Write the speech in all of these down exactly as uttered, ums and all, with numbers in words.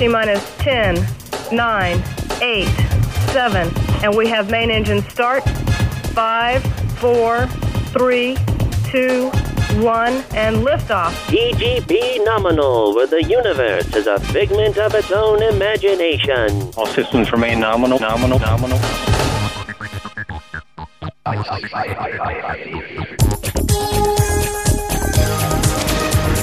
T minus ten, nine, eight, seven, and we have main engine start. Five, four, three, two, one, and liftoff. T G P Nominal, where the universe is a figment of its own imagination. All systems remain nominal, nominal, nominal.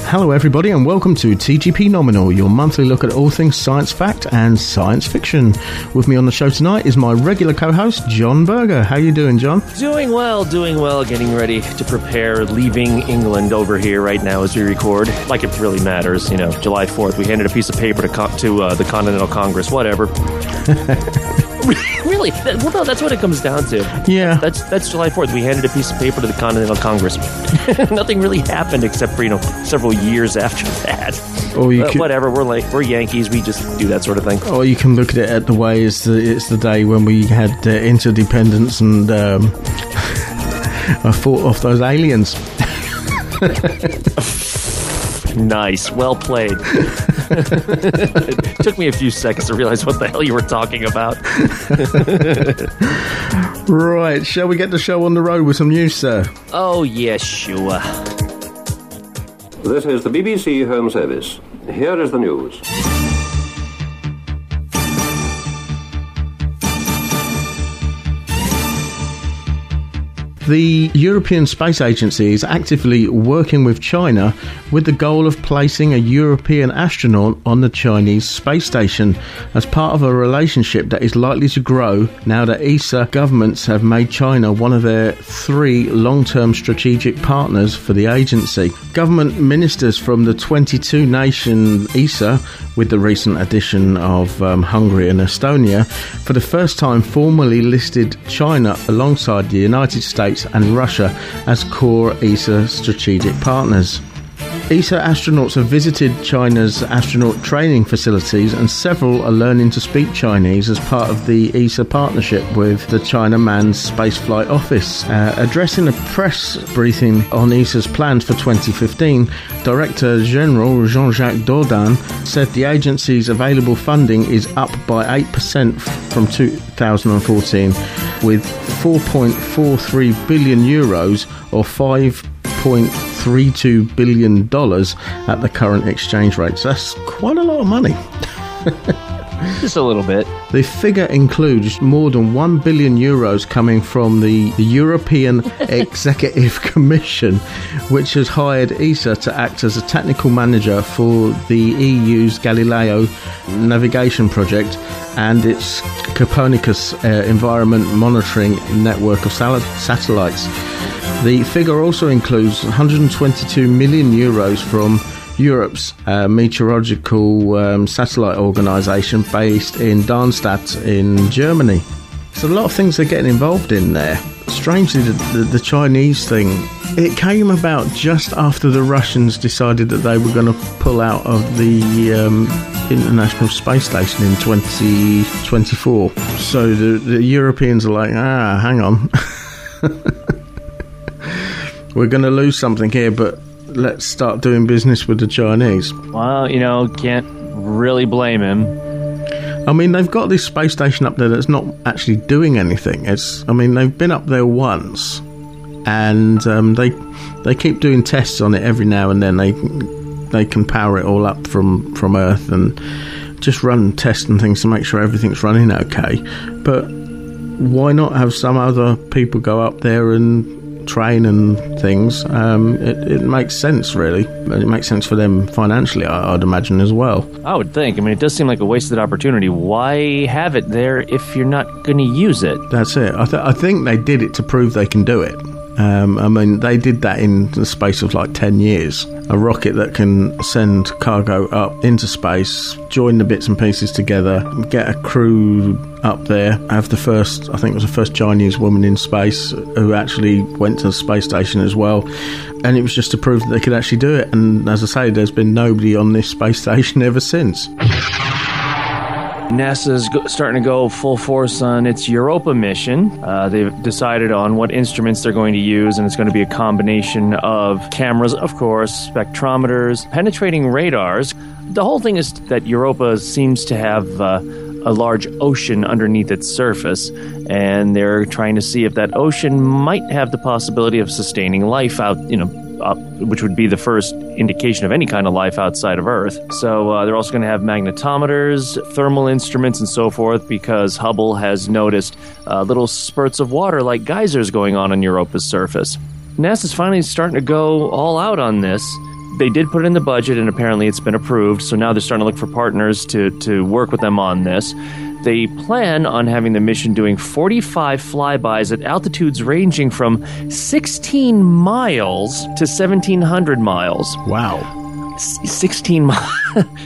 Hello everybody and welcome to T G P Nominal, your monthly look at all things science fact and science fiction. With me on the show tonight is my regular co-host, John Berger. How you doing, John? Doing well, doing well, getting ready to prepare, leaving England over here right now as we record. Like it really matters, you know, July fourth, we handed a piece of paper to, co- to uh, the Continental Congress, whatever. Really? That, well, no, that's what it comes down to. Yeah. That's that's July fourth. We handed a piece of paper to the Continental Congress. Nothing really happened except for, you know, several years after that. Or you uh, could, whatever, we're like, we're Yankees. We just do that sort of thing. Or you can look at it at the way it's the, it's the day when we had uh, interdependence and um, I fought off those aliens. Nice. Well played. It took me a few seconds to realize what the hell you were talking about. Right. Shall we get the show on the road with some news, sir? Oh, yes, sure. This is the B B C Home Service. Here is the news. The European Space Agency is actively working with China with the goal of placing a European astronaut on the Chinese space station as part of a relationship that is likely to grow now that E S A governments have made China one of their three long-term strategic partners for the agency. Government ministers from the twenty-two nation E S A, with the recent addition of um, Hungary and Estonia, for the first time formally listed China alongside the United States and Russia as core E S A strategic partners. E S A astronauts have visited China's astronaut training facilities and several are learning to speak Chinese as part of the E S A partnership with the China Manned Spaceflight Office. Uh, addressing a press briefing on E S A's plans for twenty fifteen, Director General Jean-Jacques Dordain said the agency's available funding is up by eight percent from two thousand fourteen, with four point four three billion euros or five point three two billion dollars at the current exchange rates. That's quite a lot of money. Just a little bit. The figure includes more than one billion euros coming from the European Executive Commission, which has hired E S A to act as a technical manager for the E U's Galileo navigation project and its Copernicus uh, environment monitoring network of sal- satellites. The figure also includes one hundred twenty-two million euros from Europe's uh, meteorological um, satellite organisation based in Darmstadt in Germany. So a lot of things they're getting involved in there. Strangely, the, the, the Chinese thing, it came about just after the Russians decided that they were going to pull out of the um, International Space Station in twenty twenty-four. So the, the Europeans are like, ah, hang on. We're going to lose something here, but let's start doing business with the Chinese. Well, you know, can't really blame him. I mean, they've got this space station up there that's not actually doing anything. It's, I mean, they've been up there once, and um, they they keep doing tests on it every now and then. They they can power it all up from, from Earth and just run tests and things to make sure everything's running okay. But why not have some other people go up there and train and things? um, it, it makes sense, really. It makes sense for them financially, I, I'd imagine, as well. I would think. I mean, it does seem like a wasted opportunity. Why have it there if you're not going to use it? That's it. I, th- I think they did it to prove they can do it. Um, I mean, they did that in the space of like ten years. A rocket that can send cargo up into space, join the bits and pieces together, get a crew up there, have the first, I think it was the first Chinese woman in space who actually went to the space station as well. And it was just to prove that they could actually do it. And as I say, there's been nobody on this space station ever since. NASA's starting to go full force on its Europa mission. Uh, they've decided on what instruments they're going to use, and it's going to be a combination of cameras, of course, spectrometers, penetrating radars. The whole thing is that Europa seems to have uh, a large ocean underneath its surface, and they're trying to see if that ocean might have the possibility of sustaining life out, you know, up, which would be the first indication of any kind of life outside of Earth. So uh, they're also going to have magnetometers, thermal instruments, and so forth, because Hubble has noticed uh, little spurts of water like geysers going on on Europa's surface. NASA's finally starting to go all out on this. They did put it in the budget, and apparently it's been approved, so now they're starting to look for partners to, to work with them on this. They plan on having the mission doing forty-five flybys at altitudes ranging from sixteen miles to seventeen hundred miles. Wow. sixteen miles.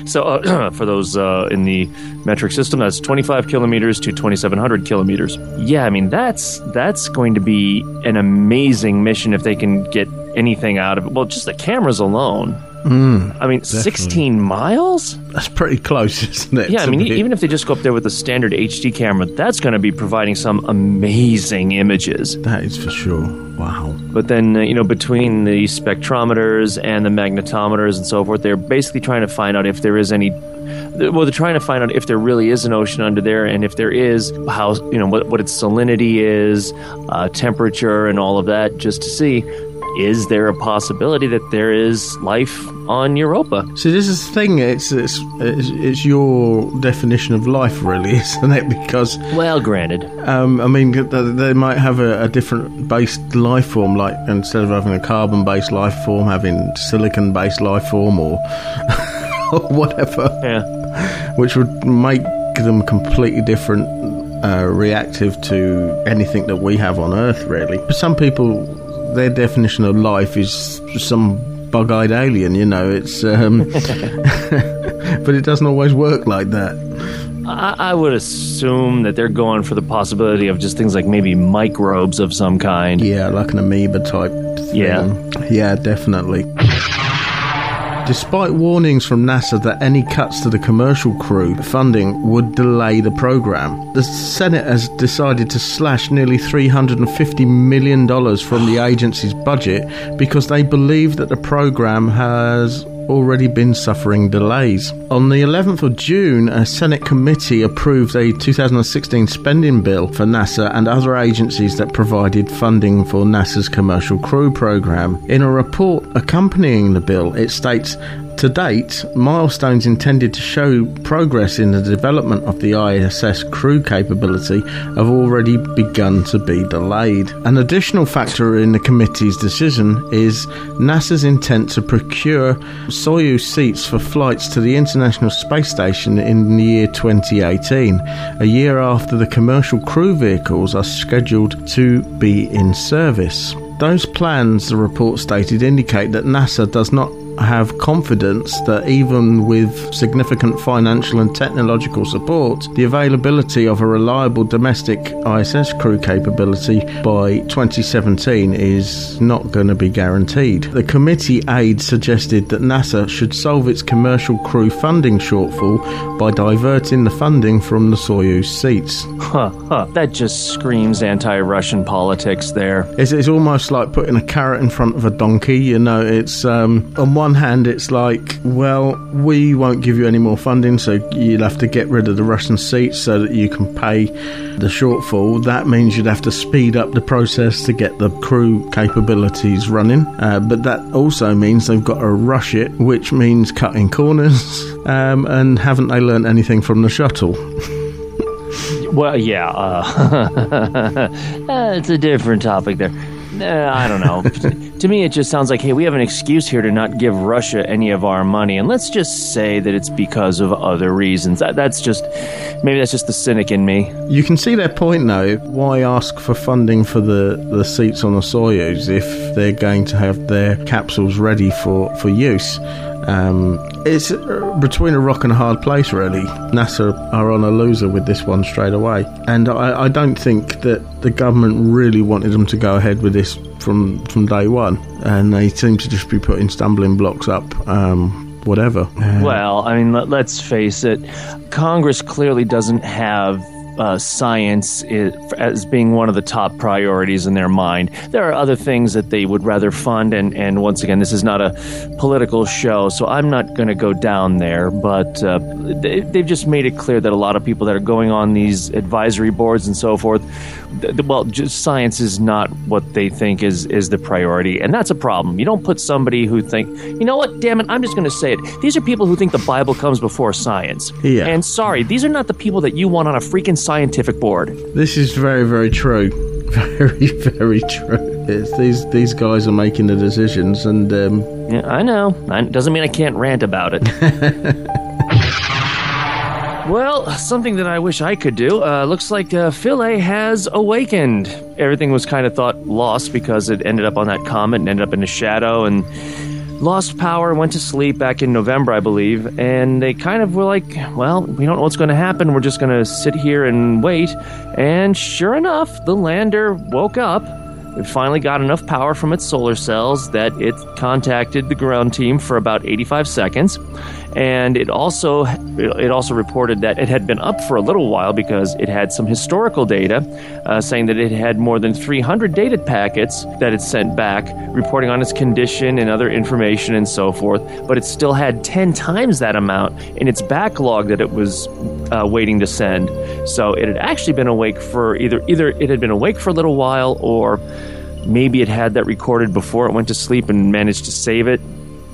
So uh, for those uh, in the metric system, that's twenty-five kilometers to twenty-seven hundred kilometers. Yeah, I mean, that's that's going to be an amazing mission if they can get anything out of it. Well, just the cameras alone. Mm, I mean, definitely. sixteen miles? That's pretty close, isn't it? Yeah, I mean, e- even if they just go up there with a standard H D camera, that's going to be providing some amazing images. That is for sure. Wow. But then, uh, you know, between the spectrometers and the magnetometers and so forth, they're basically trying to find out if there is any... Well, they're trying to find out if there really is an ocean under there, and if there is, how, you know, what, what its salinity is, uh, temperature, and all of that, just to see... Is there a possibility that there is life on Europa? So this is the thing, it's, it's it's it's your definition of life, really, isn't it? Because... Well, granted. Um, I mean, they might have a, a different based life form, like instead of having a carbon-based life form, having silicon-based life form or, or whatever, yeah. Which would make them completely different, uh, reactive to anything that we have on Earth, really. But some people... Their definition of life is some bug-eyed alien, you know. It's, um, but it doesn't always work like that. I, I would assume that they're going for the possibility of just things like maybe microbes of some kind. Yeah, like an amoeba type thing. Yeah, yeah, definitely. Despite warnings from NASA that any cuts to the commercial crew funding would delay the program, the Senate has decided to slash nearly three hundred fifty million dollars from the agency's budget because they believe that the program has already been suffering delays. On the eleventh of June, a Senate committee approved a two thousand sixteen spending bill for NASA and other agencies that provided funding for NASA's Commercial Crew Program. In a report accompanying the bill, it states, to date, milestones intended to show progress in the development of the I S S crew capability have already begun to be delayed. An additional factor in the committee's decision is NASA's intent to procure Soyuz seats for flights to the International Space Station in the year twenty eighteen, a year after the commercial crew vehicles are scheduled to be in service. Those plans, the report stated, indicate that NASA does not have confidence that even with significant financial and technological support, the availability of a reliable domestic I S S crew capability by twenty seventeen is not going to be guaranteed. The committee aide suggested that NASA should solve its commercial crew funding shortfall by diverting the funding from the Soyuz seats. Huh, huh. That just screams anti-Russian politics there. It's, it's almost like putting a carrot in front of a donkey, you know, it's um, on one hand it's like, well, we won't give you any more funding, so you'll have to get rid of the Russian seats so that you can pay the shortfall. That means you'd have to speed up the process to get the crew capabilities running, uh, but that also means they've got to rush it, which means cutting corners, um, and haven't they learned anything from the shuttle? Well, yeah, uh, uh, it's a different topic there. Uh, I don't know. To me, it just sounds like, hey, we have an excuse here to not give Russia any of our money, and let's just say that it's because of other reasons. That, that's just, maybe that's just the cynic in me. You can see their point, though. Why ask for funding for the, the seats on the Soyuz if they're going to have their capsules ready for, for use? Um, it's between a rock and a hard place, really. NASA are on a loser with this one straight away. And I, I don't think that the government really wanted them to go ahead with this from, from day one. And they seem to just be putting stumbling blocks up, um, whatever. Well, I mean, let, let's face it. Congress clearly doesn't have uh, science is, as being one of the top priorities in their mind. There are other things that they would rather fund. And, and once again, this is not a political show, so I'm not going to go down there. But uh, they, they've just made it clear that a lot of people that are going on these advisory boards and so forth, th- well, just science is not what they think is, is the priority. And that's a problem. You don't put somebody who think, you know what, damn it, I'm just going to say it. These are people who think the Bible comes before science. Yeah. And sorry, these are not the people that you want on a freaking scientific board. This is very, very true. Very, very true. It's these these guys are making the decisions, and um... yeah, I know. It doesn't mean I can't rant about it. Well, something that I wish I could do. Uh, looks like uh, Philae has awakened. Everything was kind of thought lost because it ended up on that comet and ended up in a shadow and lost power, went to sleep back in November, I believe, and they kind of were like, well, we don't know what's going to happen. We're just going to sit here and wait. And sure enough, the lander woke up. It finally got enough power from its solar cells that it contacted the ground team for about eighty-five seconds. And it also it also reported that it had been up for a little while because it had some historical data uh, saying that it had more than three hundred dated packets that it sent back, reporting on its condition and other information and so forth. But it still had ten times that amount in its backlog that it was uh, waiting to send. So it had actually been awake for either either it had been awake for a little while, or maybe it had that recorded before it went to sleep and managed to save it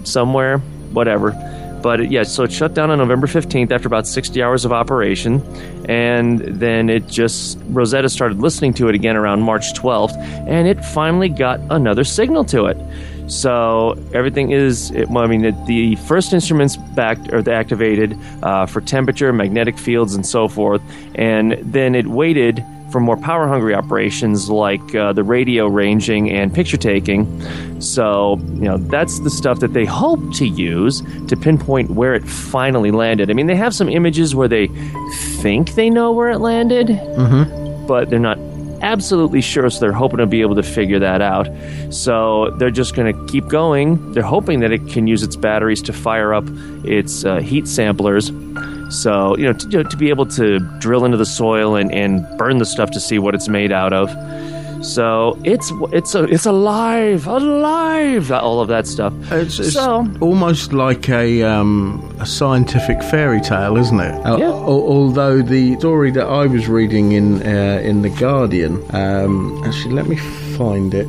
somewhere, whatever. But it, yeah, so it shut down on November fifteenth after about sixty hours of operation. And then it just, Rosetta started listening to it again around March twelfth, and it finally got another signal to it. So everything is, it, well, I mean, it, the first instruments back or they activated uh, for temperature, magnetic fields, and so forth. And then it waited for more power-hungry operations like uh, the radio ranging and picture-taking. So, you know, that's the stuff that they hope to use to pinpoint where it finally landed. I mean, they have some images where they think they know where it landed, mm-hmm. but they're not absolutely sure, so they're hoping to be able to figure that out. So they're just going to keep going. They're hoping that it can use its batteries to fire up its uh, heat samplers. So, you know, to, to be able to drill into the soil and, and burn the stuff to see what it's made out of. So it's it's a, it's alive, alive, all of that stuff. It's, it's so, almost like a, um, a scientific fairy tale, isn't it? Yeah. Al- although the story that I was reading in uh, in The Guardian, um, actually, let me find it.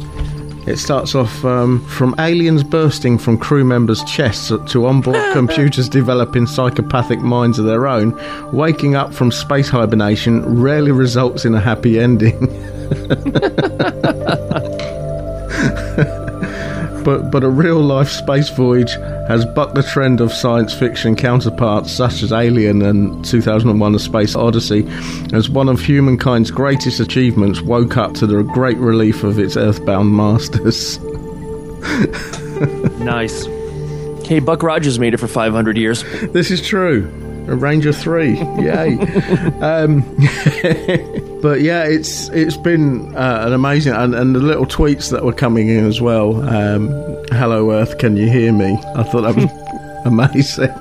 It starts off um, from aliens bursting from crew members' chests to onboard computers developing psychopathic minds of their own. Waking up from space hibernation rarely results in a happy ending. But, but a real-life space voyage has bucked the trend of science fiction counterparts such as Alien and two thousand one A Space Odyssey as one of humankind's greatest achievements woke up to the great relief of its earthbound masters. Nice. Hey, Buck Rogers made it for five hundred years. This is true. A Ranger three, yay. um, but yeah, it's it's been uh, an amazing, and, and the little tweets that were coming in as well. Um, Hello Earth, can you hear me? I thought that was amazing.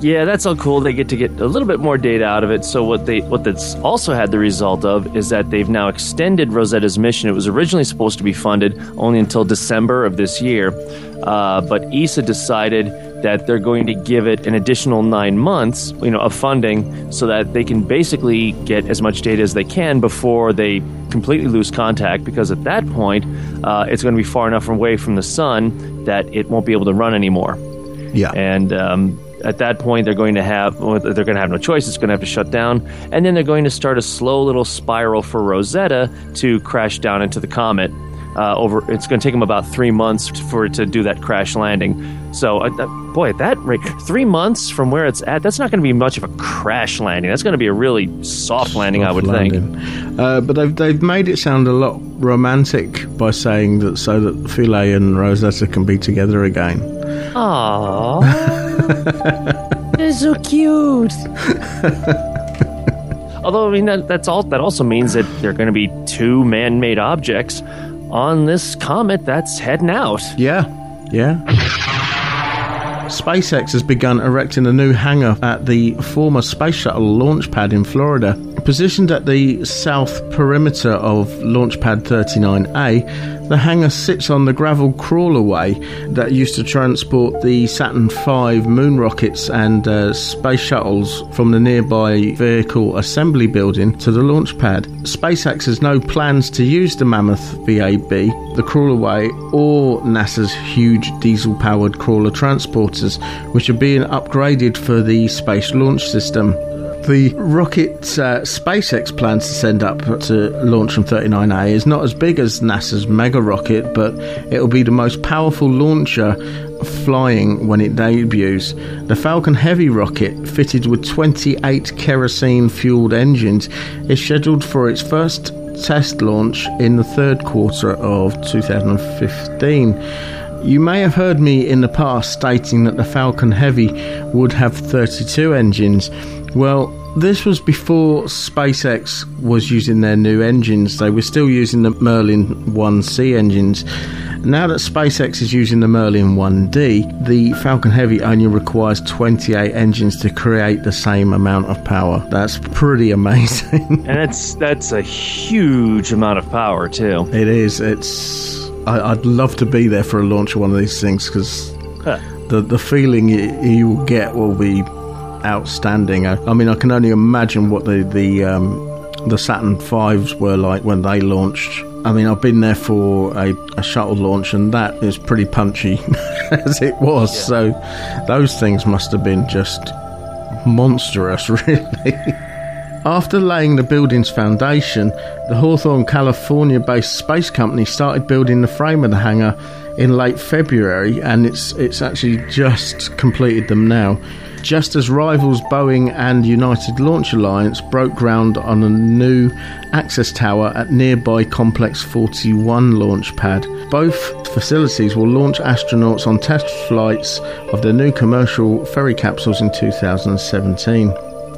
Yeah, that's all cool. They get to get a little bit more data out of it. So what they what that's also had the result of is that they've now extended Rosetta's mission. It was originally supposed to be funded only until December of this year, uh, but E S A decided that they're going to give it an additional nine months, you know, of funding, so that they can basically get as much data as they can before they completely lose contact. Because at that point, uh, it's going to be far enough away from the sun that it won't be able to run anymore. Yeah, and um, at that point, they're going to have well, they're going to have no choice. It's going to have to shut down, and then they're going to start a slow little spiral for Rosetta to crash down into the comet. Uh, over, it's going to take them about three months for it to do that crash landing. So, uh, uh, boy, at that rate, three months from where it's at, that's not going to be much of a crash landing. That's going to be a really soft, soft landing, I would landing. think. Uh, but they've they've made it sound a lot romantic by saying that so that Philae and Rosetta can be together again. Aww, they're so cute. Although, I mean, that, that's all. That also means that there are going to be two man-made objects on this comet that's heading out. Yeah, yeah. SpaceX has begun erecting a new hangar at the former Space Shuttle launch pad in Florida. Positioned at the south perimeter of Launch Pad thirty-nine A, the hangar sits on the gravel crawlerway that used to transport the Saturn five moon rockets and uh, space shuttles from the nearby vehicle assembly building to the launch pad. SpaceX has no plans to use the mammoth V A B, the crawlerway, or NASA's huge diesel-powered crawler transporters, which are being upgraded for the Space Launch System. The rocket uh, SpaceX plans to send up to launch from thirty-nine A is not as big as NASA's mega rocket, but it will be the most powerful launcher flying when it debuts. The Falcon Heavy rocket, fitted with twenty-eight kerosene-fueled engines, is scheduled for its first test launch in the third quarter of two thousand fifteen. You may have heard me in the past stating that the Falcon Heavy would have thirty-two engines. Well, this was before SpaceX was using their new engines. They were still using the Merlin one C engines. Now that SpaceX is using the Merlin one D, the Falcon Heavy only requires twenty-eight engines to create the same amount of power. That's pretty amazing. And it's, that's a huge amount of power, too. It is. It's. I, I'd love to be there for a launch of one of these things, because huh. the, the feeling you, you will get will be outstanding. I, I mean, I can only imagine what the the, um, the Saturn fives were like when they launched. I mean, I've been there for a, a shuttle launch, and that is pretty punchy as it was. Yeah. So those things must have been just monstrous, really. After laying the building's foundation, the Hawthorne, California-based space company started building the frame of the hangar in late February, and it's it's actually just completed them now. Just as rivals Boeing and United Launch Alliance broke ground on a new access tower at nearby Complex forty-one launch pad. Both facilities will launch astronauts on test flights of their new commercial ferry capsules in two thousand seventeen.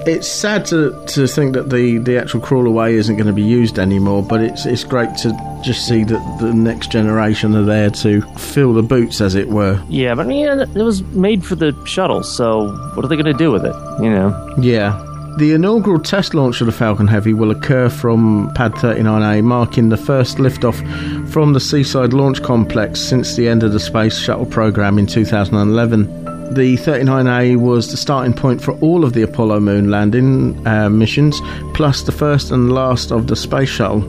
It's sad to, to think that the, the actual crawlerway isn't going to be used anymore, but it's it's great to just see that the next generation are there to fill the boots, as it were. Yeah, but I mean, it was made for the shuttle, so what are they going to do with it, you know? Yeah. The inaugural test launch of the Falcon Heavy will occur from Pad thirty-nine A, marking the first liftoff from the Seaside Launch Complex since the end of the Space Shuttle program in two thousand eleven. The thirty-nine A was the starting point for all of the Apollo moon landing uh, missions, plus the first and last of the Space Shuttle.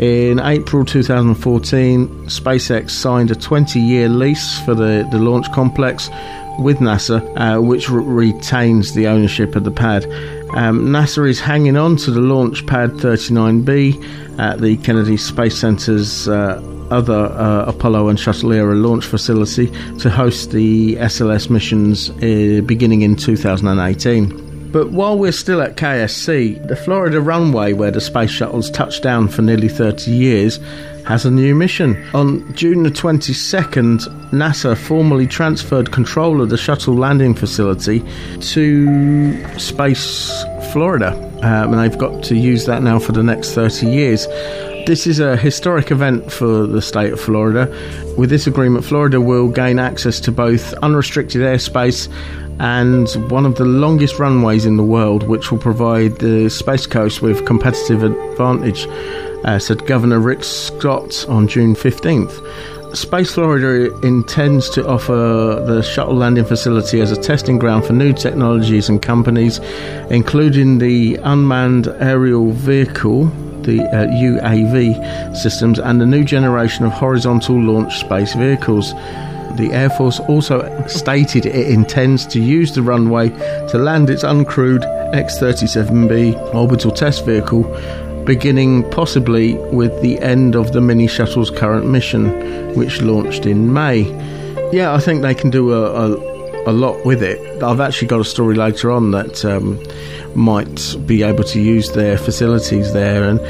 In April two thousand fourteen, SpaceX signed a twenty-year lease for the, the launch complex with NASA, uh, which re- retains the ownership of the pad. Um, NASA is hanging on to the launch pad thirty-nine B at the Kennedy Space Center's uh, other uh, Apollo and Shuttle Era launch facility to host the S L S missions uh, beginning in two thousand eighteen. But while we're still at K S C, the Florida runway where the space shuttles touched down for nearly thirty years has a new mission. On June the twenty-second, NASA formally transferred control of the shuttle landing facility to Space Florida, um, and they've got to use that now for the next thirty years. This is a historic event for the state of Florida. With this agreement, Florida will gain access to both unrestricted airspace and one of the longest runways in the world, which will provide the Space Coast with competitive advantage, uh, said Governor Rick Scott on June fifteenth. Space Florida intends to offer the shuttle landing facility as a testing ground for new technologies and companies, including the unmanned aerial vehicle, the uh, U A V systems, and the new generation of horizontal launch space vehicles. The Air Force also stated it intends to use the runway to land its uncrewed X thirty-seven B orbital test vehicle, beginning possibly with the end of the mini shuttle's current mission, which launched in May. Yeah, I think they can do a, a a lot with it. I've actually got a story later on that um, might be able to use their facilities there, and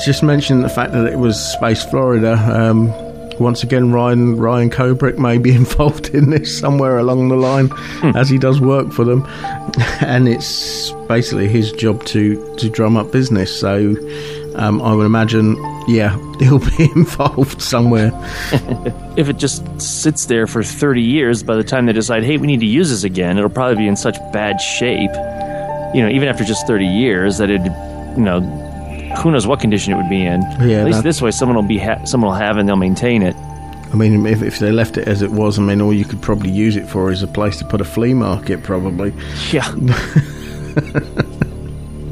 just mention the fact that it was Space Florida. Um, once again, Ryan Ryan Kubrick may be involved in this somewhere along the line, hmm. as he does work for them, and it's basically his job to, to drum up business. So um, I would imagine Yeah, he'll be involved somewhere. If it just sits there for thirty years, by the time they decide, hey, we need to use this again, it'll probably be in such bad shape, you know, even after just thirty years, that it, you know, who knows what condition it would be in. Yeah, at least this way, someone will be ha- someone will have and they'll maintain it. I mean, if, if they left it as it was, I mean, all you could probably use it for is a place to put a flea market, probably. Yeah.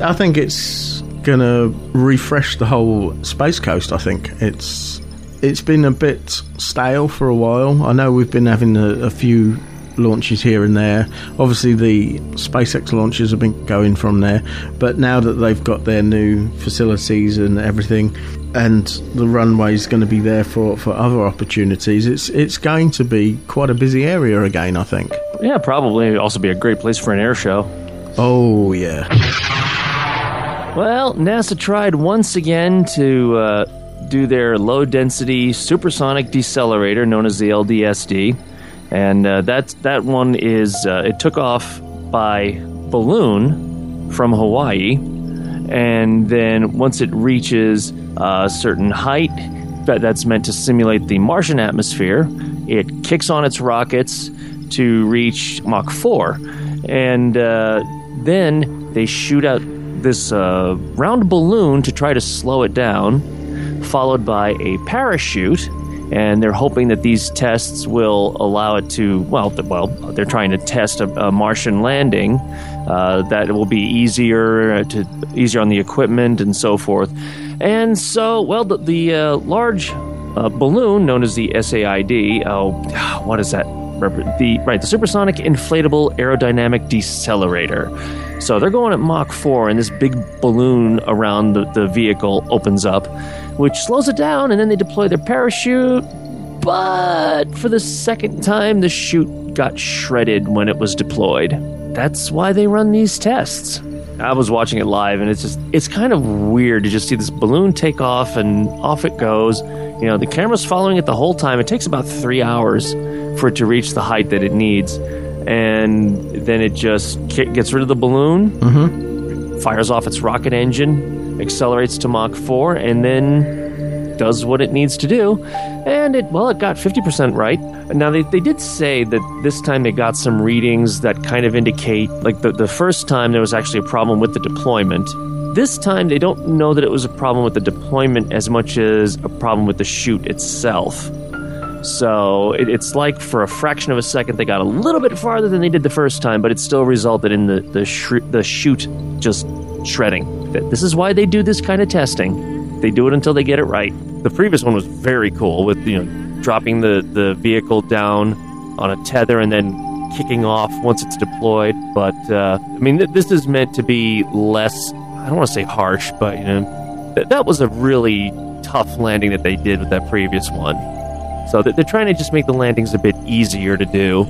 I think it's going to refresh the whole space coast. I think it's it's been a bit stale for a while. I know we've been having a, a few launches here and there. Obviously, the SpaceX launches have been going from there, but now that they've got their new facilities and everything, and the runway is going to be there for, for other opportunities, it's it's going to be quite a busy area again, I think. Yeah, probably. It'd also be a great place for an air show. Oh, yeah. Well, NASA tried once again to uh, do their low-density supersonic decelerator, known as the L D S D. And uh, that, that one is, uh, it took off by balloon from Hawaii. And then once it reaches a certain height, that that's meant to simulate the Martian atmosphere, it kicks on its rockets to reach Mach four. And uh, then they shoot out this uh, round balloon to try to slow it down, followed by a parachute. And they're hoping that these tests will allow it to, well, th- well they're trying to test a, a Martian landing, uh, that it will be easier to easier on the equipment and so forth. And so, well, the, the uh, large uh, balloon known as the S A I D, oh, what is that? The, right, the Supersonic Inflatable Aerodynamic Decelerator. So they're going at Mach four, and this big balloon around the, the vehicle opens up, which slows it down, and then they deploy their parachute. But for the second time, the chute got shredded when it was deployed. That's why they run these tests. I was watching it live, and it's just, it's kind of weird to just see this balloon take off, and off it goes. You know, the camera's following it the whole time. It takes about three hours for it to reach the height that it needs. And then it just gets rid of the balloon, mm-hmm. fires off its rocket engine, accelerates to Mach four, and then does what it needs to do. And, it well, it got fifty percent right. Now, they, they did say that this time they got some readings that kind of indicate, like, the, the first time there was actually a problem with the deployment. This time, they don't know that it was a problem with the deployment as much as a problem with the chute itself. So it, it's like for a fraction of a second they got a little bit farther than they did the first time, but it still resulted in the the, shri- the chute just shredding. This is why they do this kind of testing. They do it until they get it right. The previous one was very cool with, you know, dropping the, the vehicle down on a tether and then kicking off once it's deployed. But uh, I mean, th- this is meant to be less, I don't want to say harsh, but you know, th- that was a really tough landing that they did with that previous one. So they're trying to just make the landings a bit easier to do.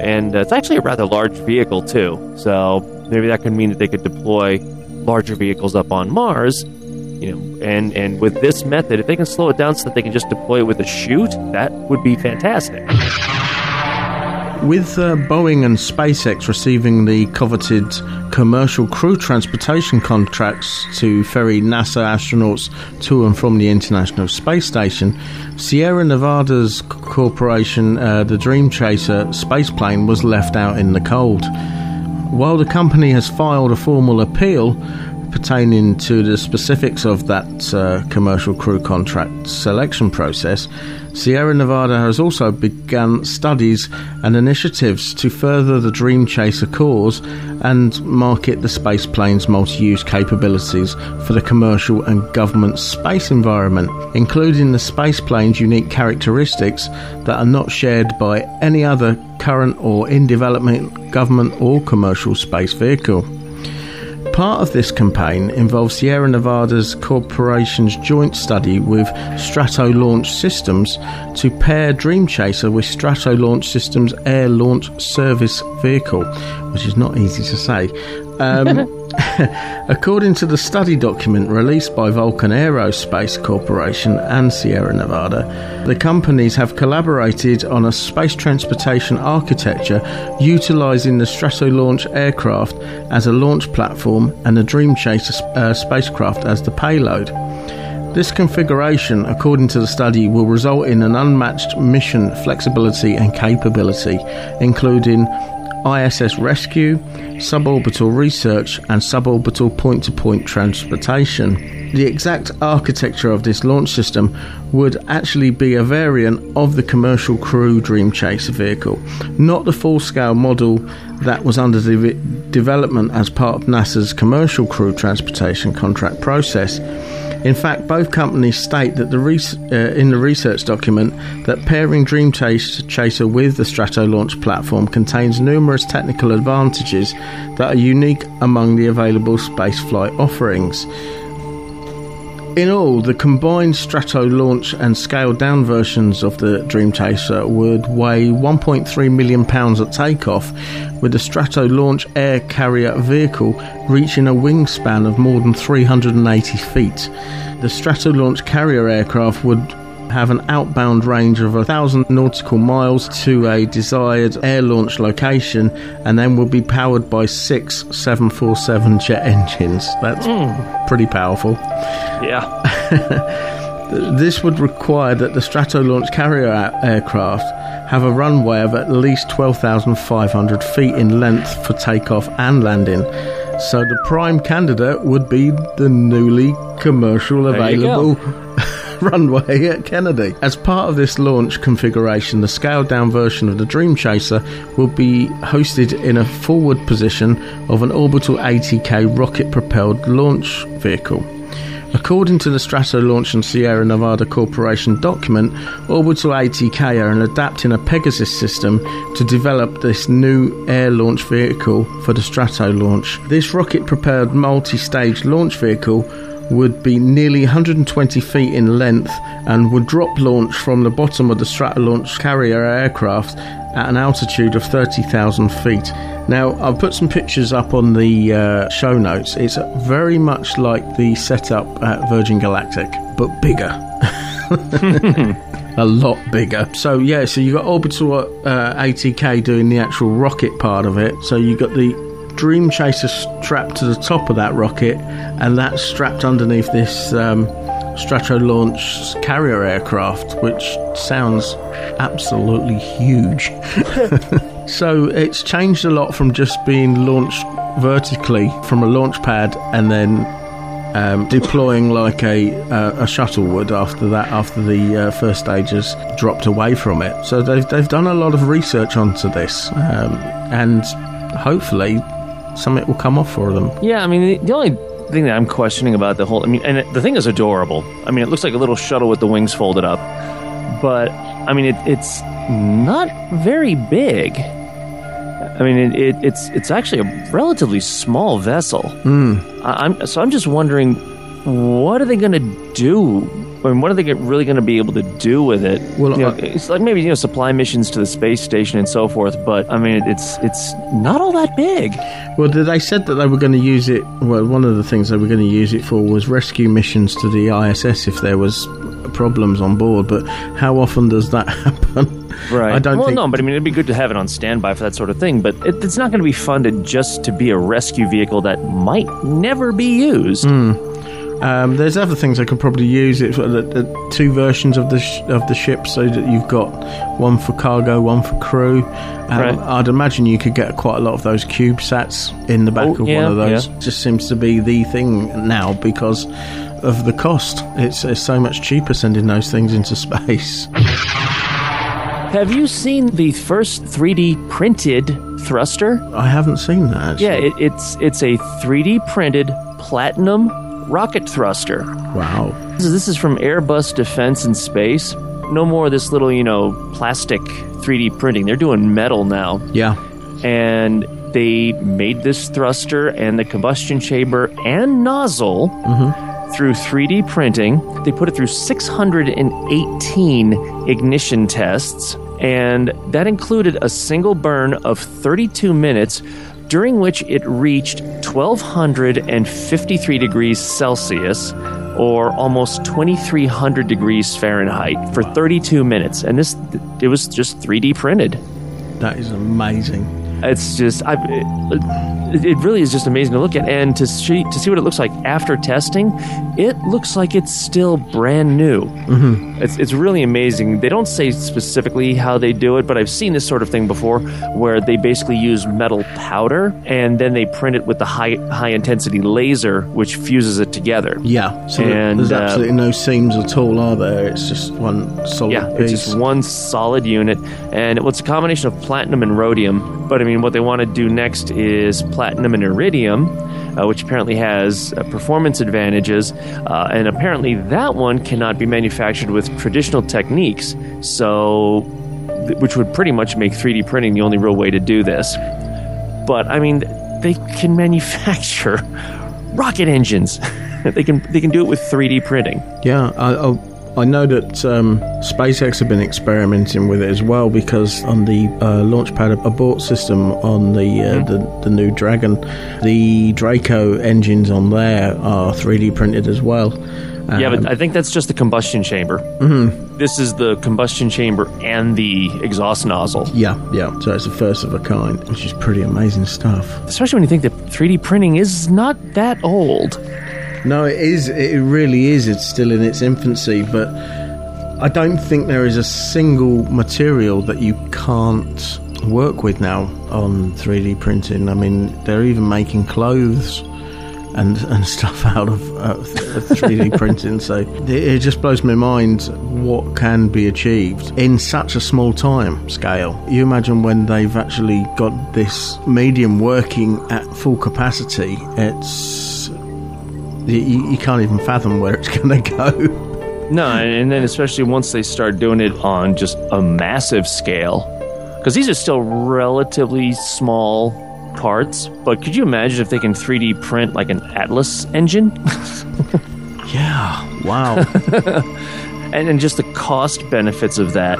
And uh, it's actually a rather large vehicle, too. So maybe that could mean that they could deploy larger vehicles up on Mars. You know, and, and with this method, if they can slow it down so that they can just deploy it with a chute, that would be fantastic. With uh, Boeing and SpaceX receiving the coveted commercial crew transportation contracts to ferry NASA astronauts to and from the International Space Station, Sierra Nevada's corporation, uh, the Dream Chaser spaceplane, was left out in the cold. While the company has filed a formal appeal pertaining to the specifics of that uh, commercial crew contract selection process, Sierra Nevada has also begun studies and initiatives to further the Dream Chaser cause and market the space plane's multi-use capabilities for the commercial and government space environment, including the space plane's unique characteristics that are not shared by any other current or in development government or commercial space vehicle. Part of this campaign involves Sierra Nevada's corporation's joint study with Strato Launch Systems to pair Dream Chaser with Strato Launch Systems' Air Launch Service Vehicle, which is not easy to say. Um, according to the study document released by Vulcan Aerospace Corporation and Sierra Nevada, the companies have collaborated on a space transportation architecture utilising the Strato Launch aircraft as a launch platform and the Dream Chaser uh, spacecraft as the payload. This configuration, according to the study, will result in an unmatched mission flexibility and capability, including I S S rescue, suborbital research and suborbital point-to-point transportation. The exact architecture of this launch system would actually be a variant of the commercial crew Dream Chaser vehicle, not the full-scale model that was under de- development as part of NASA's commercial crew transportation contract process. In fact, both companies state that the res- uh, in the research document that pairing Dream Chaser with the Strato launch platform contains numerous technical advantages that are unique among the available spaceflight offerings. In all, the combined Strato launch and scaled-down versions of the Dream Chaser would weigh one point three million pounds at takeoff, with the Strato launch air carrier vehicle reaching a wingspan of more than three hundred eighty feet. The Strato launch carrier aircraft would have an outbound range of one thousand nautical miles to a desired air launch location, and then will be powered by six seven forty-seven jet engines. That's mm. pretty powerful. Yeah. This would require that the Strato launch carrier a- aircraft have a runway of at least twelve thousand five hundred feet in length for takeoff and landing. So the prime candidate would be the newly commercial available runway at Kennedy. As part of this launch configuration, the scaled-down version of the Dream Chaser will be hosted in a forward position of an Orbital A T K rocket-propelled launch vehicle. According to the Strato Launch and Sierra Nevada Corporation document, Orbital A T K are adapting a Pegasus system to develop this new air launch vehicle for the Strato launch. This rocket-propelled multi-stage launch vehicle would be nearly one hundred twenty feet in length and would drop launch from the bottom of the Strato launch carrier aircraft at an altitude of thirty thousand feet. Now, I've put some pictures up on the uh, show notes. It's very much like the setup at Virgin Galactic, but bigger. A lot bigger. So, yeah, so you've got Orbital uh, A T K doing the actual rocket part of it. So you've got the Dream Chaser strapped to the top of that rocket, and that's strapped underneath this um, Strato launch carrier aircraft, which sounds absolutely huge. So it's changed a lot from just being launched vertically from a launch pad and then um, deploying like a uh, a shuttle would after that, after the uh, first stages dropped away from it. So they've they've done a lot of research onto this, um, and hopefully something will come off for them. Yeah, I mean, the only thing that I'm questioning about the whole... I mean, and it, the thing is adorable. I mean, it looks like a little shuttle with the wings folded up. But, I mean, it, it's not very big. I mean, it, it, it's it's actually a relatively small vessel. Mm. I, I'm So I'm just wondering, what are they going to do? I mean, what are they really going to be able to do with it? Well, you know, I, it's like maybe, you know, supply missions to the space station and so forth. But I mean, it's it's not all that big. Well, they said that they were going to use it. Well, one of the things they were going to use it for was rescue missions to the I S S if there was problems on board. But how often does that happen? Right. I don't well, think... no, but I mean, it'd be good to have it on standby for that sort of thing. But it, it's not going to be funded just to be a rescue vehicle that might never be used. Mm. Um, there's other things I could probably use. It's the, the two versions of the sh- of the ship, so that you've got one for cargo, one for crew. Um, right. I'd imagine you could get quite a lot of those CubeSats in the back oh, of yeah, one of those. Yeah. Just seems to be the thing now because of the cost. It's, it's so much cheaper sending those things into space. Have you seen the first three D printed thruster? I haven't seen that, actually. Yeah, it, it's it's a three D printed platinum rocket thruster. Wow. This is, this is from Airbus Defense and Space. No more of this little, you know, plastic three D printing. They're doing metal now. Yeah. And they made this thruster and the combustion chamber and nozzle mm-hmm. through three D printing. They put it through six hundred eighteen ignition tests, and that included a single burn of thirty-two minutes, during which it reached one thousand two hundred fifty-three degrees Celsius, or almost two thousand three hundred degrees Fahrenheit, for thirty-two minutes. And this, it was just three D printed. That is amazing. It's just, I, it, it really is just amazing to look at, and to see to see what it looks like after testing. It looks like it's still brand new. Mm-hmm. It's it's really amazing. They don't say specifically how they do it, but I've seen this sort of thing before, where they basically use metal powder and then they print it with the high high intensity laser, which fuses it together. Yeah, so and, there's uh, absolutely no seams at all, are there? It's just one solid. Yeah, piece. It's just one solid unit, and it, well, it's a combination of platinum and rhodium, but I mean, what they want to do next is platinum and iridium, uh, which apparently has uh, performance advantages, uh, and apparently that one cannot be manufactured with traditional techniques, so th- which would pretty much make three D printing the only real way to do this. But I mean, they can manufacture rocket engines. they can they can do it with three D printing. Yeah, I, I I know that um, SpaceX have been experimenting with it as well, because on the uh, launch pad abort system on the, uh, mm-hmm. the the new Dragon, the Draco engines on there are three D printed as well. Um, yeah, but I think that's just the combustion chamber. Mm-hmm. This is the combustion chamber and the exhaust nozzle. Yeah, yeah. So it's the first of a kind, which is pretty amazing stuff. Especially when you think that three D printing is not that old. No, it is. It really is. It's still in its infancy, but I don't think there is a single material that you can't work with now on three D printing. I mean, they're even making clothes and and stuff out of uh, three D printing. So it, it just blows my mind what can be achieved in such a small time scale. You imagine when they've actually got this medium working at full capacity, it's... You, you can't even fathom where it's going to go. No, and then especially once they start doing it on just a massive scale, because these are still relatively small parts, but could you imagine if they can three D print like an Atlas engine? Yeah, wow. and, and just the cost benefits of that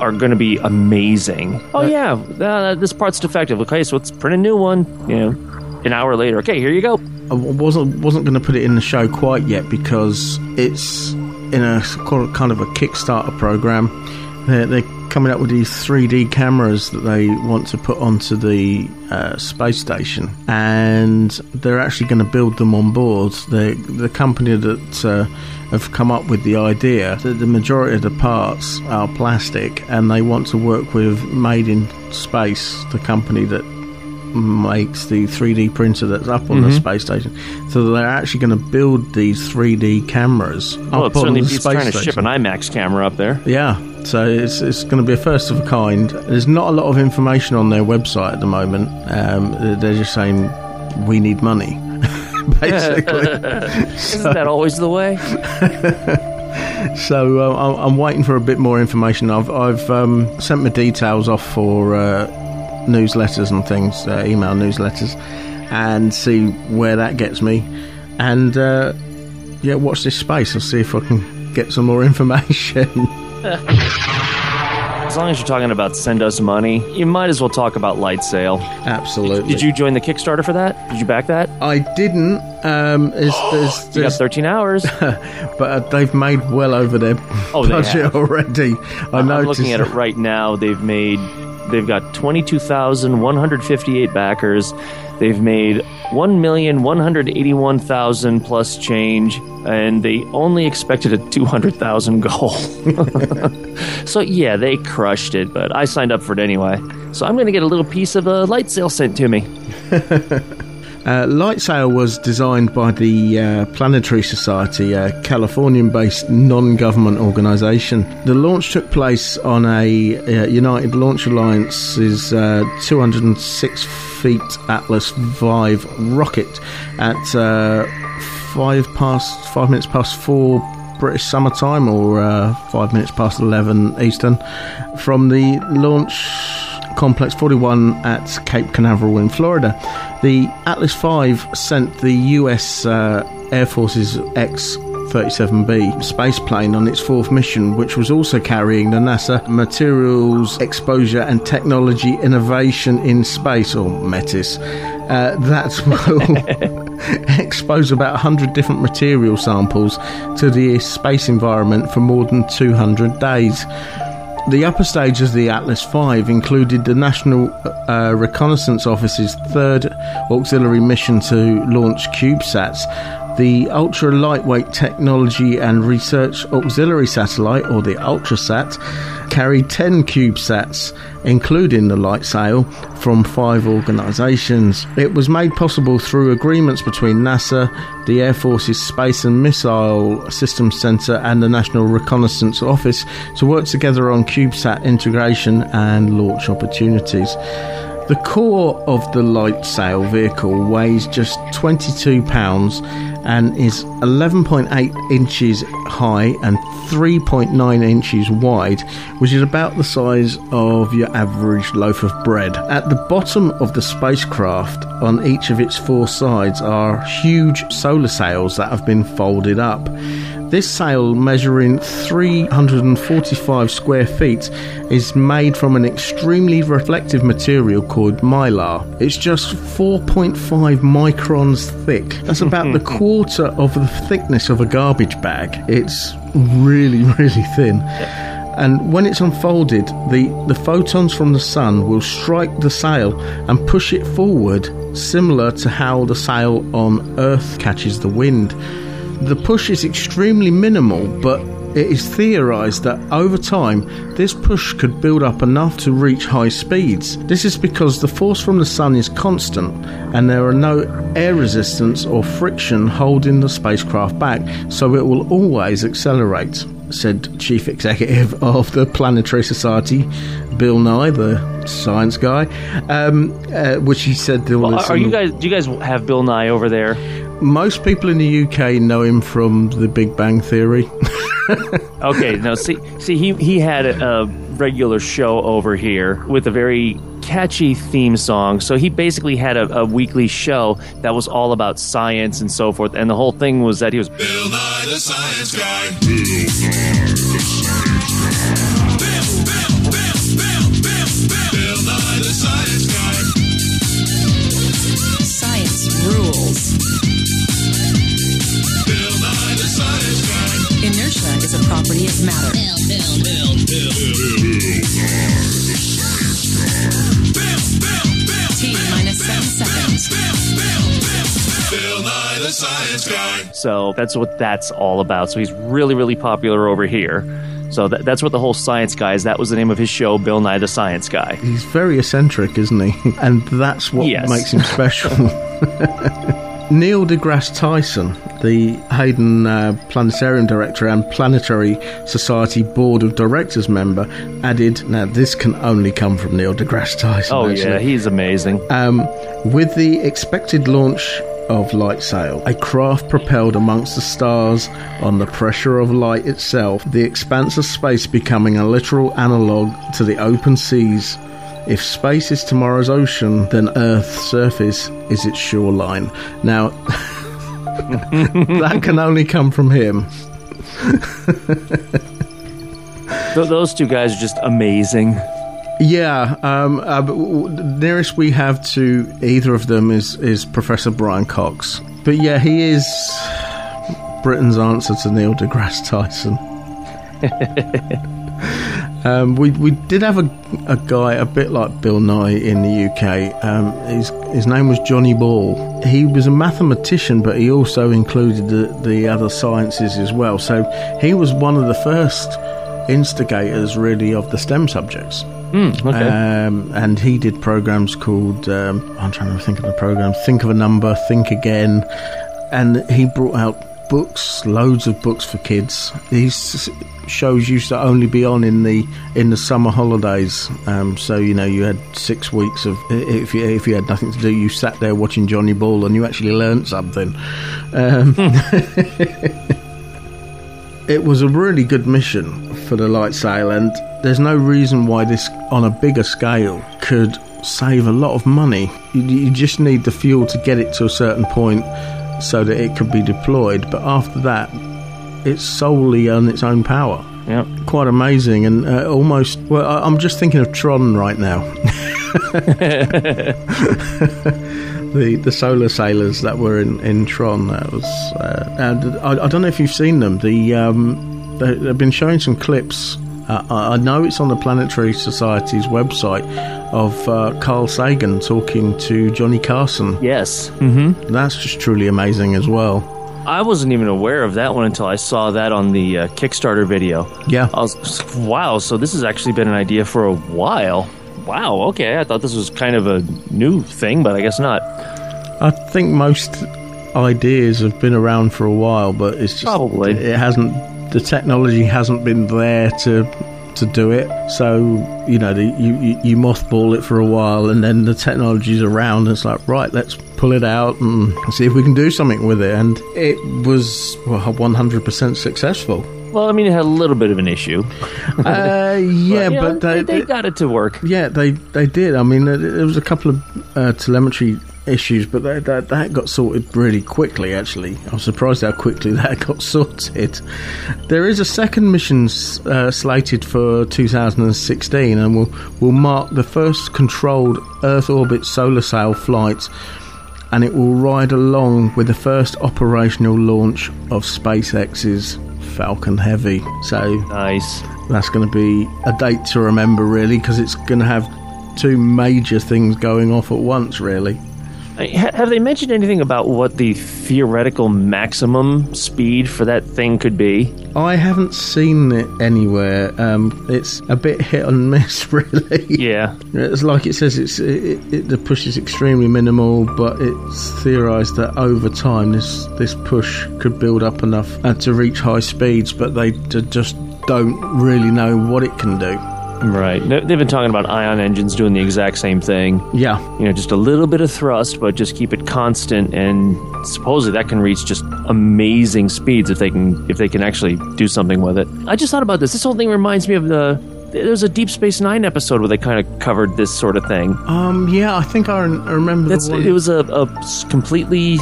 are going to be amazing. Oh, uh, yeah, uh, this part's defective. Okay, so let's print a new one, you know, an hour later. Okay, here you go. I wasn't wasn't going to put it in the show quite yet, because it's in a kind of a Kickstarter program. They're, they're coming up with these three D cameras that they want to put onto the uh, space station, and they're actually going to build them on board. The the company that uh, have come up with the idea, that the majority of the parts are plastic, and they want to work with Made in Space, the company that makes the three D printer that's up on mm-hmm. the space station. So they're actually going to build these three D cameras well, up on the space station. Well, it's trying to ship an IMAX camera up there. Yeah, so it's it's going to be a first of a kind. There's not a lot of information on their website at the moment. Um, they're just saying, we need money, basically. Isn't so, that always the way? so uh, I'm, I'm waiting for a bit more information. I've, I've um, sent my details off for... Uh, newsletters and things, uh, email newsletters, and see where that gets me. And uh, yeah, watch this space. I'll see if I can get some more information. As long as you're talking about send us money, you might as well talk about Lightsail. Absolutely. Did, did you join the Kickstarter for that? Did you back that? I didn't. Um, there's, there's, there's, you got thirteen hours. but uh, they've made well over their oh, budget already. I I'm noticed. looking at it right now. They've made... They've got twenty-two thousand one hundred fifty-eight backers. They've made one million one hundred eighty-one thousand plus change, and they only expected a two hundred thousand goal. So, yeah, they crushed it, but I signed up for it anyway. So I'm going to get a little piece of a light sail sent to me. Uh, Lightsail was designed by the uh, Planetary Society, a Californian-based non-government organisation. The launch took place on a uh, United Launch Alliance's uh, two hundred six feet Atlas V rocket at uh, five past five minutes past four British summer time, or uh, five minutes past eleven Eastern, from the launch Complex forty-one at Cape Canaveral in Florida. The Atlas V sent the U S uh, Air Force's X thirty-seven B space plane on its fourth mission, which was also carrying the NASA Materials Exposure and Technology Innovation in Space, or METIS. Uh, that will expose about one hundred different material samples to the space environment for more than two hundred days. The upper stages of the Atlas V included the National uh, Reconnaissance Office's third auxiliary mission to launch CubeSats, the Ultra-Lightweight Technology and Research Auxiliary Satellite, or the ULTRASAT, carried ten CubeSats, including the light sail, from five organisations. It was made possible through agreements between NASA, the Air Force's Space and Missile Systems Centre and the National Reconnaissance Office to work together on CubeSat integration and launch opportunities. The core of the light sail vehicle weighs just twenty-two pounds and is eleven point eight inches high and three point nine inches wide, which is about the size of your average loaf of bread. At the bottom of the spacecraft, on each of its four sides, are huge solar sails that have been folded up. This sail, measuring three hundred forty-five square feet, is made from an extremely reflective material called mylar. It's just four point five microns thick. That's about the quarter of the thickness of a garbage bag. It's really, really thin. And when it's unfolded, the, the photons from the sun will strike the sail and push it forward, similar to how the sail on Earth catches the wind. The push is extremely minimal, but it is theorised that over time this push could build up enough to reach high speeds. This is because the force from the sun is constant and there are no air resistance or friction holding the spacecraft back, so it will always accelerate, said Chief Executive of the Planetary Society, Bill Nye, the science guy, um, uh, which he said... Well, are some... you guys? Do you guys have Bill Nye over there? Most people in the U K know him from The Big Bang Theory. Okay, now see, see, he he had a regular show over here with a very catchy theme song. So he basically had a, a weekly show that was all about science and so forth. And the whole thing was that he was Bill Nye, the science guy. Bill Nye, the science guy. Bill, Bill, Bill, Bill, Bill, Bill, Bill Nye, the science guy. Science rules. Inertia is a property of matter. Bill, Bill, Bill, Bill, Bill, T minus seven seconds. Bill Nye, the science guy. So that's what that's all about. So he's really, really popular over here. So that, that's what the whole science guy is. That was the name of his show, Bill Nye, the science guy. He's very eccentric, isn't he? And that's what yes. makes him special. Neil deGrasse Tyson, the Hayden uh, Planetarium Director and Planetary Society Board of Directors member, added, now this can only come from Neil deGrasse Tyson. Oh, actually. Yeah, he's amazing. Um, with the expected launch of light sail, a craft propelled amongst the stars on the pressure of light itself, the expanse of space becoming a literal analogue to the open seas. If space is tomorrow's ocean, then Earth's surface is its shoreline. Now, that can only come from him. Those two guys are just amazing. Yeah, um, uh, nearest we have to either of them is, is Professor Brian Cox. But yeah, he is Britain's answer to Neil deGrasse Tyson. Um, we we did have a, a guy a bit like Bill Nye in the U K. Um, his his name was Johnny Ball. He was a mathematician, but he also included the, the other sciences as well. So he was one of the first instigators, really, of the STEM subjects. Mm, okay. Um, and he did programs called um, I'm trying to think of the program. Think of a number, think again, and he brought out books, loads of books for kids. These shows used to only be on in the in the summer holidays, um, so you know you had six weeks of if you if you had nothing to do, you sat there watching Johnny Ball and you actually learnt something. Um, it was a really good mission for the light sail, and there's no reason why this on a bigger scale could save a lot of money. You, you just need the fuel to get it to a certain point, so that it could be deployed, but after that it's solely on its own power. Yeah, quite amazing. And uh, almost well I, I'm just thinking of Tron right now. the the solar sailors that were in, in Tron, that was uh, and I, I don't know if you've seen them. The um, they, they've been showing some clips Uh, I know it's on the Planetary Society's website of uh, Carl Sagan talking to Johnny Carson. Yes. Mm-hmm. That's just truly amazing as well. I wasn't even aware of that one until I saw that on the uh, Kickstarter video. Yeah. I was, wow, so this has actually been an idea for a while. Wow, okay, I thought this was kind of a new thing, but I guess not. I think most ideas have been around for a while, but it's just... Probably. It hasn't... The technology hasn't been there to... to do it, so you know the, you, you you mothball it for a while, and then the technology's around and it's like, right, let's pull it out and see if we can do something with it. And it was well, one hundred percent successful. Well, I mean, it had a little bit of an issue. uh, yeah, but, yeah, but they, they got it to work. Yeah, they, they did. I mean, there was a couple of uh, telemetry issues, but that, that, that got sorted really quickly, actually. I'm surprised how quickly that got sorted. There is a second mission uh, slated for two thousand sixteen, and will will mark the first controlled Earth orbit solar sail flight, and it will ride along with the first operational launch of SpaceX's Falcon Heavy. So nice. That's going to be a date to remember, really, because it's going to have two major things going off at once, really. Have they mentioned anything about what the theoretical maximum speed for that thing could be? I haven't seen it anywhere. Um, it's a bit hit and miss, really. Yeah. It's like it says, it's it, it, the push is extremely minimal, but it's theorised that over time this, this push could build up enough to reach high speeds, but they just don't really know what it can do. Right. They've been talking about ion engines doing the exact same thing. Yeah. You know, just a little bit of thrust, but just keep it constant, and supposedly that can reach just amazing speeds if they can if they can actually do something with it. I just thought about this. This whole thing reminds me of the there's a Deep Space Nine episode where they kind of covered this sort of thing. Um. Yeah, I think I remember. That's, the one. It was a, a completely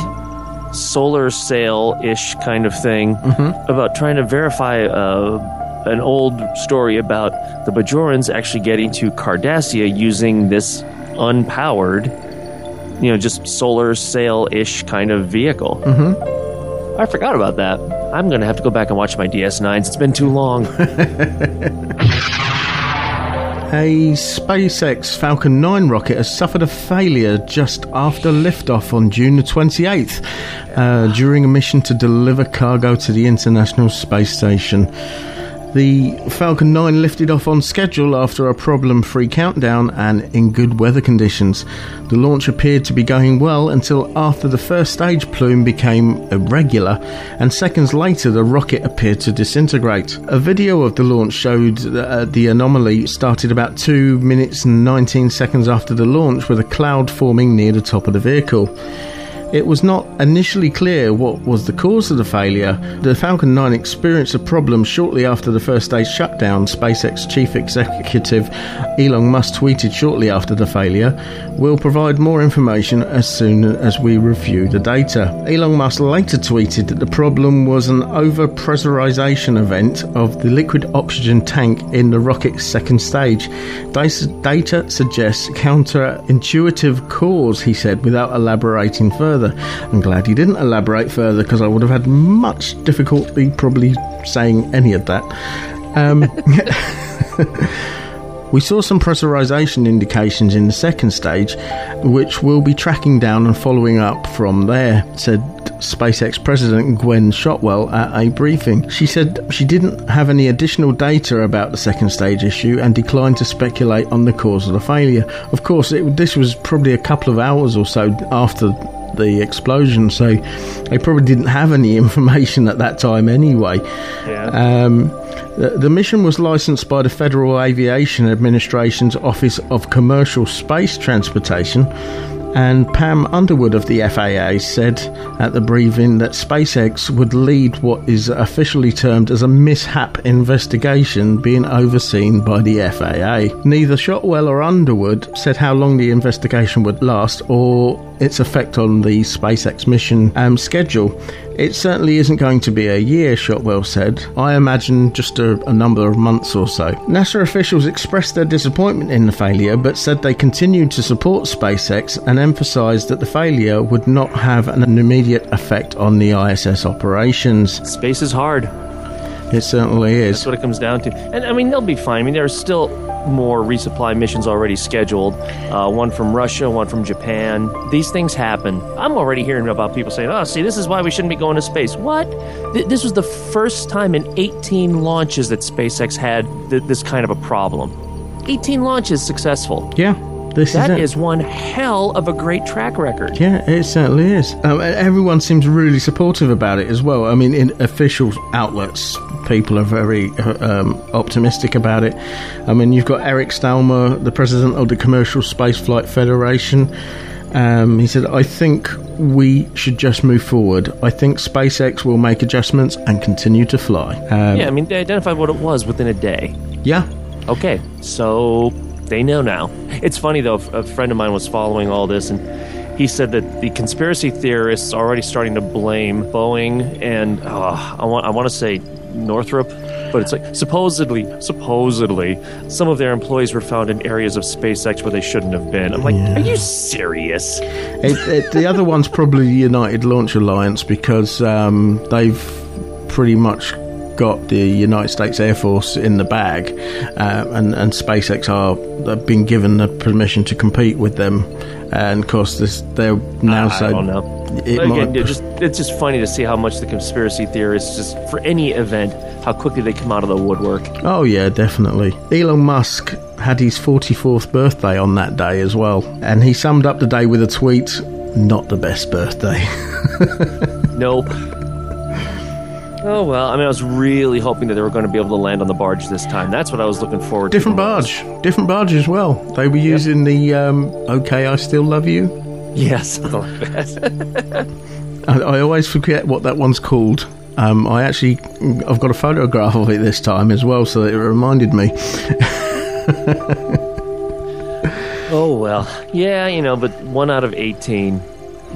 solar sail-ish kind of thing, mm-hmm. about trying to verify. Uh, an old story about the Bajorans actually getting to Cardassia using this unpowered, you know, just solar sail-ish kind of vehicle. Mm-hmm. I forgot about that. I'm going to have to go back and watch my D S nines. It's been too long. A SpaceX Falcon nine rocket has suffered a failure just after liftoff on June the twenty-eighth uh, during a mission to deliver cargo to the International Space Station. The Falcon nine lifted off on schedule after a problem-free countdown and in good weather conditions. The launch appeared to be going well until after the first stage plume became irregular, and seconds later the rocket appeared to disintegrate. A video of the launch showed that, uh, the anomaly started about two minutes and nineteen seconds after the launch, with a cloud forming near the top of the vehicle. It was not initially clear what was the cause of the failure. The Falcon nine experienced a problem shortly after the first stage shutdown. SpaceX chief executive Elon Musk tweeted shortly after the failure, "We'll provide more information as soon as we review the data." Elon Musk later tweeted that the problem was an over-pressurization event of the liquid oxygen tank in the rocket's second stage. "Data suggests counterintuitive cause," he said, without elaborating further. I'm glad he didn't elaborate further, because I would have had much difficulty probably saying any of that. Um, "We saw some pressurization indications in the second stage, which we'll be tracking down and following up from there," said SpaceX President Gwen Shotwell at a briefing. She said she didn't have any additional data about the second stage issue and declined to speculate on the cause of the failure. Of course, it, this was probably a couple of hours or so after the explosion, so they probably didn't have any information at that time anyway. Yeah. Um, the, the mission was licensed by the Federal Aviation Administration's Office of Commercial Space Transportation, and Pam Underwood of the F A A said at the briefing that SpaceX would lead what is officially termed as a mishap investigation being overseen by the F A A. Neither Shotwell or Underwood said how long the investigation would last or its effect on the SpaceX mission um, schedule. "It certainly isn't going to be a year," Shotwell said. "I imagine just a, a number of months or so." NASA officials expressed their disappointment in the failure, but said they continued to support SpaceX and emphasised that the failure would not have an immediate effect on the I S S operations. Space is hard. It certainly is. That's what it comes down to. And, I mean, they'll be fine. I mean, there are still more resupply missions already scheduled. Uh, one from Russia, one from Japan. These things happen. I'm already hearing about people saying, oh, see, this is why we shouldn't be going to space. What? Th- this was the first time in eighteen launches that SpaceX had th- this kind of a problem. eighteen launches successful. Yeah. This that is, is one hell of a great track record. Yeah, it certainly is. Um, everyone seems really supportive about it as well. I mean, in official outlets, people are very um, optimistic about it. I mean, you've got Eric Stalmer, the president of the Commercial Spaceflight Federation. Um, he said, I think we should just move forward. I think SpaceX will make adjustments and continue to fly. Um, yeah, I mean, they identified what it was within a day. Yeah. Okay, so... they know now. It's funny, though, a friend of mine was following all this, and he said that the conspiracy theorists are already starting to blame Boeing and, uh, I want I want to say Northrop, but it's like, supposedly, supposedly, some of their employees were found in areas of SpaceX where they shouldn't have been. I'm like, yeah. Are you serious? It, it, the other one's probably United Launch Alliance, because um, they've pretty much... got the United States Air Force in the bag, uh, and, and SpaceX are have been given the permission to compete with them, and of course this they're now I, so I don't know. It again, might... it just, it's just funny to see how much the conspiracy theorists, just for any event, how quickly they come out of the woodwork. Oh yeah, definitely. Elon Musk had his forty-fourth birthday on that day as well, and he summed up the day with a tweet, not the best birthday. Nope. Oh, well, I mean, I was really hoping that they were going to be able to land on the barge this time. That's what I was looking forward to. Different barge. Different barge as well. They were using the, um, okay, I still love you. Yes, I like that. I, I always forget what that one's called. Um, I actually, I've got a photograph of it this time as well, so it reminded me. Oh, well. Yeah, you know, but one out of eighteen.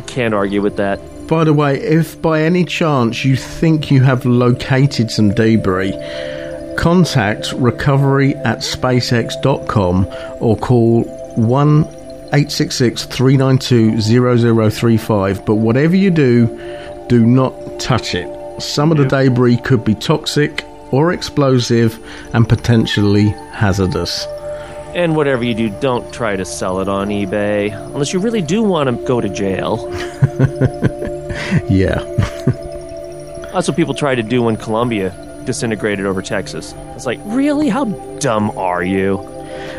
Can't argue with that. By the way, if by any chance you think you have located some debris, contact recovery at spacex dot com or call one eight six six, three nine two, zero zero three five. But whatever you do, do not touch it. Some of the debris could be toxic or explosive and potentially hazardous. And whatever you do, don't try to sell it on eBay, unless you really do want to go to jail. Yeah. That's what people tried to do when Columbia disintegrated over Texas. It's like, really? How dumb are you?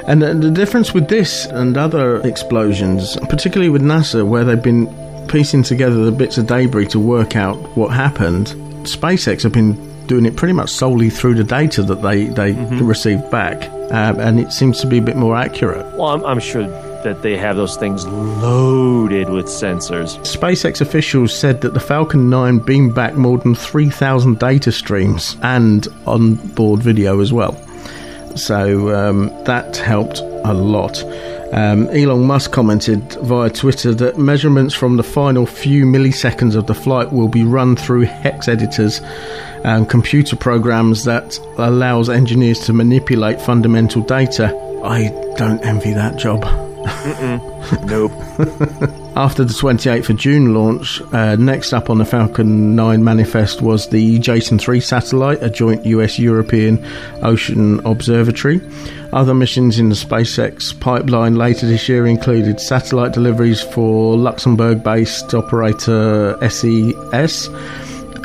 And the, the difference with this and other explosions, particularly with NASA, where they've been piecing together the bits of debris to work out what happened, SpaceX have been doing it pretty much solely through the data that they, they mm-hmm. received back. Um, and it seems to be a bit more accurate. Well, I'm, I'm sure that they have those things loaded with sensors. SpaceX officials said that the Falcon nine beamed back more than three thousand data streams and onboard video as well. So um, that helped a lot. Um, Elon Musk commented via Twitter that measurements from the final few milliseconds of the flight will be run through hex editors and computer programs that allows engineers to manipulate fundamental data. I don't envy that job. Nope. After the twenty-eighth of June launch, uh, next up on the Falcon nine manifest was the Jason three satellite, a joint U S-European Ocean Observatory. Other missions in the SpaceX pipeline later this year included satellite deliveries for Luxembourg-based operator S E S,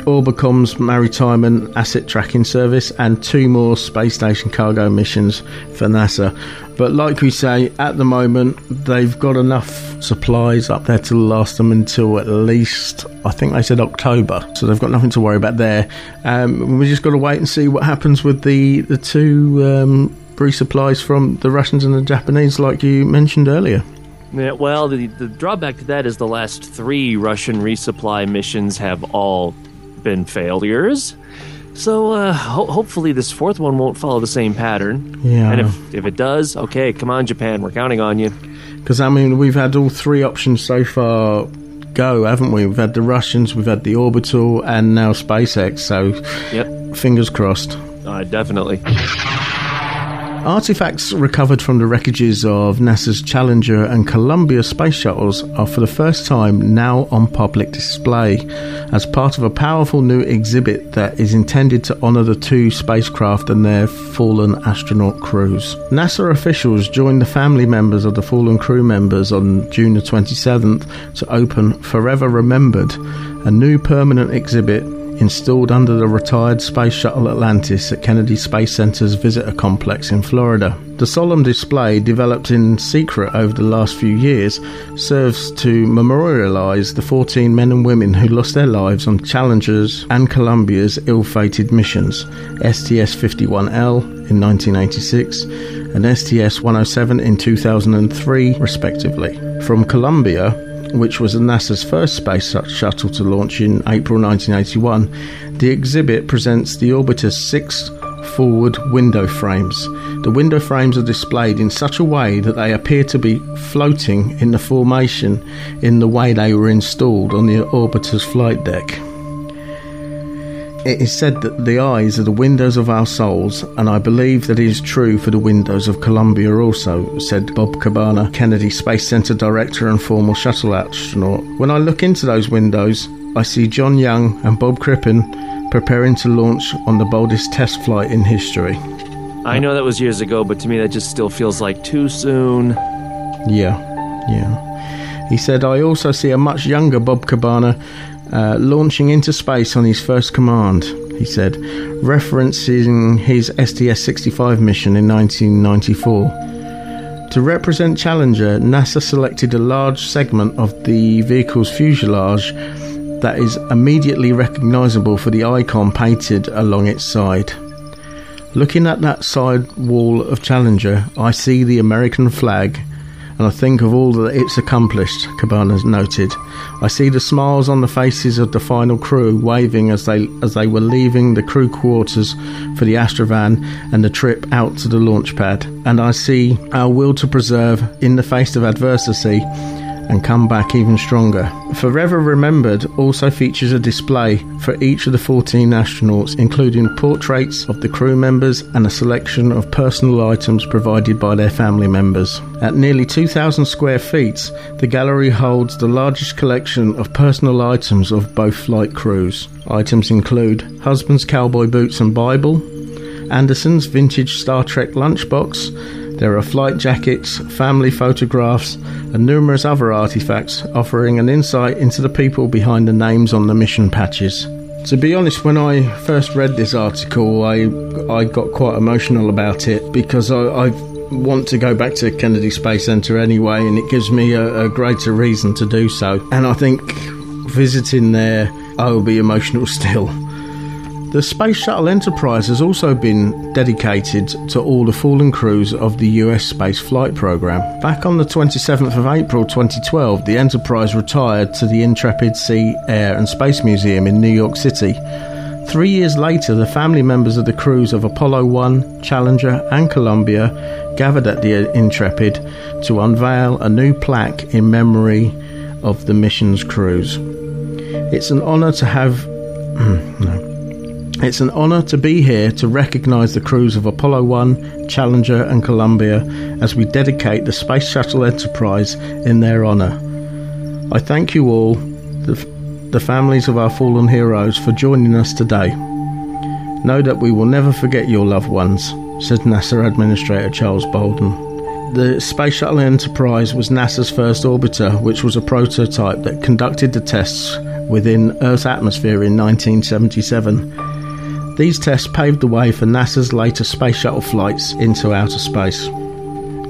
Orbicom's Maritime and Asset Tracking Service, and two more space station cargo missions for NASA. But like we say, at the moment, they've got enough supplies up there to last them until at least, I think they said October. So they've got nothing to worry about there. Um, we just got to wait and see what happens with the, the two um, resupplies from the Russians and the Japanese, like you mentioned earlier. Yeah, well, the, the drawback to that is the last three Russian resupply missions have all... been failures, so uh, ho- hopefully this fourth one won't follow the same pattern. Yeah, and if if it does, okay, come on, Japan, we're counting on you. Because I mean, we've had all three options so far go, haven't we? We've had the Russians, we've had the Orbital, and now SpaceX. So, yep. Fingers crossed. Uh, definitely. Artifacts recovered from the wreckages of NASA's Challenger and Columbia space shuttles are for the first time now on public display as part of a powerful new exhibit that is intended to honour the two spacecraft and their fallen astronaut crews. NASA officials joined the family members of the fallen crew members on June the twenty-seventh to open Forever Remembered, a new permanent exhibit installed under the retired Space Shuttle Atlantis at Kennedy Space Center's visitor complex in Florida. The solemn display, developed in secret over the last few years, serves to memorialise the fourteen men and women who lost their lives on Challenger's and Columbia's ill-fated missions, S T S fifty-one L in nineteen eighty-six and S T S one oh seven in two thousand three, respectively. From Columbia, which was NASA's first space shuttle to launch in April nineteen eighty-one, the exhibit presents the orbiter's six forward window frames. The window frames are displayed in such a way that they appear to be floating in the formation in the way they were installed on the orbiter's flight deck. It is said that the eyes are the windows of our souls, and I believe that it is true for the windows of Columbia also, said Bob Cabana, Kennedy Space Center director and former shuttle astronaut. When I look into those windows, I see John Young and Bob Crippen preparing to launch on the boldest test flight in history. I know that was years ago, but to me that just still feels like too soon. Yeah, yeah. He said, I also see a much younger Bob Cabana Uh, launching into space on his first command, he said, referencing his S T S sixty-five mission in nineteen ninety-four. To represent Challenger, NASA selected a large segment of the vehicle's fuselage that is immediately recognizable for the icon painted along its side. Looking at that side wall of Challenger, I see the American flag, and I think of all that it's accomplished, Cabana noted. I see the smiles on the faces of the final crew waving as they as they were leaving the crew quarters for the Astrovan and the trip out to the launch pad. And I see our will to preserve in the face of adversity and come back even stronger. Forever Remembered also features a display for each of the fourteen astronauts, including portraits of the crew members and a selection of personal items provided by their family members. At nearly two thousand square feet, the gallery holds the largest collection of personal items of both flight crews. Items include husband's cowboy boots and Bible, Anderson's vintage Star Trek lunchbox. There are flight jackets, family photographs, and numerous other artifacts offering an insight into the people behind the names on the mission patches. To be honest, when I first read this article, I I got quite emotional about it because I, I want to go back to Kennedy Space Center anyway, and it gives me a, a greater reason to do so. And I think visiting there, I will be emotional still. The Space Shuttle Enterprise has also been dedicated to all the fallen crews of the U S space flight program. Back on the twenty-seventh of April twenty twelve, the Enterprise retired to the Intrepid Sea, Air and Space Museum in New York City. Three years later, the family members of the crews of Apollo one, Challenger and Columbia gathered at the Intrepid to unveil a new plaque in memory of the mission's crews. It's an honor to have... no. It's an honour to be here to recognise the crews of Apollo one, Challenger and Columbia as we dedicate the Space Shuttle Enterprise in their honour. I thank you all, the, f- the families of our fallen heroes, for joining us today. Know that we will never forget your loved ones, said NASA Administrator Charles Bolden. The Space Shuttle Enterprise was NASA's first orbiter, which was a prototype that conducted the tests within Earth's atmosphere in nineteen seventy-seven. These tests paved the way for NASA's later space shuttle flights into outer space.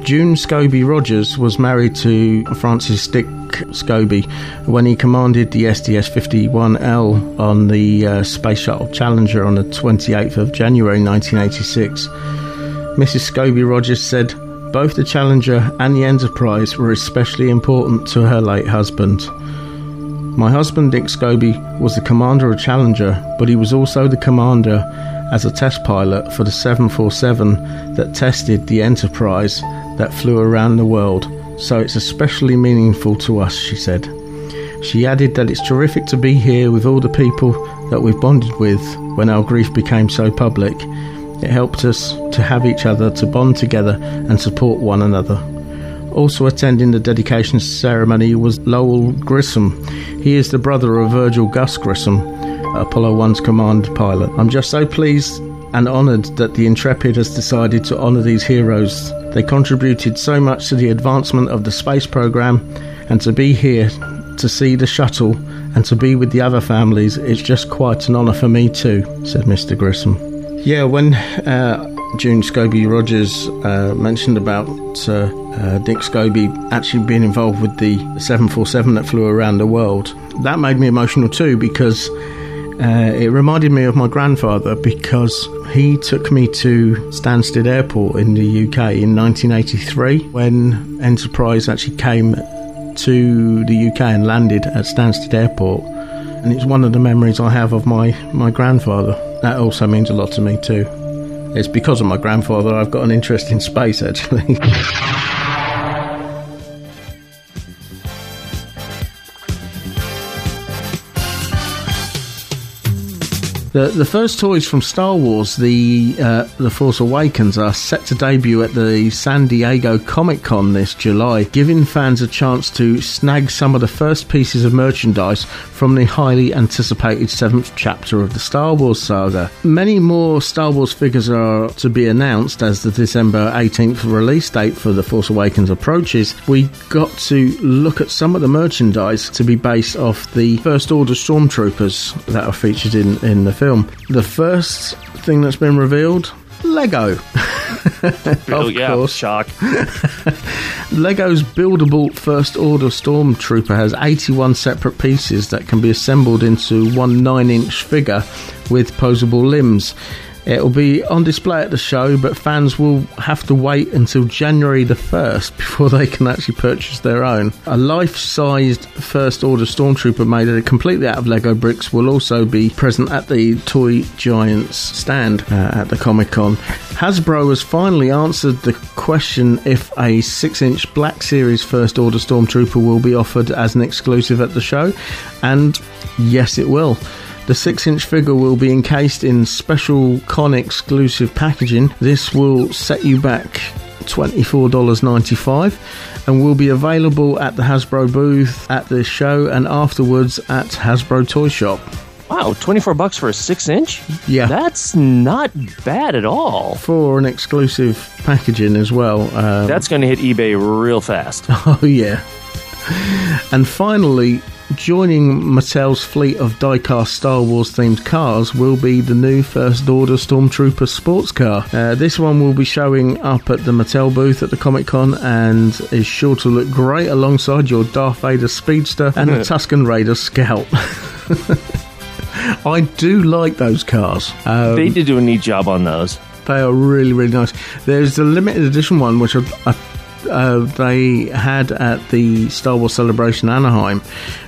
June Scobie Rogers was married to Francis Dick Scobie when he commanded the S T S fifty-one L on the uh, Space Shuttle Challenger on the twenty-eighth of January nineteen eighty-six. Missus Scobie Rogers said, both the Challenger and the Enterprise were especially important to her late husband. My husband, Dick Scobie, was the commander of Challenger, but he was also the commander as a test pilot for the seven forty-seven that tested the Enterprise that flew around the world, so it's especially meaningful to us, she said. She added that it's terrific to be here with all the people that we've bonded with when our grief became so public. It helped us to have each other, to bond together and support one another. Also attending the dedication ceremony was Lowell Grissom. He is the brother of Virgil Gus Grissom, Apollo one's command pilot. I'm just so pleased and honoured that the Intrepid has decided to honour these heroes. They contributed so much to the advancement of the space programme, and to be here, to see the shuttle and to be with the other families, it's just quite an honour for me too, said Mr Grissom. Yeah, when uh, June Scobie Rogers uh, mentioned about uh, uh, Dick Scobie actually being involved with the seven forty-seven that flew around the world, that made me emotional too, because uh, it reminded me of my grandfather, because he took me to Stansted Airport in the U K in nineteen eighty-three when Enterprise actually came to the U K and landed at Stansted Airport, and it's one of the memories I have of my, my grandfather. That also means a lot to me too. It's because of my grandfather I've got an interest in space, actually. The, the first toys from Star Wars, The uh, The Force Awakens, are set to debut at the San Diego Comic-Con this July, giving fans a chance to snag some of the first pieces of merchandise from the highly anticipated seventh chapter of the Star Wars saga. Many more Star Wars figures are to be announced as the December eighteenth release date for The Force Awakens approaches. We got to look at some of the merchandise to be based off the First Order Stormtroopers that are featured in, in the film. Film. The first thing that's been revealed, Lego. of oh, yeah, course. Shock. Lego's buildable First Order Stormtrooper has eighty-one separate pieces that can be assembled into one nine-inch figure with posable limbs. It'll be on display at the show, but fans will have to wait until January the first before they can actually purchase their own. A life-sized First Order Stormtrooper made completely out of Lego bricks will also be present at the Toy Giants stand uh, at the Comic-Con. Hasbro has finally answered the question if a six-inch Black Series First Order Stormtrooper will be offered as an exclusive at the show, and yes, it will. The six-inch figure will be encased in special con-exclusive packaging. This will set you back twenty-four dollars and ninety-five cents and will be available at the Hasbro booth at the show and afterwards at Hasbro Toy Shop. Wow, twenty-four bucks for a six-inch? Yeah. That's not bad at all. For an exclusive packaging as well. Um, That's going to hit eBay real fast. Oh, yeah. And finally, joining Mattel's fleet of die-cast Star Wars-themed cars will be the new First Order Stormtrooper sports car. Uh, this one will be showing up at the Mattel booth at the Comic-Con and is sure to look great alongside your Darth Vader Speedster and the Tusken Raider Scout. I do like those cars. Um, they did do a neat job on those. They are really, really nice. There's the limited edition one, which I... I Uh, they had at the Star Wars Celebration Anaheim,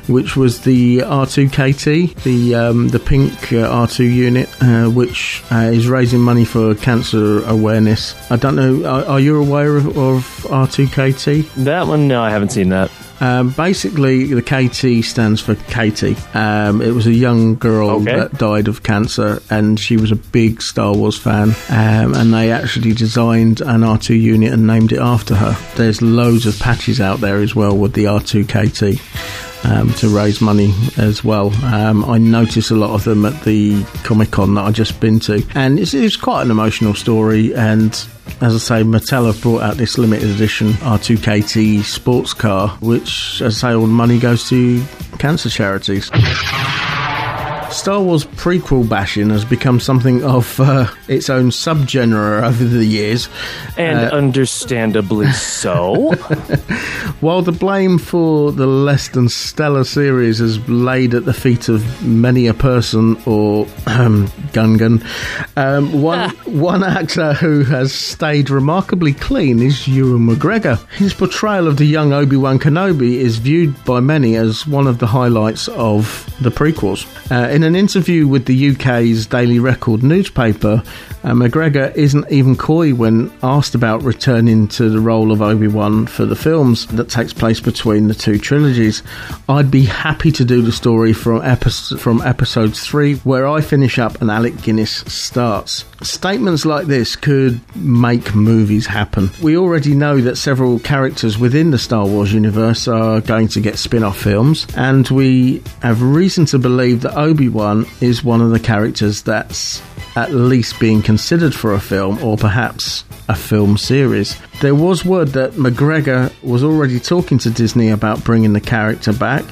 which was the R two K T, the um, the pink uh, R two unit, uh, which uh, is raising money for cancer awareness. I don't know, are, are you aware of, of R two K T? That one, no, I haven't seen that. Um, basically, the K T stands for Katie. Um, it was a young girl okay. that died of cancer, and she was a big Star Wars fan. Um, and they actually designed an R two unit and named it after her. There's loads of patches out there as well with the R two K T um, to raise money as well. Um, I noticed a lot of them at the Comic-Con that I've just been to. And it's, it's quite an emotional story, and as I say, Mattel have brought out this limited edition R two K T sports car, which, as I say, all the money goes to cancer charities. Star Wars prequel bashing has become something of uh, its own subgenre over the years. And uh, understandably so. While the blame for the less than stellar series is laid at the feet of many a person or um, Gungan, um, one, one actor who has stayed remarkably clean is Ewan McGregor. His portrayal of the young Obi-Wan Kenobi is viewed by many as one of the highlights of the prequels. Uh, In an interview with the U K's Daily Record newspaper, uh, McGregor isn't even coy when asked about returning to the role of Obi-Wan for the films that takes place between the two trilogies. I'd be happy to do the story from, epi- from episode three, where I finish up and Alec Guinness starts. Statements like this could make movies happen. We already know that several characters within the Star Wars universe are going to get spin-off films, and we have reason to believe that Obi-Wan is one of the characters that's at least being considered for a film, or perhaps a film series. There was word that McGregor was already talking to Disney about bringing the character back.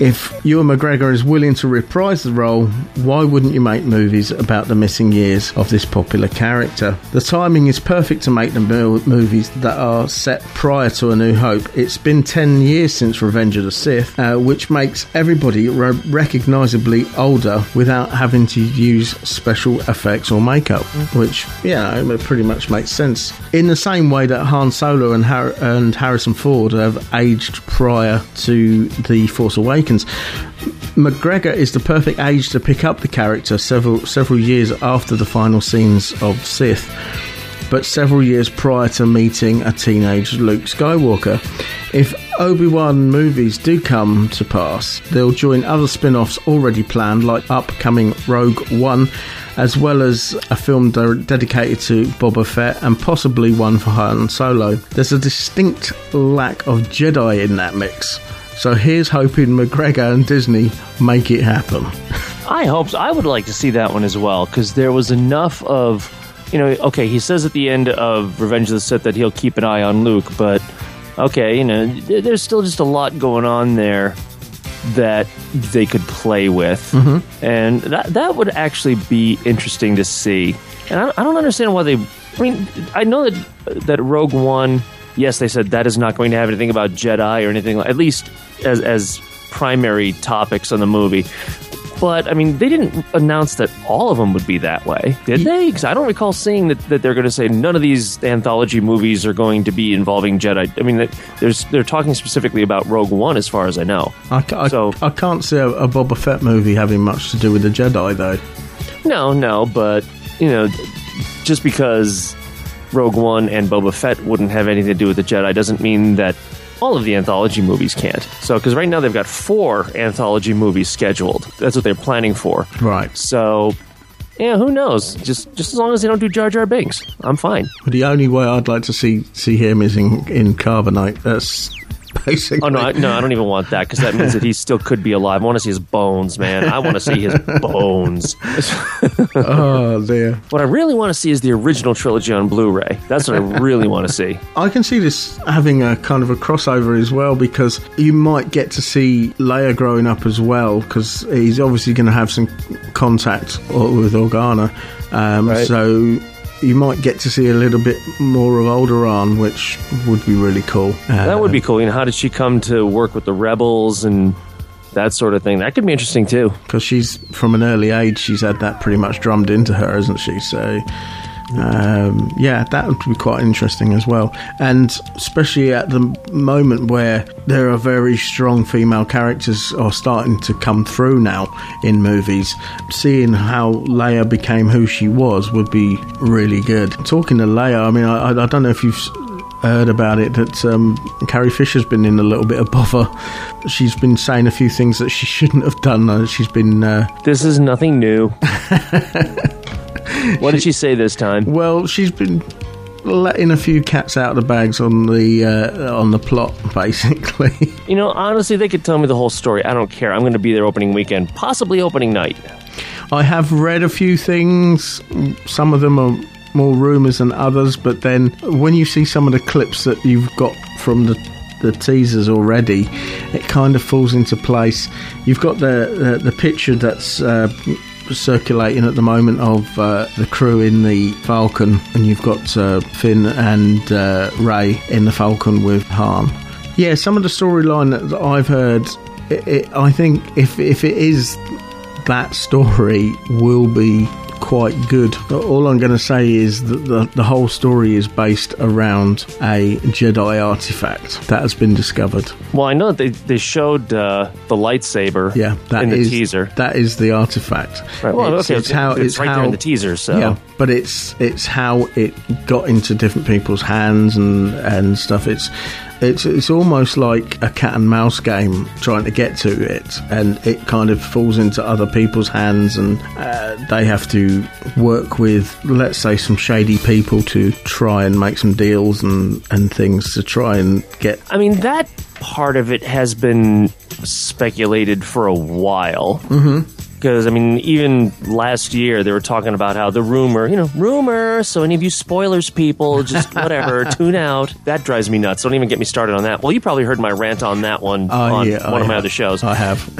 If Ewan McGregor is willing to reprise the role, why wouldn't you make movies about the missing years of this popular character? The timing is perfect to make the movies that are set prior to A New Hope. It's been ten years since Revenge of the Sith, uh, which makes everybody re- recognisably older without having to use special effects or makeup, which, you know, pretty much makes sense. In the same way that Han Solo and, Har- and Harrison Ford have aged prior to The Force Awakens, McGregor is the perfect age to pick up the character several several years after the final scenes of Sith, but several years prior to meeting a teenage Luke Skywalker. If Obi-Wan movies do come to pass, they'll join other spin-offs already planned, like upcoming Rogue One, as well as a film de- dedicated to Boba Fett and possibly one for Han Solo. There's a distinct lack of Jedi in that mix. So here's hoping McGregor and Disney make it happen. I hope so. I would like to see that one as well, because there was enough of, you know, okay, he says at the end of Revenge of the Sith that he'll keep an eye on Luke, but, okay, you know, there's still just a lot going on there that they could play with. Mm-hmm. And that that would actually be interesting to see. And I, I don't understand why they... I mean, I know that that Rogue One... Yes, they said that is not going to have anything about Jedi or anything, at least as as primary topics on the movie. But, I mean, they didn't announce that all of them would be that way, did they? Because I don't recall seeing that, that they're going to say none of these anthology movies are going to be involving Jedi. I mean, there's, they're talking specifically about Rogue One, as far as I know. I, I, so, I can't see a, a Boba Fett movie having much to do with the Jedi, though. No, no, but, you know, just because... Rogue One and Boba Fett wouldn't have anything to do with the Jedi doesn't mean that all of the anthology movies can't. So, because right now they've got four anthology movies scheduled. That's what they're planning for. Right. So, yeah, who knows? Just just as long as they don't do Jar Jar Binks, I'm fine. The only way I'd like to see see him is in, in Carbonite. That's basically... Oh, no, I, no, I don't even want that, because that means that he still could be alive. I want to see his bones, man. I want to see his bones. Oh, dear. What I really want to see is the original trilogy on Blu-ray. That's what I really want to see. I can see this having a kind of a crossover as well, because you might get to see Leia growing up as well, because he's obviously going to have some contact with Organa. Um, right. So... You might get to see a little bit more of Alderaan, which would be really cool. Uh, that would be cool. You know, how did she come to work with the rebels and that sort of thing? That could be interesting too. Because she's from an early age, she's had that pretty much drummed into her, isn't she? So, um, yeah, that would be quite interesting as well. And especially at the moment where there are very strong female characters are starting to come through now in movies, seeing how Leia became who she was would be really good. Talking to Leia, I mean, I, I don't know if you've heard about it, that um, Carrie Fisher's been in a little bit of bother. She's been saying a few things that she shouldn't have done. Though. She's been... Uh, this is nothing new. What did she, she say this time? Well, she's been... letting a few cats out of the bags on the uh, on the plot, basically. You know, honestly, they could tell me the whole story. I don't care. I'm going to be there opening weekend, possibly opening night. I have read a few things. Some of them are more rumours than others, but then when you see some of the clips that you've got from the the teasers already, it kind of falls into place. You've got the the, the picture that's... Uh, circulating at the moment of uh, the crew in the Falcon, and you've got uh, Finn and uh, Rey in the Falcon with Han. Yeah, some of the storyline that, that I've heard, it, it, I think if if it is that story, will be quite good. All I'm going to say is that the, the whole story is based around a Jedi artifact that has been discovered. Well, I know they, they showed uh, the lightsaber yeah, that in the is, teaser. That is the artifact. Right. Well, it's, okay, it's, it's, how, it's, it's right how, there in the teaser. So. Yeah, but it's it's how it got into different people's hands and, and stuff. It's It's it's almost like a cat and mouse game trying to get to it, and it kind of falls into other people's hands, and uh, they have to work with, let's say, some shady people to try and make some deals and, and things to try and get... I mean, that part of it has been speculated for a while. Mm-hmm. Because, I mean, even last year, they were talking about how the rumor, you know, rumor, so any of you spoilers people, just whatever, tune out. That drives me nuts. Don't even get me started on that. Well, you probably heard my rant on that one uh, on yeah, one I of have. my other shows. I have.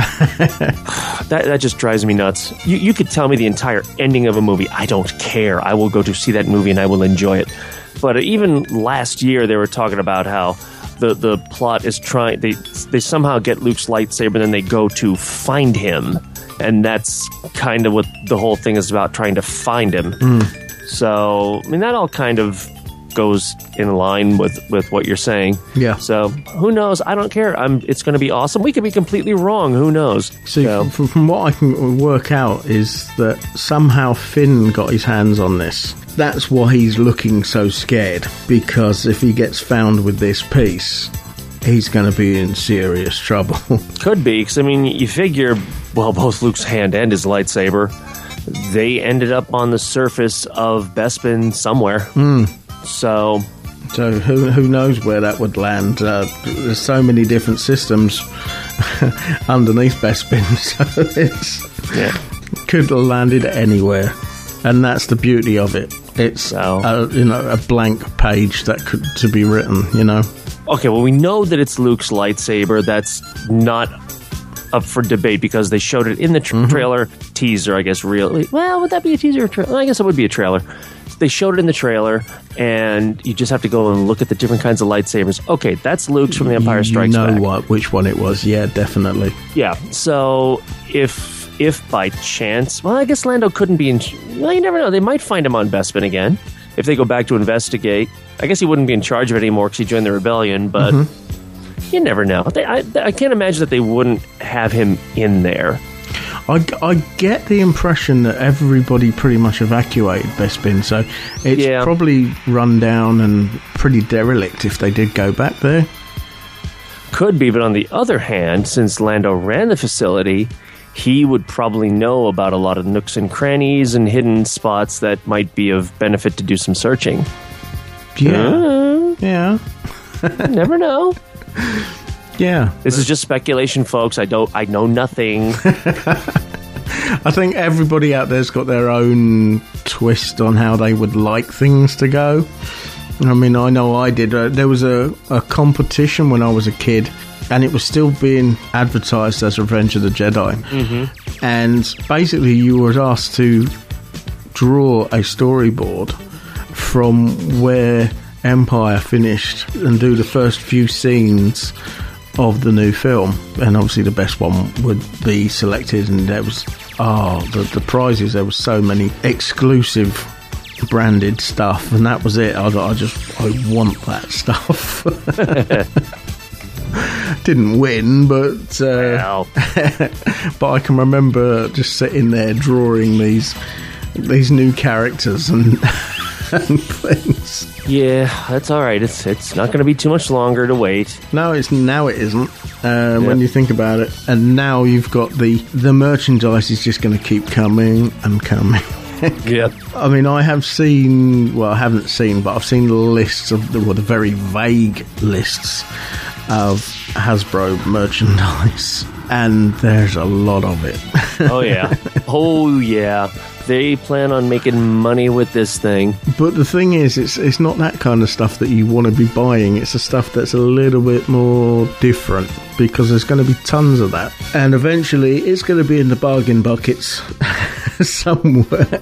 that, that just drives me nuts. You, you could tell me the entire ending of a movie. I don't care. I will go to see that movie and I will enjoy it. But even last year, they were talking about how the the plot is trying, they they somehow get Luke's lightsaber, then they go to find him. And that's kind of what the whole thing is about, trying to find him. Mm. So, I mean, that all kind of goes in line with, with what you're saying. Yeah. So, who knows? I don't care. I'm, it's going to be awesome. We could be completely wrong. Who knows? See, so. from, from what I can work out is that somehow Finn got his hands on this. That's why he's looking so scared, because if he gets found with this piece, he's going to be in serious trouble. Could be, because, I mean, you figure, well, both Luke's hand and his lightsaber, they ended up on the surface of Bespin somewhere. Mm. So... So who who knows where that would land? Uh, there's so many different systems underneath Bespin, so it's... Yeah. Could have landed anywhere. And that's the beauty of it. It's, so. a, you know, a blank page that could to be written, you know? Okay, well, we know that it's Luke's lightsaber. That's not up for debate because they showed it in the tra- mm-hmm. trailer teaser, I guess, really. Well, would that be a teaser or trailer? I guess it would be a trailer. They showed it in the trailer, and you just have to go and look at the different kinds of lightsabers. Okay, that's Luke's from The Empire Strikes Back. You know what, which one it was. Yeah, definitely. Yeah, so if... If by chance... Well, I guess Lando couldn't be in... Well, you never know. They might find him on Bespin again. If they go back to investigate... I guess he wouldn't be in charge of it anymore because he joined the rebellion, but... Mm-hmm. You never know. They, I, I can't imagine that they wouldn't have him in there. I, I get the impression that everybody pretty much evacuated Bespin, so... It's yeah. probably run down and pretty derelict if they did go back there. Could be, but on the other hand, since Lando ran the facility... He would probably know about a lot of nooks and crannies and hidden spots that might be of benefit to do some searching. Yeah. Yeah. yeah. Never know. Yeah. This is just speculation, folks. I don't I know nothing. I think everybody out there's got their own twist on how they would like things to go. I mean, I know I did. Uh, there was a, a competition when I was a kid. And it was still being advertised as Revenge of the Jedi. Mm-hmm. And basically you were asked to draw a storyboard from where Empire finished and do the first few scenes of the new film. And obviously the best one would be selected. And there was, oh, the, the prizes, there was so many exclusive branded stuff. And that was it. I, I just, I want that stuff. Didn't win, but uh, wow. But I can remember just sitting there drawing these these new characters and, and things. Yeah, that's all right. It's it's not going to be too much longer to wait. No, it's now it isn't. Uh, yep. When you think about it, and now you've got the the merchandise is just going to keep coming and coming. Yep. I mean, I have seen. Well, I haven't seen, but I've seen lists of the, well, the very vague lists of Hasbro merchandise, and there's a lot of it. Oh yeah, oh yeah, they plan on making money with this thing. But the thing is, it's it's not that kind of stuff that you want to be buying. It's the stuff that's a little bit more different, because there's going to be tons of that, and eventually it's going to be in the bargain buckets somewhere.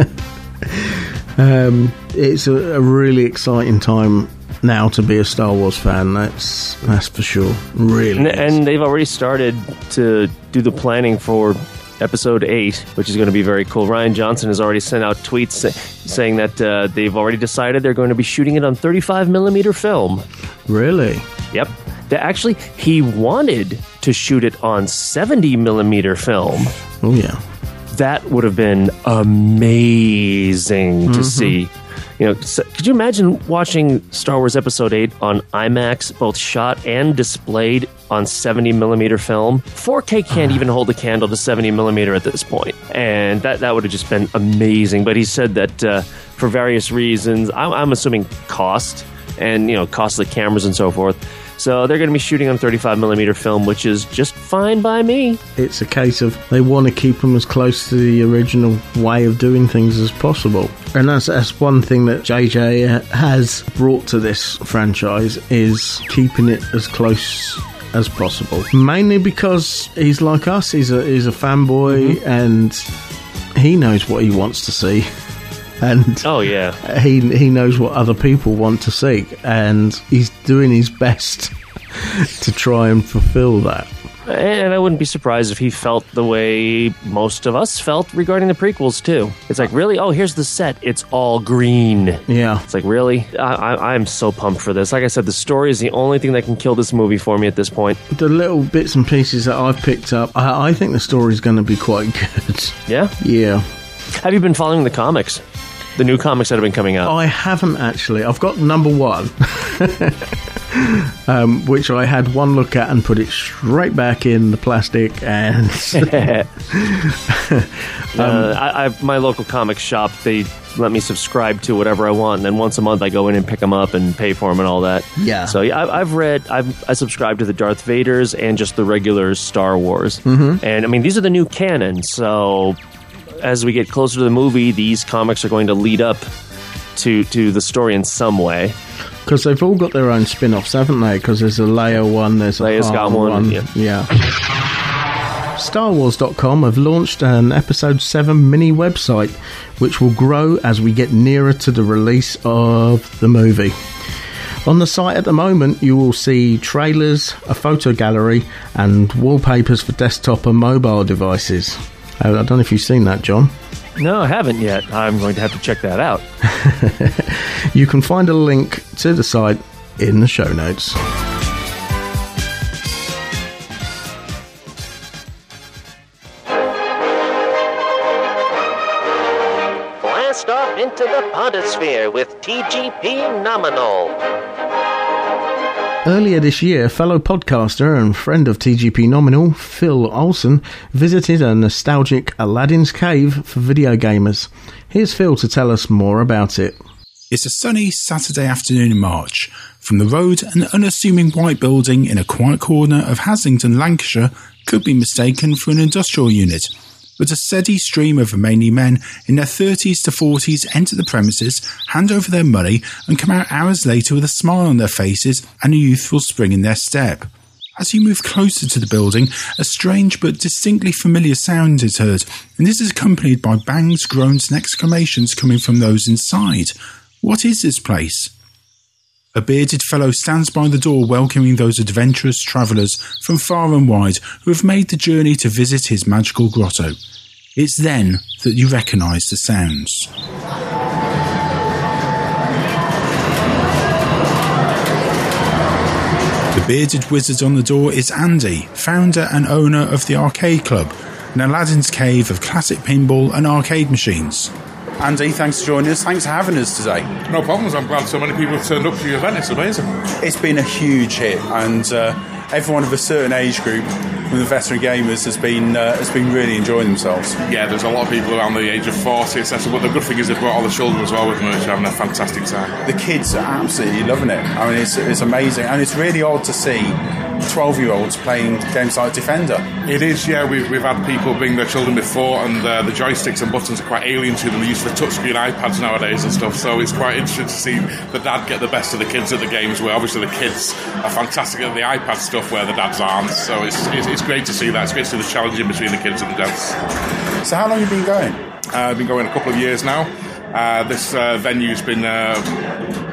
Um, it's a, a really exciting time now to be a Star Wars fan, that's that's for sure. Really. And, and they've already started to do the planning for episode eight, which is going to be very cool. Ryan Johnson has already sent out tweets saying that uh, they've already decided they're going to be shooting it on thirty-five millimeter film. Really? Yep. Actually, he wanted to shoot it on seventy millimeter film. Oh, yeah. That would have been amazing mm-hmm. to see. You know, could you imagine watching Star Wars Episode eight on IMAX, both shot and displayed on seventy millimeter film? four K can't even hold a candle to seventy millimeter at this point. And that, that would have just been amazing. But he said that uh, for various reasons, I'm, I'm assuming cost and, you know, cost of the cameras and so forth. So they're going to be shooting on thirty-five millimeter film, which is just fine by me. It's a case of they want to keep them as close to the original way of doing things as possible. And that's, that's one thing that J J has brought to this franchise, is keeping it as close as possible. Mainly because he's like us, he's a, he's a fanboy, mm-hmm. and he knows what he wants to see. And oh yeah, he he knows what other people want to see, and he's doing his best to try and fulfill that. And I wouldn't be surprised if he felt the way most of us felt regarding the prequels too. It's like, really? Oh, here's the set. It's all green. Yeah. It's like, really? I, I, I'm so pumped for this. Like I said, the story is the only thing that can kill this movie for me at this point. The little bits and pieces that I've picked up, I, I think the story's going to be quite good. Yeah? Yeah. Have you been following the comics? The new comics that have been coming out. I haven't actually. I've got number one, um, which I had one look at and put it straight back in the plastic. And um, uh, I, I, my local comic shop, they let me subscribe to whatever I want, and then once a month I go in and pick them up and pay for them and all that. Yeah. So yeah, I, I've read. I've I subscribe to the Darth Vaders and just the regular Star Wars. Mm-hmm. And I mean, these are the new canon, so. As we get closer to the movie, these comics are going to lead up to to the story in some way. Because they've all got their own spin-offs, haven't they? Because there's a Leia one, there's a Leia's got one. one. Yeah. yeah. Star Wars dot com have launched an Episode seven mini website, which will grow as we get nearer to the release of the movie. On the site at the moment, you will see trailers, a photo gallery, and wallpapers for desktop and mobile devices. I don't know if you've seen that, John. No, I haven't yet. I'm going to have to check that out. You can find a link to the site in the show notes. Blast off into the podosphere with T G P Nominal. Earlier this year, fellow podcaster and friend of T G P Nominal, Phil Olson, visited a nostalgic Aladdin's Cave for video gamers. Here's Phil to tell us more about it. It's a sunny Saturday afternoon in March. From the road, an unassuming white building in a quiet corner of Haslington, Lancashire, could be mistaken for an industrial unit. But a steady stream of Romanian men in their thirties to forties enter the premises, hand over their money, and come out hours later with a smile on their faces and a youthful spring in their step. As you move closer to the building, a strange but distinctly familiar sound is heard, and this is accompanied by bangs, groans, and exclamations coming from those inside. What is this place? A bearded fellow stands by the door welcoming those adventurous travellers from far and wide who have made the journey to visit his magical grotto. It's then that you recognise the sounds. The bearded wizard on the door is Andy, founder and owner of the Arcade Club, an Aladdin's Cave of classic pinball and arcade machines. Andy, thanks for joining us. Thanks for having us today. No problems. I'm glad so many people have turned up for your event. It's amazing. It's been a huge hit, and uh, everyone of a certain age group from the veteran gamers has been uh, has been really enjoying themselves. Yeah, there's a lot of people around the age of forty, et cetera. But the good thing is they've brought all the children as well with them, which are having a fantastic time. The kids are absolutely loving it. I mean, it's it's amazing, and it's really odd to see twelve-year-olds playing games like Defender. It is, yeah. We've, we've had people bring their children before, and uh, the joysticks and buttons are quite alien to them. They're used for touchscreen iPads nowadays and stuff, so it's quite interesting to see the dad get the best of the kids at the games, where obviously the kids are fantastic at the iPad stuff where the dads aren't. So it's, it's, it's great to see that. It's great to see the challenging between the kids and the dads. So how long have you been going? Uh, I've been going a couple of years now. Uh, this uh, venue's been... Uh,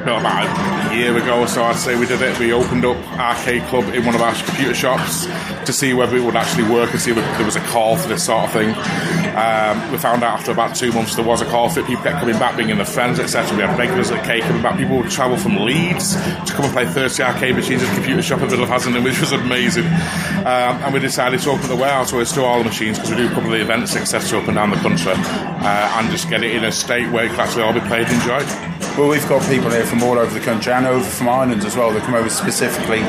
about a year ago or so, I'd say we did it. We opened up Arcade Club in one of our computer shops to see whether it would actually work and see if there was a call for this sort of thing. Um, we found out after about two months there was a call for it. People kept coming back, bringing their friends, et cetera. We had regulars at K coming back. People would travel from Leeds to come and play thirty arcade machines at a computer shop in the middle of Hassenden, which was amazing. Um, and we decided to open the warehouse where we store all the machines, because we do a couple of the events, et cetera, up and down the country, uh, and just get it in a state where it can actually all be played and enjoyed. Well, we've got people here from all over the country and over from Ireland as well that come over specifically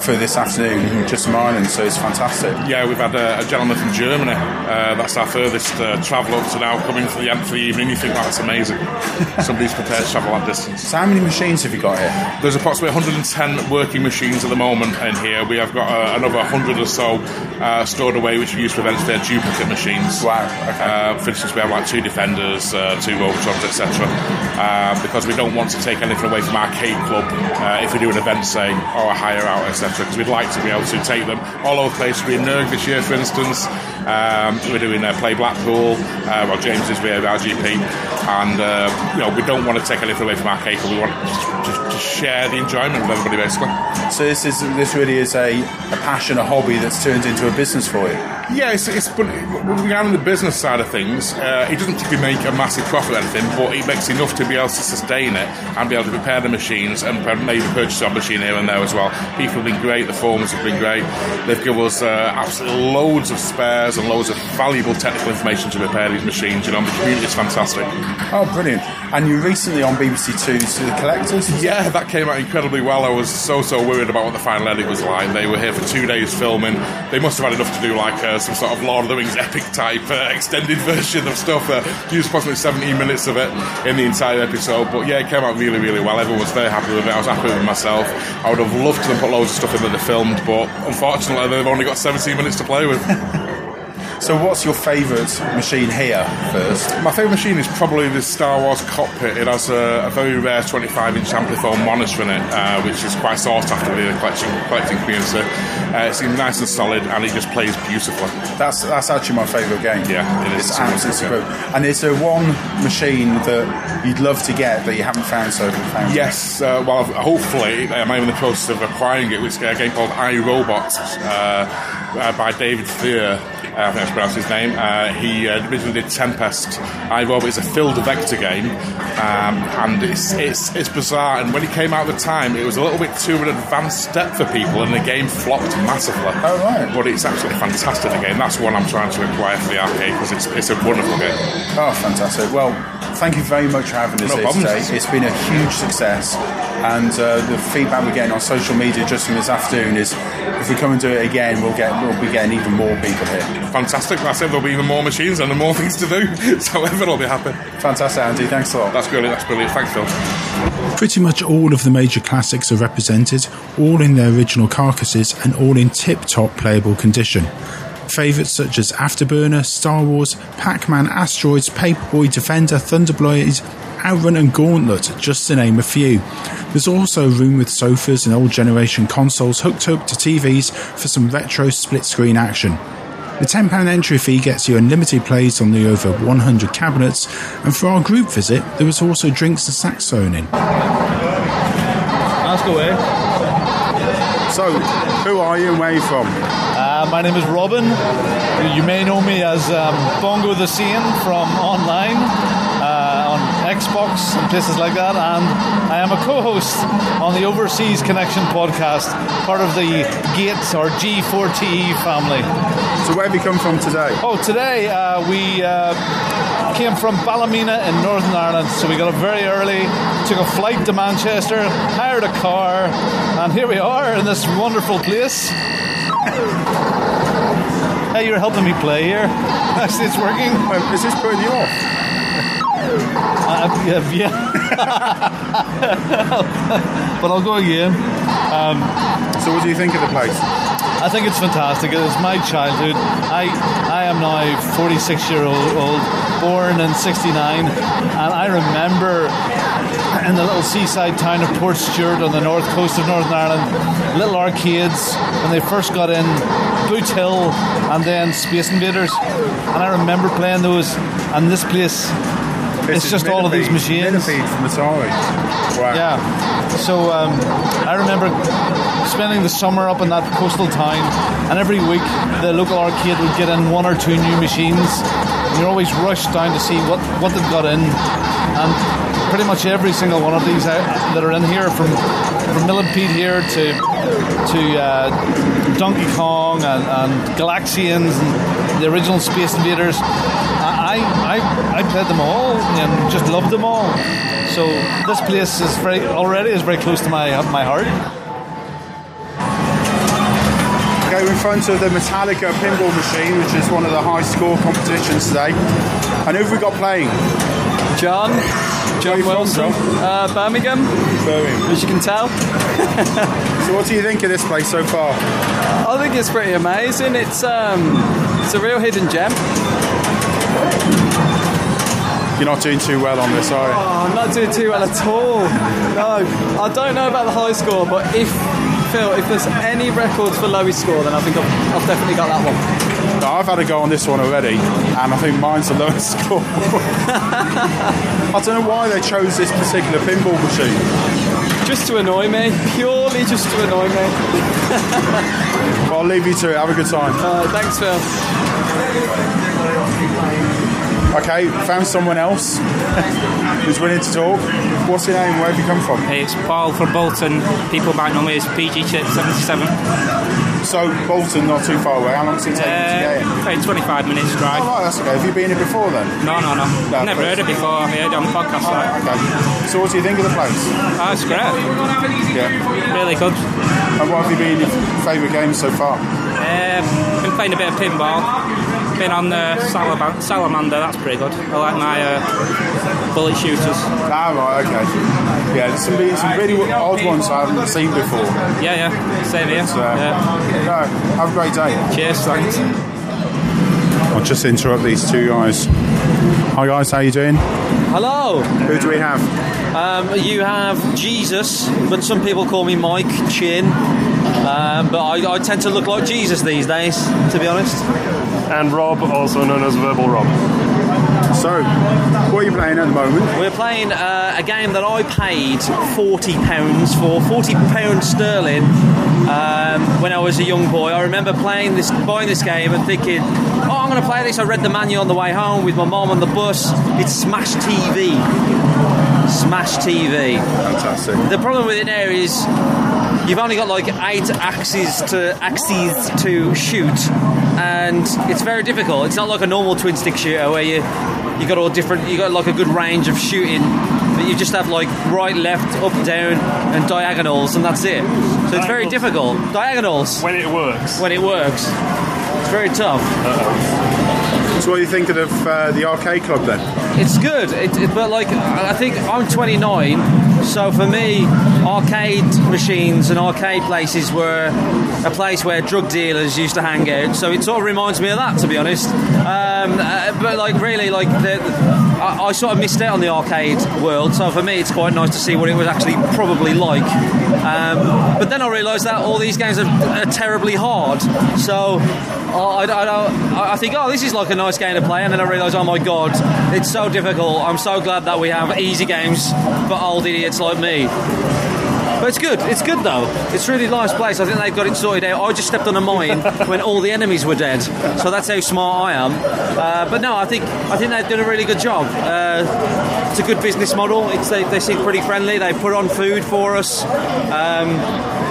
for this afternoon, just from Ireland, so it's fantastic. Yeah, we've had a, a gentleman from Germany. Uh, that's our furthest uh, travel up to now, coming for the end for the evening. You think, wow, that's amazing. Somebody's prepared to travel that distance. So how many machines have you got here? There's approximately one hundred ten working machines at the moment in here. We have got uh, another one hundred or so uh, stored away, which we use to eventually they're duplicate machines. Wow, okay. Uh, for instance, we have like two Defenders, uh, two Voltrons, et cetera. Uh, because we don't want to take anything away from Arcade Club uh, if we do an event, say, or a hire out, et cetera, because we'd like to be able to take them all over the place. We're in Nurg this year, for instance. Um, we're doing uh, Play Blackpool. Uh, well, James is with R G P. And, uh, you know, we don't want to take anything away from our cake. We want to, to, to share the enjoyment with everybody, basically. So this is this really is a, a passion, a hobby that's turned into a business for you? Yeah, it's, it's, but regarding the business side of things, uh, it doesn't typically make a massive profit or anything, but it makes enough to be able to sustain it and be able to repair the machines and maybe purchase a machine here and there as well. People have been great, the forums have been great. They've given us uh, absolutely loads of spares and loads of valuable technical information to repair these machines. You know, the community is fantastic. Oh, brilliant. And you recently on B B C Two's The Collectors? Yeah, that came out incredibly well. I was so, so worried about what the final edit was like. They were here for two days filming. They must have had enough to do like uh, some sort of Lord of the Rings epic type uh, extended version of stuff. Uh, used approximately seventeen minutes of it in the entire episode. But yeah, it came out really, really well. Everyone was very happy with it. I was happy with myself. I would have loved to have put loads of stuff in that they filmed, but unfortunately they've only got seventeen minutes to play with. So what's your favourite machine here first? My favourite machine is probably the Star Wars cockpit. It has a, a very rare twenty-five inch Amplifone monitor in it, uh, which is quite sought after within the collection, collecting community. Uh, it seems nice and solid, and it just plays beautifully. That's that's actually my favourite game. Yeah, it is. It's absolutely cool. And is there one machine that you'd love to get that you haven't found so far? Yes, uh, well, hopefully, I'm in the process of acquiring it, which is a game called iRobot uh, by David Thier. I think I pronounced his name. Uh, he uh, originally did Tempest. iRobot is a filled vector game, um, and it's, it's it's bizarre. And when it came out at the time, it was a little bit too an advanced step for people, and the game flopped massively. Oh, right. But it's absolutely fantastic, the game. That's one I'm trying to acquire for the arcade, because it's, it's a wonderful game. Oh, fantastic. Well, thank you very much for having us no here problems. today. It's been a huge success, and uh, the feedback we're getting on social media just from this afternoon is if we come and do it again, we'll get we'll be getting even more people here. Fantastic. That's it. There'll be even more machines and more things to do. So everyone will be happy. Fantastic, Andy. Thanks a lot. That's brilliant. That's brilliant. Thanks, Phil. Pretty much all of the major classics are represented, all in their original carcasses and all in tip-top playable condition. Favourites such as Afterburner, Star Wars, Pac-Man, Asteroids, Paperboy, Defender, Thunderblade, Outrun and Gauntlet, just to name a few. There's also room with sofas and old generation consoles hooked up to T Vs for some retro split-screen action. The ten pounds entry fee gets you unlimited plays on the over one hundred cabinets, and for our group visit, there was also drinks and saxophoning. That's the way. So, who are you and where are you from? Uh, my name is Robin. You may know me as um, Bongo the Saiyan from online, uh, on Xbox and places like that, and I am a co-host on the Overseas Connection podcast, part of the GATE or G four T E family. So where have you come from today? Oh, today uh, we uh, came from Ballymena in Northern Ireland. So we got up very early, took a flight to Manchester, hired a car, and here we are in this wonderful place. Hey, you're helping me play here. Actually, it's working. Um, is this putting you off? Uh, yeah. But I'll go again. Um, so what do you think of the place? I think it's fantastic. It was my childhood. I I am now forty-six year old, old born in sixty-nine, and I remember in the little seaside town of Port Stewart on the north coast of Northern Ireland, little arcades when they first got in, Boot Hill, and then Space Invaders, and I remember playing those. And this place This it's just all of these machines. Millipede from Atari. Wow. Yeah. So um, I remember spending the summer up in that coastal town, and every week the local arcade would get in one or two new machines. And you're always rushed down to see what, what they've got in. And pretty much every single one of these out, that are in here, from from Millipede here to to uh, Donkey Kong and, and Galaxians and the original Space Invaders, I I I played them all and just loved them all. So this place is very already is very close to my my heart. Go in front of the Metallica pinball machine, which is one of the high score competitions today. And who've we got playing? John. John Wilson. Uh, Birmingham. Birmingham. As you can tell. So what do you think of this place so far? I think it's pretty amazing. It's um, it's a real hidden gem. You're not doing too well on this, are you? Oh, I'm not doing too well at all. No. I don't know about the high score, but if, Phil, if there's any records for lowest score, then I think I've, I've definitely got that one. I've had a go on this one already, and I think mine's the lowest score. I don't know why they chose this particular pinball machine. Just to annoy me. Purely just to annoy me. Well, I'll leave you to it. Have a good time. Uh, thanks, Phil. Okay, found someone else who's willing to talk. What's your name? Where have you come from? Hey, it's Paul from Bolton. People might know me as P G seventy-seven. So, Bolton, not too far away. How long does it take uh, you to get in? twenty-five minutes drive. Oh, right, that's okay. Have you been here before, then? No, no, no. no Never heard it before. I heard it on the podcast. Oh, right. Okay. So, what do you think of the place? Oh, it's great. Yeah. Really good. And what have you been your favourite games so far? Um, been playing a bit of pinball. Been on the Salam- Salamander. That's pretty good. I like my uh, bullet shooters. Ah, right, okay. Yeah, some really, some really odd ones I haven't seen before. Yeah, yeah, same here. So, yeah. No, have a great day. Cheers, thanks. I'll just interrupt these two guys. Hi guys, how you doing? Hello. Who do we have? Um, you have Jesus, but some people call me Mike Chin. Um, but I, I tend to look like Jesus these days, to be honest. And Rob, also known as Verbal Rob. So, what are you playing at the moment? We're playing uh, a game that I paid forty pounds for, forty pounds sterling, um, when I was a young boy. I remember playing this, buying this game and thinking, oh, I'm going to play this. I read the manual on the way home with my mum on the bus. It's Smash T V. Smash T V. Fantastic. The problem with it now is you've only got like eight axes to axes to shoot, and it's very difficult. It's not like a normal twin stick shooter where you you got all different. You got like a good range of shooting, but you just have like right, left, up, down, and diagonals, and that's it. So it's very difficult. Diagonals. When it works. When it works. It's very tough. Uh-oh. So what do you think of uh, the arcade club then? It's good, it, it, but like I think I'm twenty-nine. So for me, arcade machines and arcade places were a place where drug dealers used to hang out. So it sort of reminds me of that, to be honest. Um, uh, but like really, like the, the, I, I sort of missed out on the arcade world. So for me, it's quite nice to see what it was actually probably like. Um, but then I realised that all these games are, are terribly hard. So I, I, I, I think, oh, this is like a nice game to play. And then I realised, oh my God, it's so difficult. I'm so glad that we have easy games for old idiots like me. But it's good. It's good though. It's a really nice place. I think they've got it sorted out. I just stepped on a mine when all the enemies were dead. So that's how smart I am. Uh, but no, I think I think they've done a really good job. Uh, it's a good business model. It's they, they seem pretty friendly. They put on food for us. Um,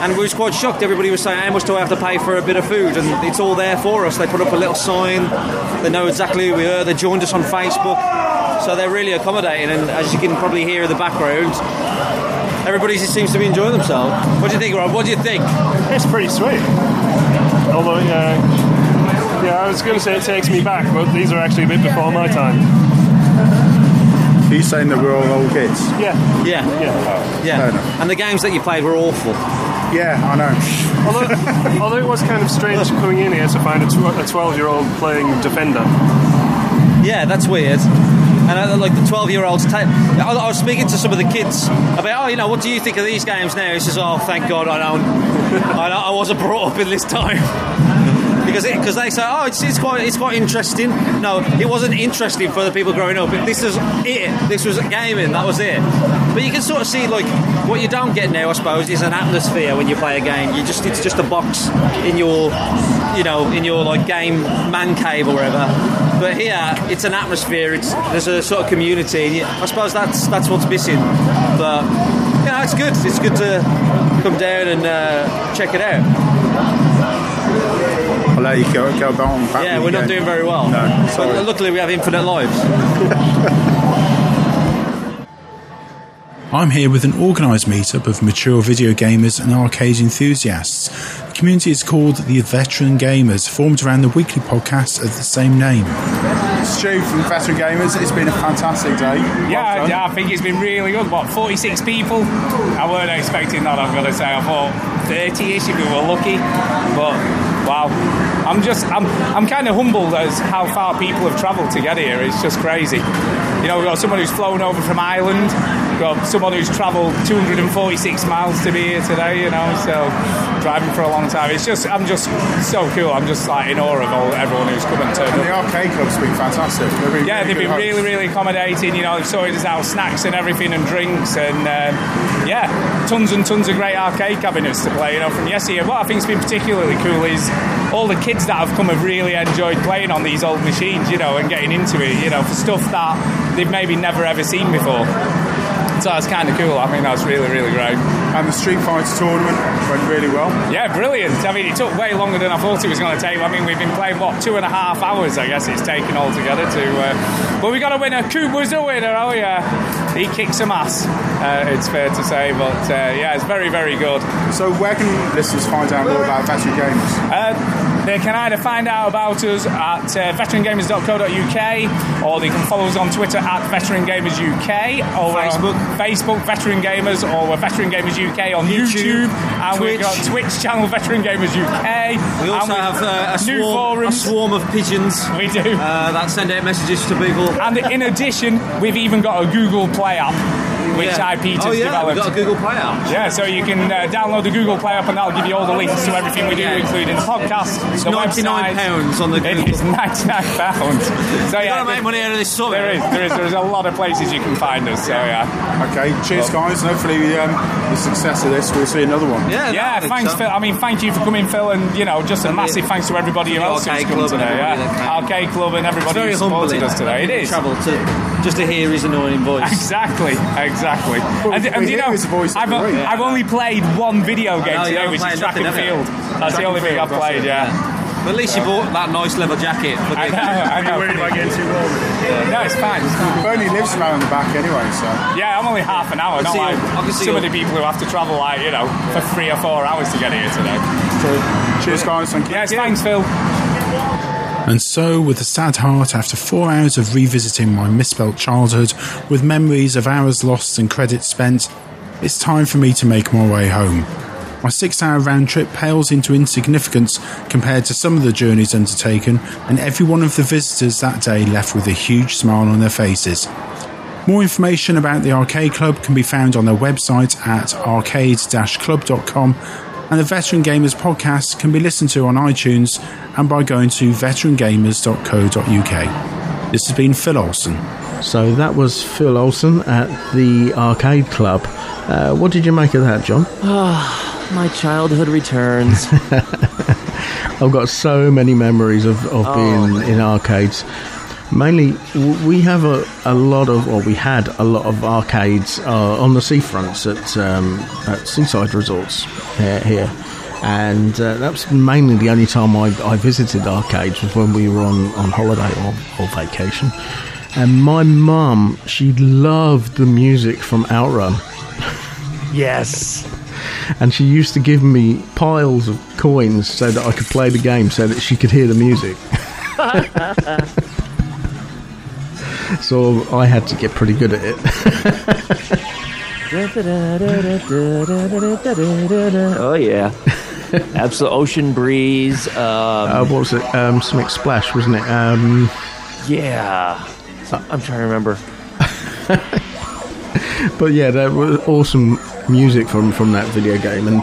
And we was quite shocked. Everybody was saying, how much do I have to pay for a bit of food? And it's all there for us. They put up a little sign. They know exactly who we are. They joined us on Facebook. So they're really accommodating. And as you can probably hear in the background, everybody seems to be enjoying themselves. What do you think, Rob? What do you think? It's pretty sweet. Although, uh, yeah, I was going to say it takes me back, but these are actually a bit before my time. Are you saying that we're all old kids? Yeah. Yeah. Yeah. yeah. And the games that you played were awful. Yeah, I know. although, although it was kind of strange coming in here to find a twelve-year-old playing Defender. Yeah, that's weird. And I, like the twelve-year-olds... Ta- I, I was speaking to some of the kids about, oh, you know, what do you think of these games now? He says, oh, thank God I don't... I, I wasn't brought up in this time. because it, cause they say, oh, it's, it's quite it's quite interesting. No, it wasn't interesting for the people growing up. This was it. This was gaming. That was it. But you can sort of see, like, what you don't get now, I suppose, is an atmosphere when you play a game. You just it's just a box in your, you know, in your like game man cave or whatever. But here, it's an atmosphere. It's there's a sort of community. I suppose that's that's what's missing. But you know, it's good. It's good to come down and uh, check it out. I'll let you go, go on. Yeah, we're again. Not doing very well. No, sorry. But luckily, we have infinite lives. I'm here with an organised meetup of mature video gamers and arcade enthusiasts. The community is called the Veteran Gamers, formed around the weekly podcast of the same name. Stu from Veteran Gamers, it's been a fantastic day. Yeah, yeah, I think it's been really good. What, forty-six people? I weren't expecting that, I've got to say. I thought thirty-ish if we were lucky, but... Wow, I'm just I'm I'm kind of humbled as how far people have travelled to get here. It's just crazy. You know, we've got someone who's flown over from Ireland. We've got someone who's travelled two hundred forty-six miles to be here today. You know, so driving for a long time. It's just I'm just so cool. I'm just like in awe of all, everyone who's come and turned and up. The arcade club's been fantastic. They've been yeah, really they've been hosts. really really accommodating. You know, they've sorted us out snacks and everything and drinks and um, yeah, tons and tons of great arcade cabinets to play. You know, from yesteryear. What I think's been particularly cool is all the kids that have come have really enjoyed playing on these old machines, you know, and getting into it, you know, for stuff that they've maybe never ever seen before. So that's kind of cool. I mean, that's really, really great. And the Street Fighter tournament went really well. Yeah, brilliant. I mean, it took way longer than I thought it was going to take. I mean, we've been playing, what, two and a half hours, I guess it's taken altogether to... Uh... But we got a winner. Kuba's a winner, oh yeah. He kicked some ass, uh, it's fair to say. But, uh, yeah, it's very, very good. So where can listeners find out more about Veteran Gamers? Uh, they can either find out about us at uh, veteran gamers dot co dot U K, or they can follow us on Twitter at veteran gamers U K, or Facebook. Facebook, Veteran Gamers, or we're Veteran Gamers U K on YouTube, YouTube and Twitch. We've got Twitch channel, Veteran Gamers U K. We also we, have uh, a, new swarm, a swarm of pigeons. We do. Uh, that send out messages to people. And in addition, we've even got a Google Play app. Which yeah. Peter's oh, yeah. developed. We've got a Google Play app. Yeah, so you can uh, download the Google Play app, and that'll give you all the links to everything we do, yeah. including the podcast. It's the ninety-nine website. Pounds on the Google. It is ninety-nine pounds. So yeah, gotta make money out of this summit. There is, there is, there is a lot of places you can find us. So yeah. Okay, cheers, well, guys. Hopefully, um, the success of this, we'll see another one. Yeah, yeah. Thanks, so. Phil. I mean, thank you for coming, Phil, and you know, just a and massive the, thanks to everybody else who's come today. Yeah, Arcade Club and everybody who supported us today. It is. Travel to just to hear his annoying voice. Exactly. Exactly. Well, and, and you know, I've, I've only played one video game know, today, which is Track and Field. That's the only thing I've played, yeah. yeah. But at least yeah. you bought that nice leather jacket. For the I know, I know. Worried about getting too warm with it. Yeah. No, it's fine. Bernie lives around the back anyway, so... Yeah, I'm only half an hour, not like some of the people who have to travel, like, you know, for three or four hours to get here today. So, cheers, guys. Thank you. Yes, thanks, Phil. And so, with a sad heart, after four hours of revisiting my misspelt childhood, with memories of hours lost and credits spent, it's time for me to make my way home. My six-hour round trip pales into insignificance compared to some of the journeys undertaken, and every one of the visitors that day left with a huge smile on their faces. More information about the Arcade Club can be found on their website at arcade dash club dot com, and the Veteran Gamers podcast can be listened to on iTunes and by going to veteran gamers dot co dot U K. This has been Phil Olsen. So that was Phil Olsen at the Arcade Club. Uh, what did you make of that, John? Oh, my childhood returns. I've got so many memories of, of oh. being in arcades. Mainly, we have a, a lot of, or we had a lot of arcades uh, on the seafronts at, um, at seaside resorts uh, here. And uh, that was mainly the only time I, I visited arcades was when we were on, on holiday or, or vacation. And my mum, she loved the music from Outrun. Yes. And she used to give me piles of coins so that I could play the game so that she could hear the music. So I had to get pretty good at it. Oh, yeah. Absolute Ocean Breeze. Um, uh, what was it? Um, Smick Splash, wasn't it? Um, yeah. I'm trying to remember. But, yeah, that was awesome music from, from that video game. And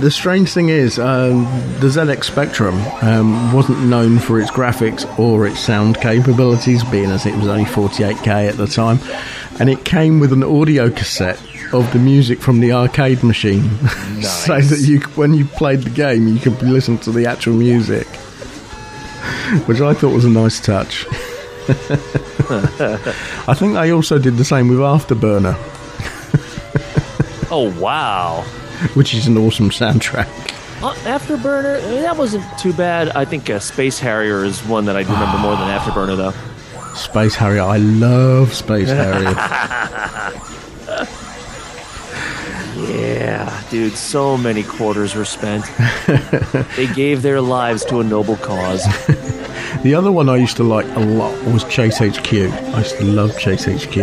The strange thing is, um, the Z X Spectrum um, wasn't known for its graphics or its sound capabilities, being as it was only forty-eight K at the time, and it came with an audio cassette of the music from the arcade machine. Nice. So that you, when you played the game, you could listen to the actual music, which I thought was a nice touch. I think they also did the same with Afterburner. Oh, wow. Which is an awesome soundtrack. Uh, Afterburner, I mean, that wasn't too bad. I think uh, Space Harrier is one that I remember more than Afterburner, though. Space Harrier. I love Space Harrier. Yeah, dude, so many quarters were spent. They gave their lives to a noble cause. The other one I used to like a lot was Chase H Q. I used to love Chase H Q.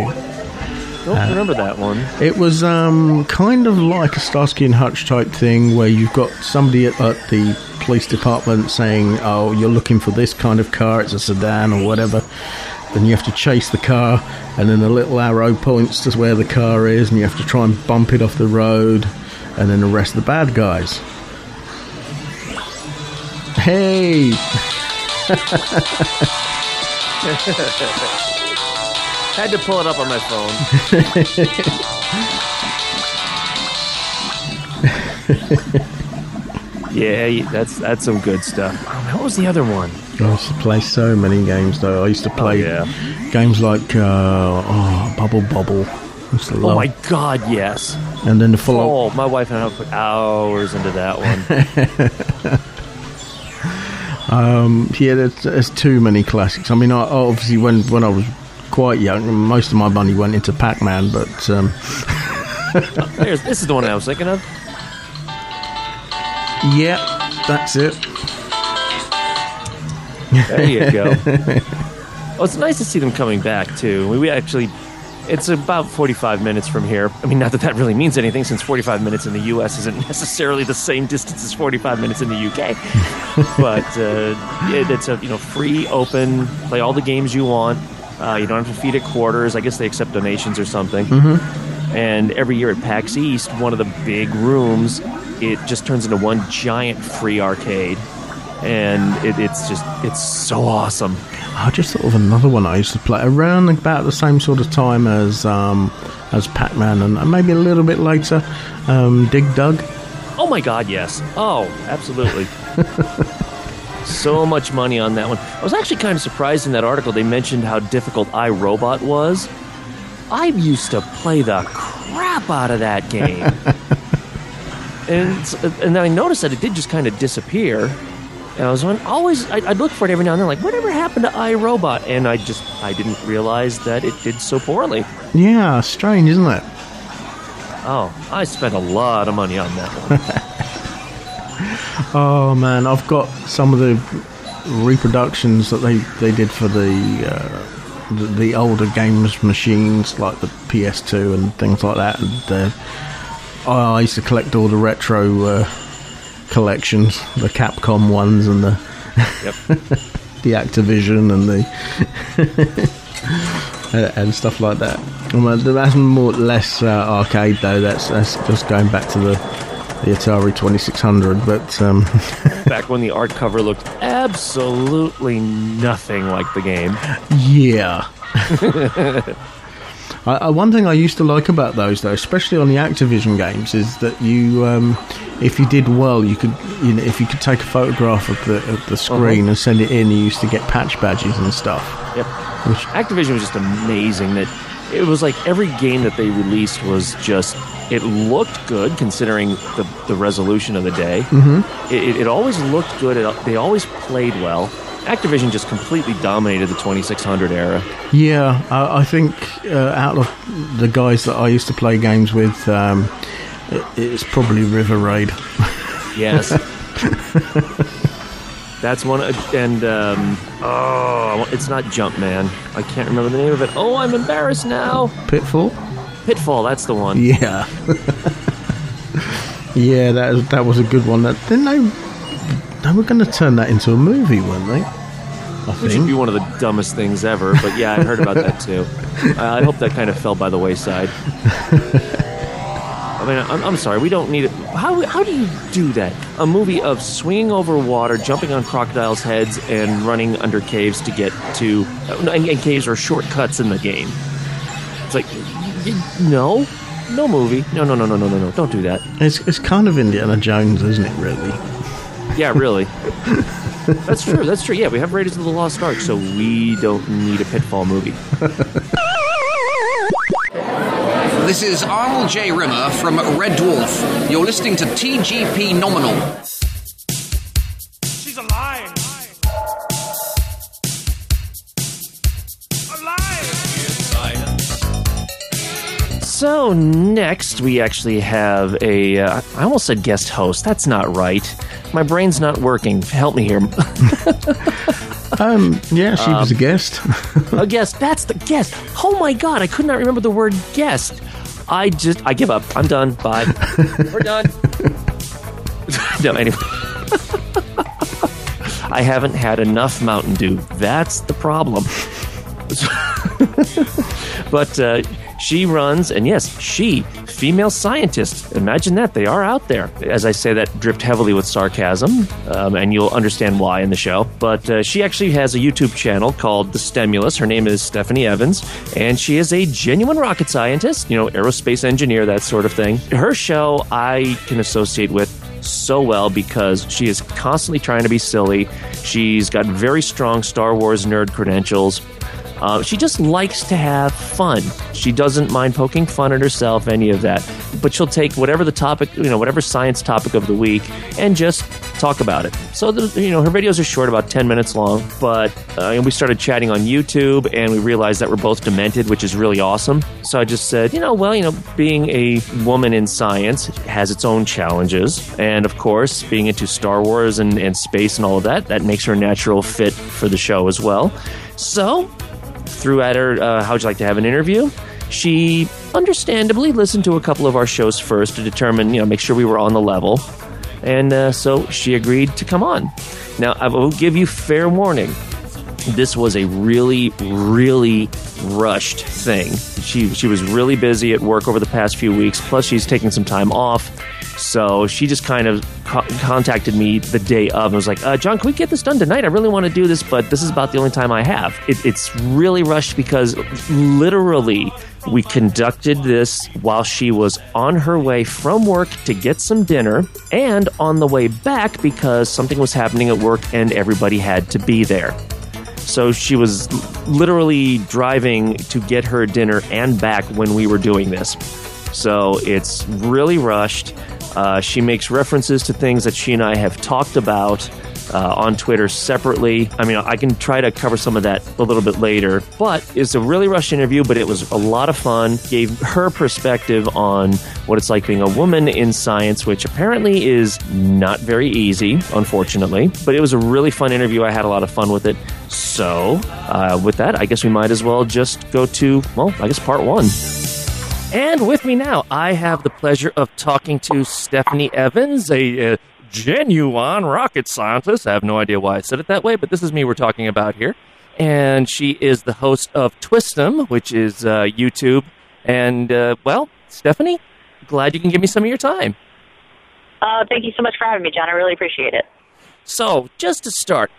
Don't uh, remember that one. It was um, kind of like a Starsky and Hutch type thing where you've got somebody at, at the police department saying, oh, you're looking for this kind of car, it's a sedan or whatever, and you have to chase the car, and then the little arrow points to where the car is, and you have to try and bump it off the road and then arrest the bad guys. Hey! Had to pull it up on my phone. Yeah, that's that's some good stuff. Oh, what was the other one? I used to play so many games, though. I used to play oh, yeah. games like uh, oh, Bubble Bobble. Oh, my God, yes. And then the follow-up. Oh, my wife and I put hours into that one. um, yeah, there's, there's too many classics. I mean, I, obviously, when, when I was quite young, most of my money went into Pac-Man, but um oh, there's, this is the one I was thinking of. Yeah, that's it. There you go. Oh, it's nice to see them coming back too. We, we actually, it's about forty-five minutes from here. I mean, not that that really means anything, since forty-five minutes in the U S isn't necessarily the same distance as forty-five minutes in the U K. But uh, it, it's a, you know, free, open, play all the games you want. Uh, you don't have to feed it quarters. I guess they accept donations or something. Mm-hmm. And every year at PAX East, one of the big rooms, it just turns into one giant free arcade. And it, it's just, it's so awesome. I just thought of another one I used to play around about the same sort of time as um, as Pac-Man, and maybe a little bit later, um, Dig Dug. Oh my God, yes. Oh, absolutely. So much money on that one. I was actually kind of surprised in that article they mentioned how difficult iRobot was. I used to play the crap out of that game. and and then I noticed that it did just kind of disappear. And I was always, I'd look for it every now and then, like, whatever happened to iRobot? And I just, I didn't realize that it did so poorly. Yeah, strange, isn't it? Oh, I spent a lot of money on that one. Oh man, I've got some of the reproductions that they, they did for the, uh, the the older games machines, like the P S two and things like that. And uh, I used to collect all the retro uh, collections, the Capcom ones and the yep. the Activision and the and stuff like that. Well, that's more less uh, arcade though. That's that's just going back to the. The Atari twenty-six hundred, but um, back when the art cover looked absolutely nothing like the game. Yeah. I, I, one thing I used to like about those, though, especially on the Activision games, is that you, um, if you did well, you could, you know, if you could take a photograph of the of the screen uh-huh. and send it in, you used to get patch badges and stuff. Yep. Which, Activision was just amazing. That it was like every game that they released was just. It looked good, considering the, the resolution of the day. Mm-hmm. It, it always looked good. It, they always played well. Activision just completely dominated the twenty-six hundred era. Yeah, I, I think uh, out of the guys that I used to play games with, um, it, it's probably River Raid. Yes. That's one. And, um, oh, it's not Jumpman. I can't remember the name of it. Oh, I'm embarrassed now. Pitfall? Pitfall, that's the one. Yeah. Yeah, that that was a good one. That, didn't they, they were going to turn that into a movie, weren't they? I think. Which would be one of the dumbest things ever, but yeah, I heard about that too. Uh, I hope that kind of fell by the wayside. I mean, I'm, I'm sorry, we don't need it. How how do you do that? A movie of swinging over water, jumping on crocodiles' heads, and running under caves to get to... And, and caves are shortcuts in the game. It's like, no, no movie. No, no, no, no, no, no, no, don't do that. It's, it's kind of Indiana Jones, isn't it, really? Yeah, really. That's true, that's true. Yeah, we have Raiders of the Lost Ark, so we don't need a Pitfall movie. This is Arnold J. Rimmer from Red Dwarf. You're listening to T G P Nominal. She's alive. Alive. So next we actually have a, uh, I almost said guest host. That's not right. My brain's not working. Help me here. Um, yeah, she um, was a guest. A guest. That's the guest. Oh, my God. I could not remember the word guest. I just, I give up. I'm done. Bye. We're done. No, anyway. I haven't had enough Mountain Dew. That's the problem. But uh, she runs, and yes, she, female scientists. Imagine that. They are out there. As I say that, dripped heavily with sarcasm, um, and you'll understand why in the show. But uh, she actually has a YouTube channel called The Stemulus. Her name is Stephanie Evans, and she is a genuine rocket scientist, you know, aerospace engineer, that sort of thing. Her show I can associate with so well because she is constantly trying to be silly. She's got very strong Star Wars nerd credentials. Uh, she just likes to have fun. She doesn't mind poking fun at herself, any of that. But she'll take whatever the topic, you know, whatever science topic of the week and just talk about it. So, the, you know, her videos are short, about ten minutes long. But uh, and we started chatting on YouTube and we realized that we're both demented, which is really awesome. So I just said, you know, well, you know, being a woman in science has its own challenges. And, of course, being into Star Wars and, and space and all of that, that makes her a natural fit for the show as well. So... threw at her, uh, how'd you like to have an interview? She understandably listened to a couple of our shows first to determine, you know, make sure we were on the level. And uh, so she agreed to come on. Now, I will give you fair warning. This was a really, really rushed thing. She she was really busy at work over the past few weeks. Plus, she's taking some time off. So she just kind of co- contacted me the day of and was like, uh, John, can we get this done tonight? I really want to do this, but this is about the only time I have. It, it's really rushed because literally we conducted this while she was on her way from work to get some dinner and on the way back because something was happening at work and everybody had to be there. So she was literally driving to get her dinner and back when we were doing this. So it's really rushed. Uh, she makes references to things that she and I have talked about uh, on Twitter separately. I mean, I can try to cover some of that a little bit later. But it's a really rushed interview, but it was a lot of fun. Gave her perspective on what it's like being a woman in science, which apparently is not very easy, unfortunately. But it was a really fun interview. I had a lot of fun with it. So uh, with that, I guess we might as well just go to, well, I guess part one. And with me now, I have the pleasure of talking to Stephanie Evans, a, a genuine rocket scientist. I have no idea why I said it that way, but this is me we're talking about here. And she is the host of Twistem, which is uh, YouTube. And, uh, well, Stephanie, glad you can give me some of your time. Uh, thank you so much for having me, John. I really appreciate it. So, just to start,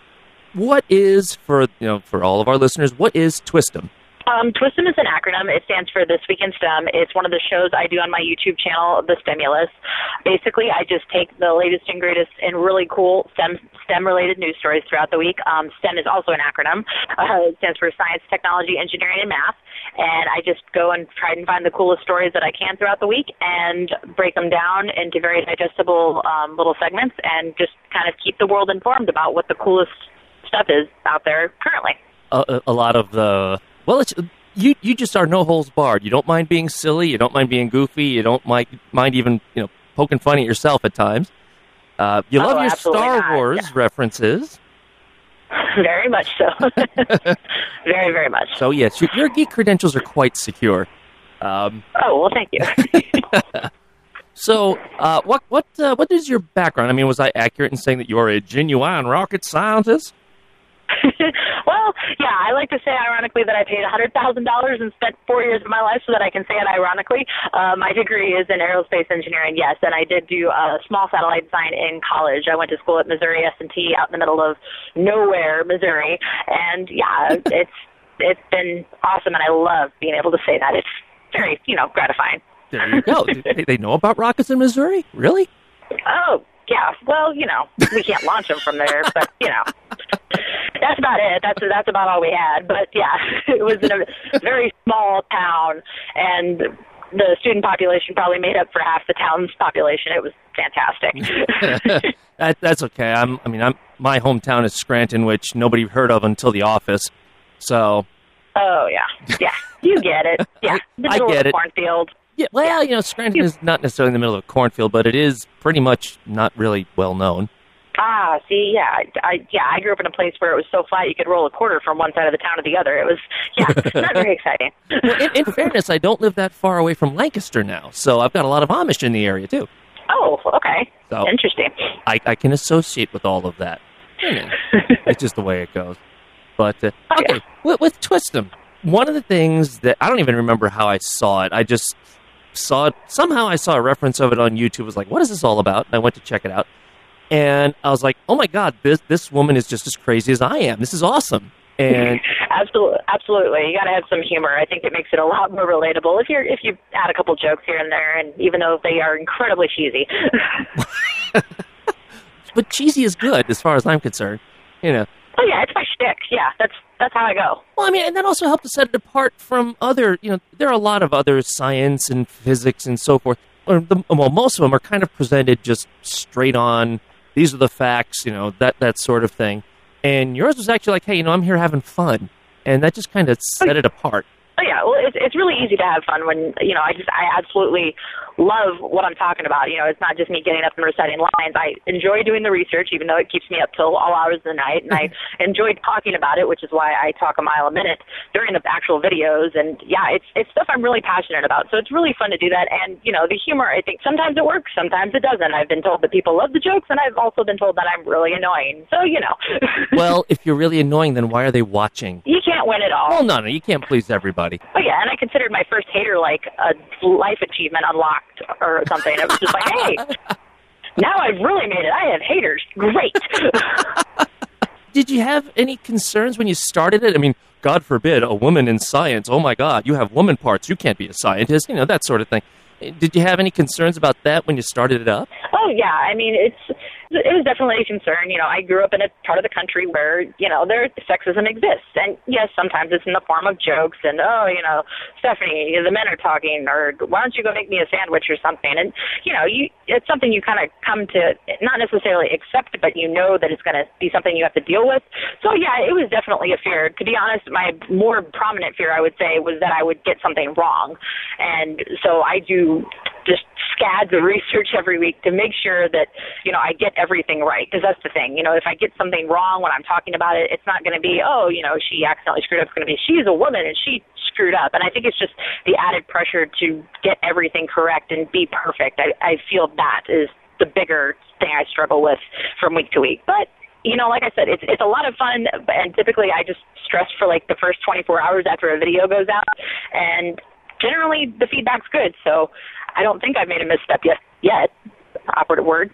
what is, for you know, for all of our listeners, what is Twistem? Um, Twistem is an acronym. It stands for This Week in STEM. It's one of the shows I do on my YouTube channel, The Stimulus. Basically, I just take the latest and greatest and really cool STEM, STEM-related news stories throughout the week. Um, STEM is also an acronym. Uh, it stands for Science, Technology, Engineering, and Math. And I just go and try and find the coolest stories that I can throughout the week and break them down into very digestible um, little segments and just kind of keep the world informed about what the coolest stuff is out there currently. Uh, a lot of the... Well, it's, you you just are no holds barred. You don't mind being silly. You don't mind being goofy. You don't mind, mind even you know poking fun at yourself at times. Uh, you oh, love your Star not. Wars yeah. references. Very much so. Very, very much. So, yes, your, your geek credentials are quite secure. Um, oh, well, thank you. So, uh, what what uh, what is your background? I mean, was I accurate in saying that you are a genuine rocket scientist? Well, yeah, I like to say ironically that I paid one hundred thousand dollars and spent four years of my life so that I can say it ironically. Uh, my degree is in aerospace engineering, yes, and I did do uh, small satellite design in college. I went to school at Missouri S and T out in the middle of nowhere, Missouri, and yeah, it's it's been awesome, and I love being able to say that. It's very, you know, gratifying. There you go. They know about rockets in Missouri? Really? Oh, yeah. Well, you know, we can't launch them from there, but, you know. That's about it. That's that's about all we had. But, yeah, it was in a very small town, and the student population probably made up for half the town's population. It was fantastic. that, that's okay. I'm, I mean, I'm, my hometown is Scranton, which nobody heard of until The Office. So. Oh, yeah. Yeah. You get it. Yeah. The I get it. Cornfield. Yeah, well, you know, Scranton is not necessarily in the middle of a cornfield, but it is pretty much not really well known. Ah, see, yeah, I, yeah, I grew up in a place where it was so flat you could roll a quarter from one side of the town to the other. It was, yeah, not very exciting. Well, in, in fairness, I don't live that far away from Lancaster now, so I've got a lot of Amish in the area too. Oh, okay, so interesting. I, I can associate with all of that. Anyway, it's just the way it goes. But uh, okay, oh, yeah. with, with Twist'em, one of the things that I don't even remember how I saw it. I just. Saw it, somehow I saw a reference of it on YouTube. I was like, what is this all about? And I went to check it out. And I was like, oh my God, this this woman is just as crazy as I am. This is awesome. And absolutely, absolutely. You got to have some humor. I think it makes it a lot more relatable if you if you add a couple jokes here and there, and even though they are incredibly cheesy. But cheesy is good as far as I'm concerned. You know. Oh, yeah, it's my shtick. Yeah, that's that's how I go. Well, I mean, and that also helped to set it apart from other, you know, there are a lot of other science and physics and so forth. Or the, well, most of them are kind of presented just straight on, these are the facts, you know, that, that sort of thing. And yours was actually like, hey, you know, I'm here having fun. And that just kind of set it apart. Oh, yeah, well, it's, it's really easy to have fun when, you know, I just, I absolutely love what I'm talking about. You know, it's not just me getting up and reciting lines. I enjoy doing the research, even though it keeps me up till all hours of the night, and I enjoy talking about it, which is why I talk a mile a minute during the actual videos, and, yeah, it's it's stuff I'm really passionate about, so it's really fun to do that, and, you know, the humor, I think, sometimes it works, sometimes it doesn't. I've been told that people love the jokes, and I've also been told that I'm really annoying, so, you know. Well, if you're really annoying, then why are they watching? You can't win it all. Well, no, no, you can't please everybody. Oh, yeah, and I considered my first hater like a life achievement unlocked or something. It was just like, hey, now I've really made it. I have haters. Great. Did you have any concerns when you started it? I mean, God forbid, a woman in science. Oh, my God, you have woman parts. You can't be a scientist. You know, that sort of thing. Did you have any concerns about that when you started it up? Oh, yeah. I mean, it's... It was definitely a concern. You know, I grew up in a part of the country where, you know, there sexism exists. And, yes, sometimes it's in the form of jokes and, oh, you know, Stephanie, the men are talking, or why don't you go make me a sandwich or something. And, you know, you it's something you kind of come to not necessarily accept, but you know that it's going to be something you have to deal with. So, yeah, it was definitely a fear. To be honest, my more prominent fear, I would say, was that I would get something wrong. And so I do just scads of research every week to make sure that, you know, I get everything right, because that's the thing. You know, if I get something wrong when I'm talking about it, it's not going to be, oh, you know, she accidentally screwed up. It's going to be, she's a woman and she screwed up. And I think it's just the added pressure to get everything correct and be perfect. I, I feel that is the bigger thing I struggle with from week to week. But, you know, like I said, it's it's a lot of fun, and typically I just stress for, like, the first twenty-four hours after a video goes out, and generally the feedback's good, so I don't think I've made a misstep yet, yet. Operative word.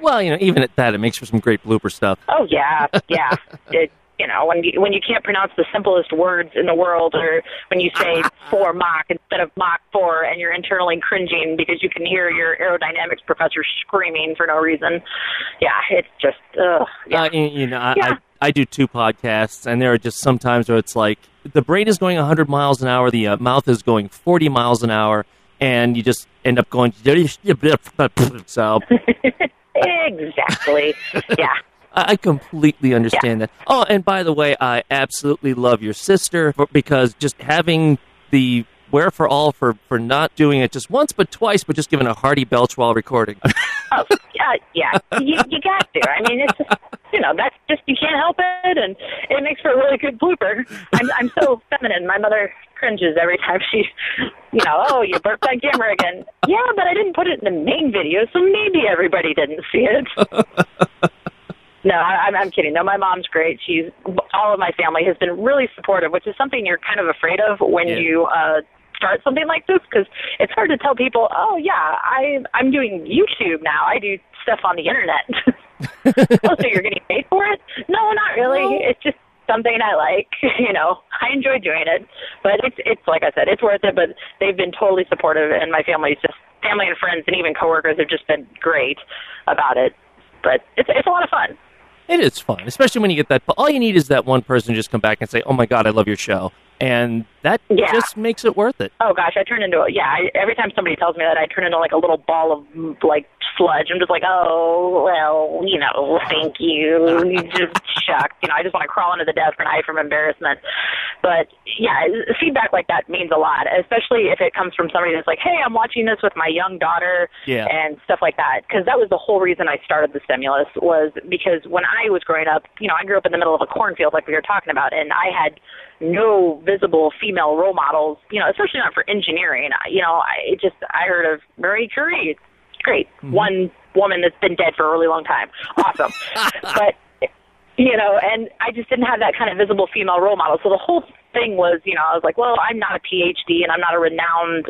Well, you know, even at that, it makes for some great blooper stuff. Oh, yeah, yeah. It, you know, when you, when you can't pronounce the simplest words in the world, or when you say four Mach instead of Mach four, and you're internally cringing because you can hear your aerodynamics professor screaming for no reason. Yeah, it's just, ugh. Yeah. Uh, you know, I, yeah. I, I do two podcasts, and there are just sometimes where it's like, the brain is going one hundred miles an hour, the uh, mouth is going forty miles an hour, and you just end up going, so. Exactly, yeah. I completely understand yeah. that. Oh, and by the way, I absolutely love your sister, because just having the where for all for, for not doing it just once but twice, but just giving a hearty belch while recording. Oh, yeah, yeah. You, you got to. I mean, it's just, you know, that's just, you can't help it, and it makes for a really good blooper. I'm, I'm so feminine. My mother cringes every time she, you know, oh, you burped on camera again. Yeah, but I didn't put it in the main video, so maybe everybody didn't see it. No, I, I'm kidding. No, my mom's great. She's all of my family has been really supportive, which is something you're kind of afraid of when yeah. you uh, start something like this, because it's hard to tell people, oh, yeah, I, I'm doing YouTube now. I do stuff on the Internet. Oh, so you're getting paid for it? No, not really. No. It's just something I like. You know, I enjoy doing it. But it's, it's like I said, it's worth it. But they've been totally supportive, and my family's just, family and friends and even coworkers have just been great about it. But it's, it's a lot of fun. It is fun, especially when you get that. But all you need is that one person to just come back and say, oh, my God, I love your show. And that yeah. just makes it worth it. Oh, gosh, I turn into, a, yeah, I, every time somebody tells me that, I turn into, like, a little ball of, like, sludge. I'm just like, oh, well, you know, thank you. You just shucks. You know, I just want to crawl under the desk and hide from embarrassment. But, yeah, feedback like that means a lot, especially if it comes from somebody that's like, hey, I'm watching this with my young daughter yeah. and stuff like that. Because that was the whole reason I started the stimulus, was because when I was growing up, you know, I grew up in the middle of a cornfield like we were talking about, and I had no visible female role models, you know, especially not for engineering. You know, I just, I heard of Marie Curie. Great. Mm-hmm. One woman that's been dead for a really long time. Awesome. But, you know, and I just didn't have that kind of visible female role model. So the whole thing was, you know, I was like, well, I'm not a P H D and I'm not a renowned,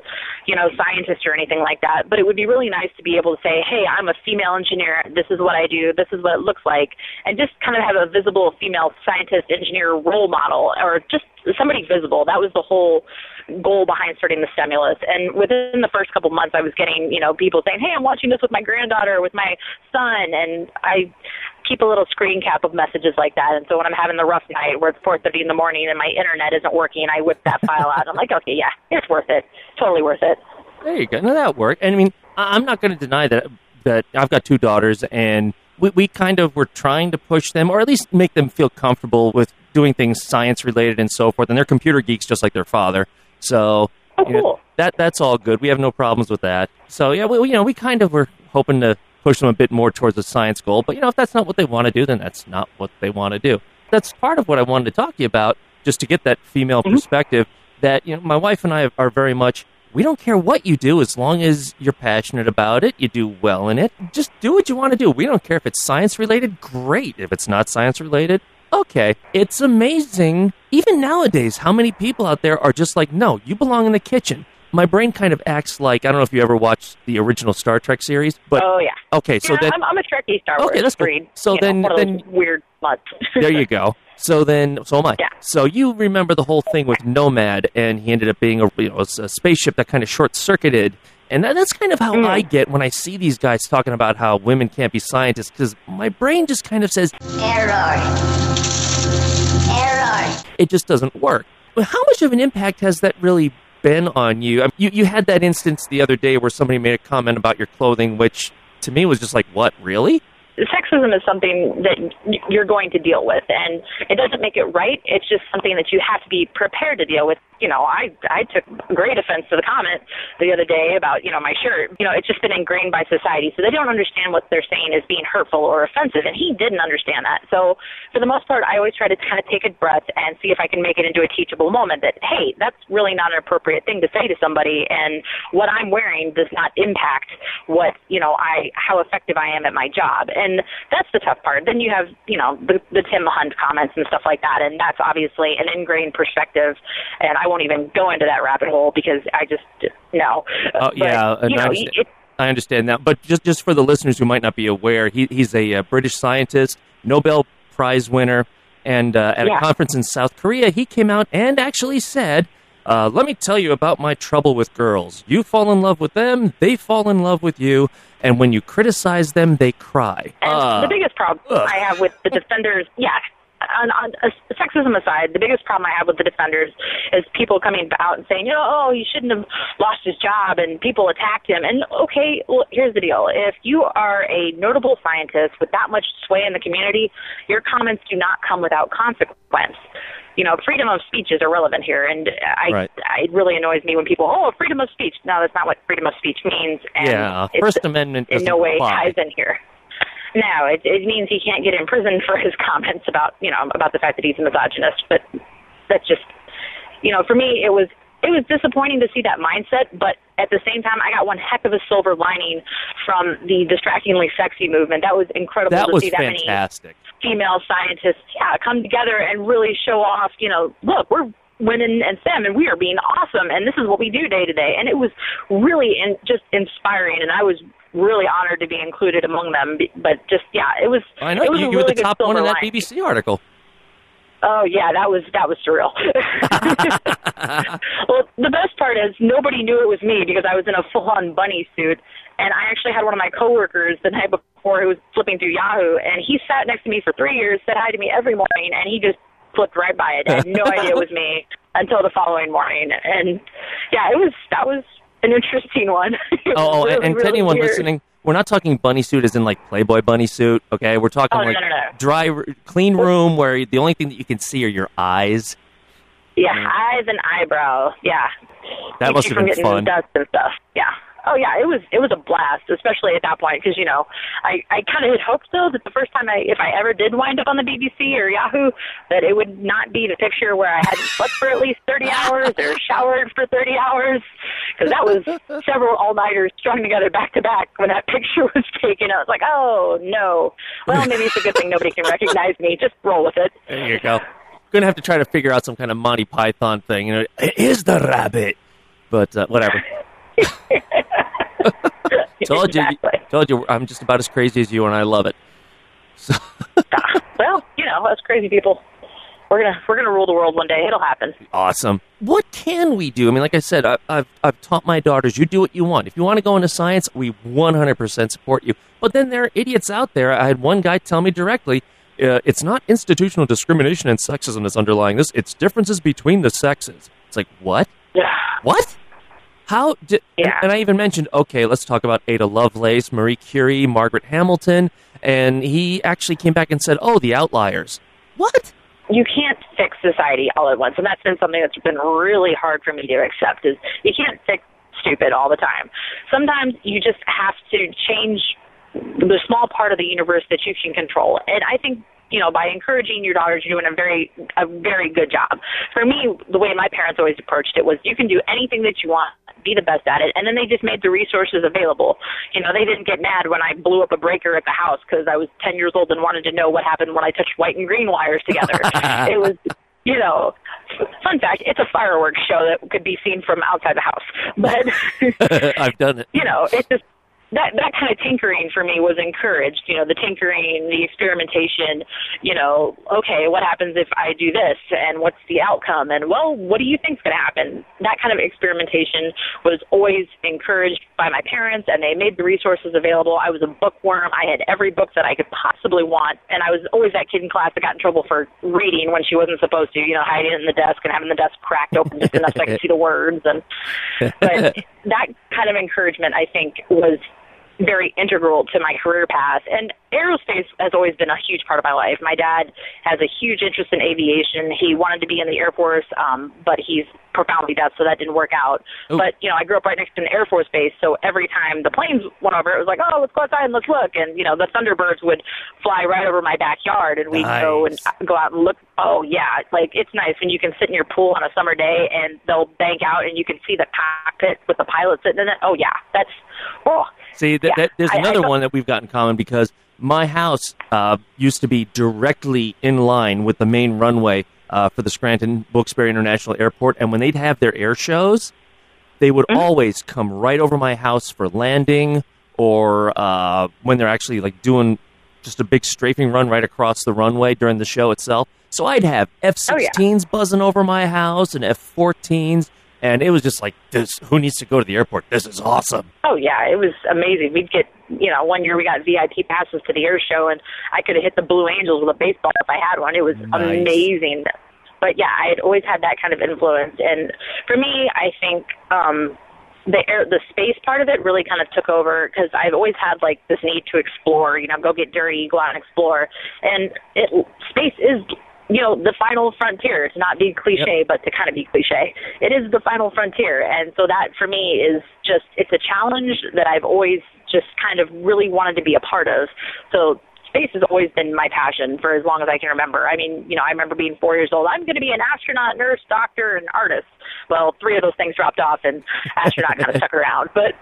you know, scientist or anything like that. But it would be really nice to be able to say, hey, I'm a female engineer. This is what I do. This is what it looks like. And just kind of have a visible female scientist, engineer role model, or just somebody visible. That was the whole goal behind starting the stimulus. And within the first couple months, I was getting, you know, people saying, hey, I'm watching this with my granddaughter, with my son. And I keep a little screen cap of messages like that. And so when I'm having the rough night where it's four thirty in the morning and my internet isn't working, I whip that file out. I'm like, okay, yeah, it's worth it. Totally worth it. There you go. Now that worked. And I mean, I'm not going to deny that, that I've got two daughters, and we, we kind of were trying to push them, or at least make them feel comfortable with doing things science-related and so forth. And they're computer geeks just like their father. So oh, cool. you know, that that's all good. We have no problems with that. So, yeah, we, you know, we kind of were hoping to push them a bit more towards the science goal. But, you know, if that's not what they want to do, then that's not what they want to do. That's part of what I wanted to talk to you about, just to get that female mm-hmm. perspective that, you know, my wife and I are very much, we don't care what you do as long as you're passionate about it, you do well in it. Just do what you want to do. We don't care if it's science-related, great. If it's not science-related, okay. It's amazing, even nowadays, how many people out there are just like, no, you belong in the kitchen. My brain kind of acts like, I don't know if you ever watched the original Star Trek series, but oh yeah, okay, so yeah, then I'm, I'm a Trekkie, Star Wars. Okay, that's great. So then, know, one then of those weird months. There you go. So then, so am I. Yeah. So you remember the whole thing with Nomad, and he ended up being a, you know, a spaceship that kind of short circuited, and that, that's kind of how mm. I get when I see these guys talking about how women can't be scientists, because my brain just kind of says error, error. It just doesn't work. But how much of an impact has that really been on you? I mean, you you had that instance the other day where somebody made a comment about your clothing, which to me was just like, what, really? Sexism is something that you're going to deal with, and it doesn't make it right. It's just something that you have to be prepared to deal with. You know, I I took great offense to the comment the other day about, you know, my shirt. You know, it's just been ingrained by society, so they don't understand what they're saying is being hurtful or offensive, and he didn't understand that. So for the most part, I always try to kind of take a breath and see if I can make it into a teachable moment that, hey, that's really not an appropriate thing to say to somebody, and what I'm wearing does not impact what, you know, I how effective I am at my job. And that's the tough part. Then you have, you know, the, the Tim Hunt comments and stuff like that, and that's obviously an ingrained perspective, and I won't even go into that rabbit hole because I just, no. Oh, but, yeah, you know, I, understand. It, I understand that. But just, just for the listeners who might not be aware, he, he's a, a British scientist, Nobel Prize winner, and uh, at yeah. a conference in South Korea, he came out and actually said, uh, let me tell you about my trouble with girls. You fall in love with them, they fall in love with you, and when you criticize them, they cry. And uh, the biggest problem ugh. I have with the defenders, yeah, On, on uh, sexism aside, the biggest problem I have with the defenders is people coming out and saying, you know, oh, he shouldn't have lost his job, and people attacked him. And, okay, well, here's the deal. If you are a notable scientist with that much sway in the community, your comments do not come without consequence. You know, freedom of speech is irrelevant here, and I, right. I, it really annoys me when people, oh, freedom of speech. No, that's not what freedom of speech means. And yeah, First Amendment in no way apply. Ties in here. No, it, it means he can't get in prison for his comments about, you know, about the fact that he's a misogynist. But that's just, you know, for me, it was it was disappointing to see that mindset. But At the same time, I got one heck of a silver lining from the Distractingly Sexy movement. That was incredible that to was see that fantastic. Many female scientists yeah, come together and really show off, you know, look, we're women and STEM, and we are being awesome, and this is what we do day to day. And it was really in, just inspiring, and I was really honored to be included among them. But just, yeah, it was I know, it was you, a you really were the top one in that line. B B C article. Oh, yeah, that was that was surreal. Well, the best part is nobody knew it was me because I was in a full-on bunny suit, and I actually had one of my coworkers the night before who was flipping through Yahoo, and he sat next to me for three years, said hi to me every morning, and he just flipped right by it. I had no idea it was me until the following morning. And, yeah, it was that was an interesting one. Oh, really, and, and really to anyone weird. Listening, we're not talking bunny suit as in, like, Playboy bunny suit, okay? We're talking, oh, like, no, no, no. dry, clean room where the only thing that you can see are your eyes. Yeah, mm. eyes and eyebrow, yeah. That Keeps must have been fun. Dust and stuff, yeah. Oh, yeah, it was it was a blast, especially at that point, because, you know, I, I kind of had hoped, though, that the first time I, if I ever did wind up on the B B C or Yahoo, that it would not be the picture where I hadn't slept for at least thirty hours or showered for thirty hours, because that was several all-nighters strung together back-to-back when that picture was taken. I was like, oh, no. Well, maybe it's a good thing nobody can recognize me. Just roll with it. There you go. Going to have to try to figure out some kind of Monty Python thing. You know, it is the rabbit, but uh, whatever. told exactly. you, told you, I'm just about as crazy as you, and I love it. So well, you know, us crazy people, we're gonna we're gonna rule the world one day. It'll happen. Awesome. What can we do? I mean, like I said, I, I've I've taught my daughters. You do what you want. If you want to go into science, we one hundred percent support you. But then there are idiots out there. I had one guy tell me directly, uh, it's not institutional discrimination and sexism that's underlying this. It's differences between the sexes. It's like what? Yeah. What? How did, yeah. And I even mentioned, okay, let's talk about Ada Lovelace, Marie Curie, Margaret Hamilton, and he actually came back and said, oh, the outliers. What? You can't fix society all at once, and that's been something that's been really hard for me to accept, is you can't fix stupid all the time. Sometimes you just have to change the small part of the universe that you can control, and I think you know, by encouraging your daughters, you're doing a very, a very good job. For me, the way my parents always approached it was you can do anything that you want, be the best at it, and then they just made the resources available. You know, they didn't get mad when I blew up a breaker at the house because I was ten years old and wanted to know what happened when I touched white and green wires together. It was, you know, fun fact, it's a fireworks show that could be seen from outside the house. But I've done it. You know, it's just, That that kind of tinkering for me was encouraged, you know, the tinkering, the experimentation, you know, okay, what happens if I do this and what's the outcome? And, well, what do you think's going to happen? That kind of experimentation was always encouraged by my parents, and they made the resources available. I was a bookworm. I had every book that I could possibly want, and I was always that kid in class that got in trouble for reading when she wasn't supposed to, you know, hiding it in the desk and having the desk cracked open just enough so I could see the words. And but that kind of encouragement, I think, was very integral to my career path. And aerospace has always been a huge part of my life. My dad has a huge interest in aviation. He wanted to be in the Air Force, um, but he's profoundly deaf, so that didn't work out. Ooh. But, you know, I grew up right next to an Air Force base, so every time the planes went over, it was like, oh, let's go outside and let's look. And, you know, the Thunderbirds would fly right over my backyard, and we'd nice. go and go out and look. Oh, yeah, like, it's nice when you can sit in your pool on a summer day, and they'll bank out, and you can see the cockpit with the pilot sitting in it. Oh, yeah, that's, oh. See, th- yeah. that, there's I, another I one that we've got in common, because my house uh, used to be directly in line with the main runway uh, for the Scranton-Wilkes-Barre International Airport, and when they'd have their air shows, they would mm-hmm. always come right over my house for landing, or uh, when they're actually like doing just a big strafing run right across the runway during the show itself. So I'd have F sixteens oh, yeah. buzzing over my house and F fourteens. And it was just like, this, who needs to go to the airport? This is awesome. Oh, yeah, it was amazing. We'd get, you know, one year we got V I P passes to the air show, and I could have hit the Blue Angels with a baseball if I had one. It was nice. Amazing. But, yeah, I had always had that kind of influence. And for me, I think um, the air, the space part of it really kind of took over because I've always had, like, this need to explore, you know, go get dirty, go out and explore. And it, space is... you know, the final frontier, to not be cliche, yep. but to kind of be cliche. It is the final frontier. And so that, for me, is just, it's a challenge that I've always just kind of really wanted to be a part of. So space has always been my passion for as long as I can remember. I mean, you know, I remember being four years old. I'm going to be an astronaut, nurse, doctor, and artist. well, three of those things dropped off and astronaut kind of stuck around. But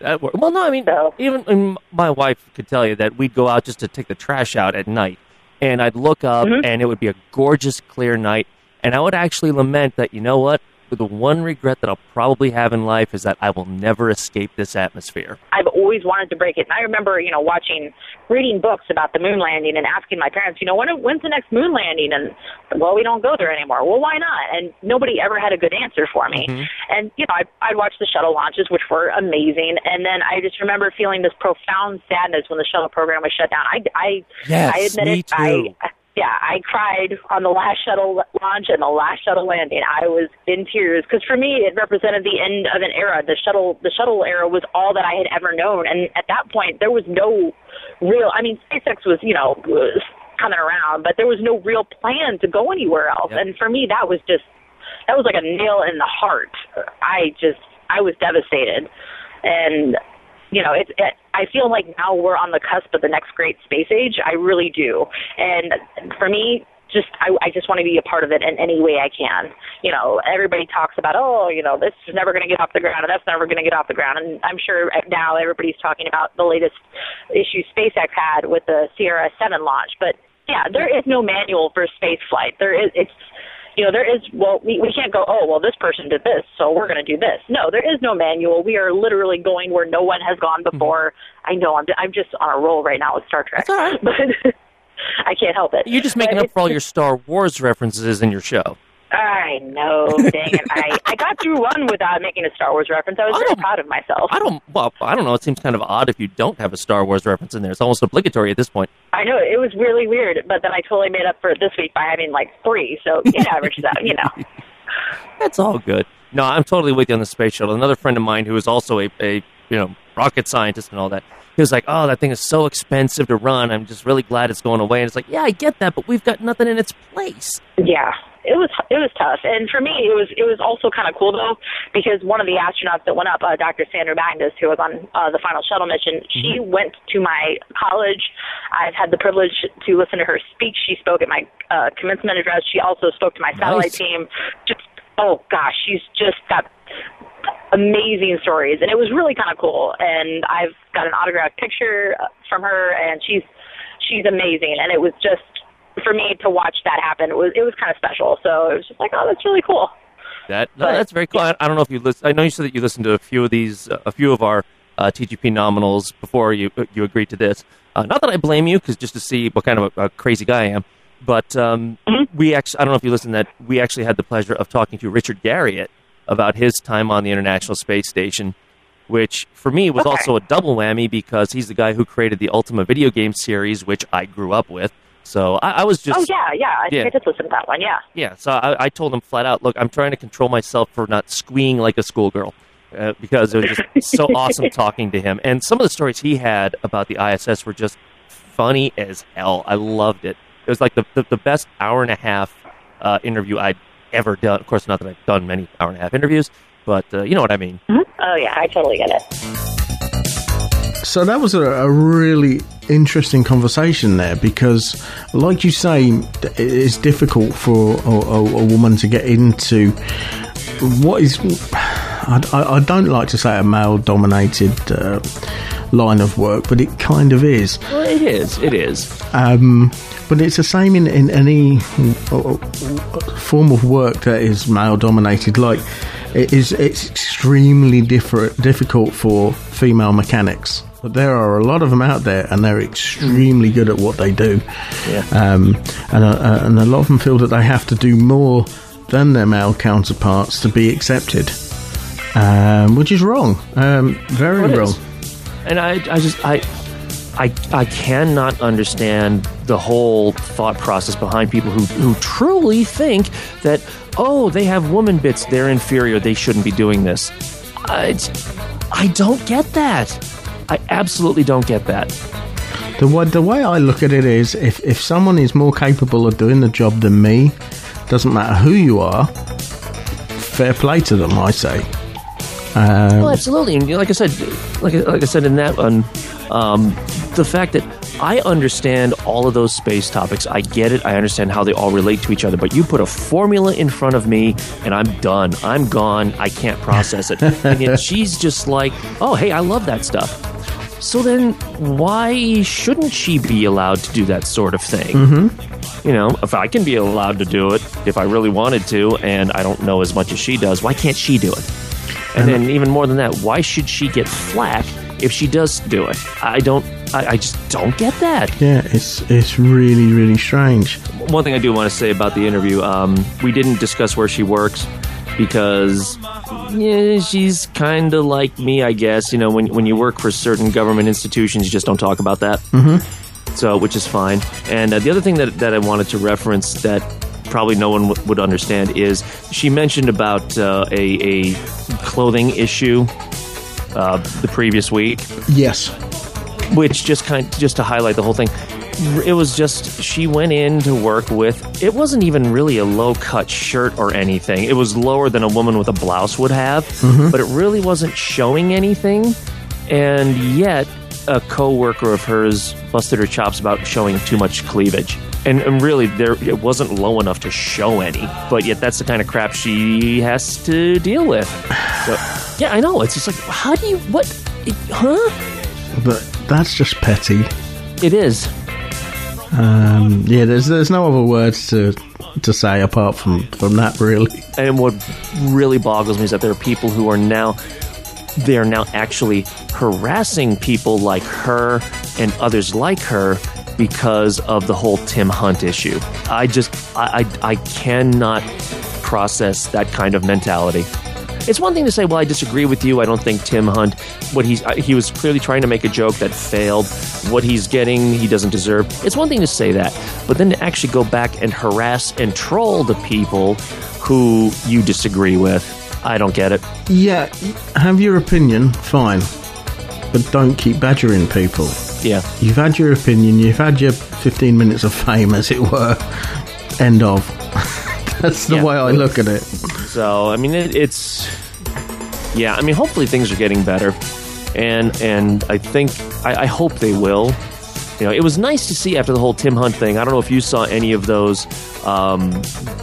that worked. Well, no, I mean, so. even my wife could tell you that we'd go out just to take the trash out at night. And I'd look up, mm-hmm. and it would be a gorgeous, clear night. And I would actually lament that, you know what? The one regret that I'll probably have in life is that I will never escape this atmosphere. I've always wanted to break it. And I remember, you know, watching, reading books about the moon landing and asking my parents, you know, when, when's the next moon landing? And, well, we don't go there anymore. Well, why not? And nobody ever had a good answer for me. Mm-hmm. And, you know, I, I'd watch the shuttle launches, which were amazing. And then I just remember feeling this profound sadness when the shuttle program was shut down. I, I, yes, I admit me it. Too. I, Yeah, I cried on the last shuttle launch and the last shuttle landing. I was in tears because for me, it represented the end of an era. The shuttle, the shuttle era was all that I had ever known. And at that point, there was no real, I mean, SpaceX was, you know, was coming around, but there was no real plan to go anywhere else. Yep. And for me, that was just, that was like a nail in the heart. I just, I was devastated. And, you know, it's, it, I feel like now we're on the cusp of the next great space age. I really do. And for me, just I, I just want to be a part of it in any way I can. You know, everybody talks about, oh, you know, this is never going to get off the ground, and that's never going to get off the ground. And I'm sure now everybody's talking about the latest issue SpaceX had with the Sierra seven launch. But, yeah, there is no manual for space flight. There is, it's, you know, there is, well, we, we can't go, oh, well, this person did this, so we're going to do this. No, there is no manual. We are literally going where no one has gone before. Mm-hmm. I know, I'm I'm just on a roll right now with Star Trek. That's all right. But I can't help it. You're just making but up for all your Star Wars references in your show. I know, dang it. I, I got through one without making a Star Wars reference. I was I very proud of myself. I don't, well, I don't know. It seems kind of odd if you don't have a Star Wars reference in there. It's almost obligatory at this point. I know. It was really weird, but then I totally made up for it this week by having like three, so it averages out, you know. That's all good. No, I'm totally with you on the space shuttle. Another friend of mine who is also a, a you know, rocket scientist and all that, he was like, oh, that thing is so expensive to run. I'm just really glad it's going away. And it's like, yeah, I get that, but we've got nothing in its place. Yeah. It was it was tough, and for me, it was it was also kind of cool though, because one of the astronauts that went up, uh, Doctor Sandra Magnus, who was on uh, the final shuttle mission, she mm-hmm. went to my college. I've had the privilege to listen to her speak. She spoke at my uh, commencement address. She also spoke to my satellite nice. team. Just oh gosh, she's just got amazing stories, and it was really kind of cool. And I've got an autographed picture from her, and she's she's amazing, and it was just. For me to watch that happen, it was it was kind of special. So it was just like, oh, that's really cool. That no, but, that's very cool. Yeah. I, I don't know if you listen. I know you said that you listened to a few of these, uh, a few of our uh, T G P nominals before you you agreed to this. Uh, not that I blame you, because just to see what kind of a, a crazy guy I am. But um, mm-hmm. we actually, I don't know if you listened to that. We actually had the pleasure of talking to Richard Garriott about his time on the International Space Station, which for me was okay. also a double whammy because he's the guy who created the Ultima video game series, which I grew up with. So I, I was just... Oh, yeah, yeah. I yeah. think I did listen to that one, yeah. Yeah, so I, I told him flat out, look, I'm trying to control myself for not squeeing like a schoolgirl uh, because it was just so awesome talking to him. And some of the stories he had about the I S S were just funny as hell. I loved it. It was like the, the, the best hour and a half uh, interview I'd ever done. Of course, not that I've done many hour and a half interviews, but uh, you know what I mean. Mm-hmm. Oh, yeah, I totally get it. So that was a, a really... interesting conversation there, because like you say, it's difficult for a, a, a woman to get into what is I, I don't like to say a male dominated uh, line of work, but it kind of is. Well, it is it is um, but it's the same in, in any form of work that is male dominated. Like it is, it's extremely different, difficult for female mechanics. But there are a lot of them out there, and they're extremely good at what they do. Yeah. Um, and, a, and a lot of them feel that they have to do more than their male counterparts to be accepted, um, which is wrong. Um, very wrong. And I, I just, I, I, I cannot understand the whole thought process behind people who, who truly think that, oh, they have woman bits, they're inferior, they shouldn't be doing this. I, I don't get that. I absolutely don't get that. The way, the way I look at it is, if, if someone is more capable of doing the job than me, doesn't matter who you are, fair play to them, I say. Um, well, absolutely. And like I said, like, like I said in that one, um, the fact that I understand all of those space topics. I get it. I understand how they all relate to each other. But you put a formula in front of me, and I'm done. I'm gone. I can't process it. And yet she's just like, oh, hey, I love that stuff. So then why shouldn't she be allowed to do that sort of thing? Mm-hmm. You know, if I can be allowed to do it, if I really wanted to, and I don't know as much as she does, why can't she do it? And then even more than that, why should she get flack if she does do it? I don't, I, I just don't get that. Yeah, it's it's really, really strange. One thing I do want to say about the interview, um, we didn't discuss where she works because yeah, she's kind of like me, I guess. You know, when, when you work for certain government institutions, you just don't talk about that. Mm-hmm. So, which is fine. And uh, the other thing that, that I wanted to reference that probably no one w- would understand is she mentioned about uh, a, a clothing issue uh, the previous week. Yes. Which just kind of, just to highlight the whole thing, it was just she went in to work with, it wasn't even really a low-cut shirt or anything. It was lower than a woman with a blouse would have, mm-hmm. but it really wasn't showing anything. And yet a co-worker of hers busted her chops about showing too much cleavage. And, and really, there it wasn't low enough to show any. But yet, that's the kind of crap she has to deal with. So, yeah, I know. It's just like, how do you... What? It, huh? But that's just petty. It is. Um, yeah, there's there's no other words to to say apart from, from that, really. And what really boggles me is that there are people who are now... They are now actually harassing people like her and others like her because of the whole Tim Hunt issue. I just, I, I, I cannot process that kind of mentality. It's one thing to say, well, I disagree with you. I don't think Tim Hunt, what he's, he was clearly trying to make a joke that failed. What he's getting, he doesn't deserve. It's one thing to say that, but then to actually go back and harass and troll the people who you disagree with. I don't get it. Yeah, have your opinion, fine. But don't keep badgering people. Yeah. You've had your opinion, you've had your fifteen minutes of fame, as it were. End of. That's the yeah. way I look at it. So, I mean, it, it's... Yeah, I mean, hopefully things are getting better. And and I think... I, I hope they will. You know, it was nice to see after the whole Tim Hunt thing. I don't know if you saw any of those... Um,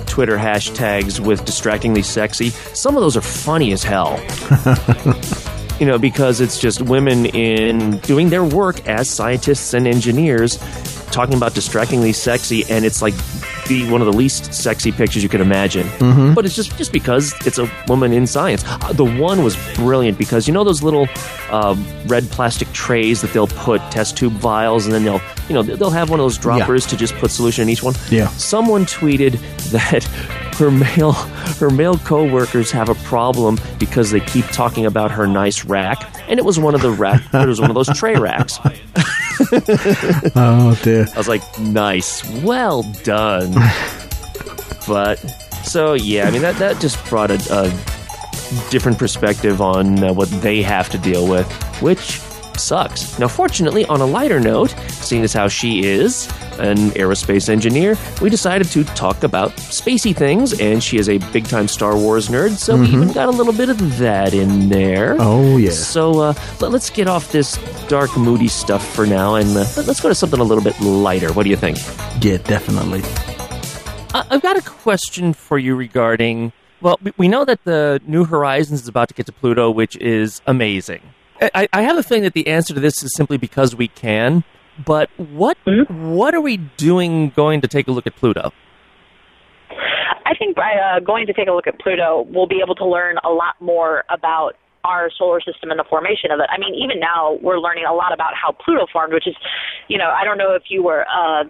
Twitter hashtags with distractingly sexy. Some of those are funny as hell. You know, because it's just women in doing their work as scientists and engineers talking about distractingly sexy, and it's like the one of the least sexy pictures you could imagine. Mm-hmm. But it's just, just because it's a woman in science. The one was brilliant because, you know, those little uh, red plastic trays that they'll put test tube vials, and then they'll, you know, they'll have one of those droppers yeah. to just put solution in each one. Yeah. Someone tweeted that her male her male co-workers have a problem because they keep talking about her nice rack, and it was one of the rack. It was one of those tray racks. Oh dear. I was like, nice, well done. But so yeah, I mean, that that just brought a, a different perspective on uh, what they have to deal with, which sucks. Now fortunately, on a lighter note, seeing as how she is an aerospace engineer, we decided to talk about spacey things, and she is a big time Star Wars nerd, so mm-hmm. we even got a little bit of that in there. Oh yeah. So uh, let, let's get off this dark, moody stuff for now, and uh, let's go to something a little bit lighter. What do you think? Yeah, definitely. I- I've got a question for you regarding, well, we know that the New Horizons is about to get to Pluto, which is amazing. I, I have a feeling that the answer to this is simply because we can, but what mm-hmm. what are we doing going to take a look at Pluto? I think by uh, going to take a look at Pluto, we'll be able to learn a lot more about our solar system and the formation of it. I mean, even now, we're learning a lot about how Pluto formed, which is, you know, I don't know if you were, uh,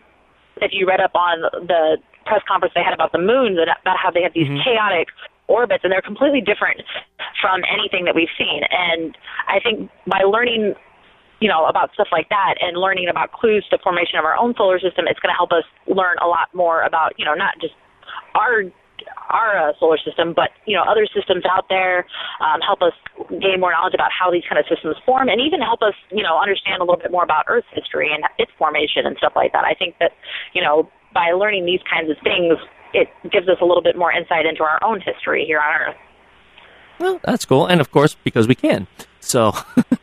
if you read up on the press conference they had about the moons and about how they have these mm-hmm. chaotic orbits, and they're completely different from anything that we've seen. And I think by learning, you know, about stuff like that and learning about clues to formation of our own solar system, it's going to help us learn a lot more about, you know, not just our our uh, solar system, but, you know, other systems out there, um, help us gain more knowledge about how these kind of systems form, and even help us, you know, understand a little bit more about Earth's history and its formation and stuff like that. I think that, you know, by learning these kinds of things, it gives us a little bit more insight into our own history here on Earth. Well, that's cool. And, of course, because we can. So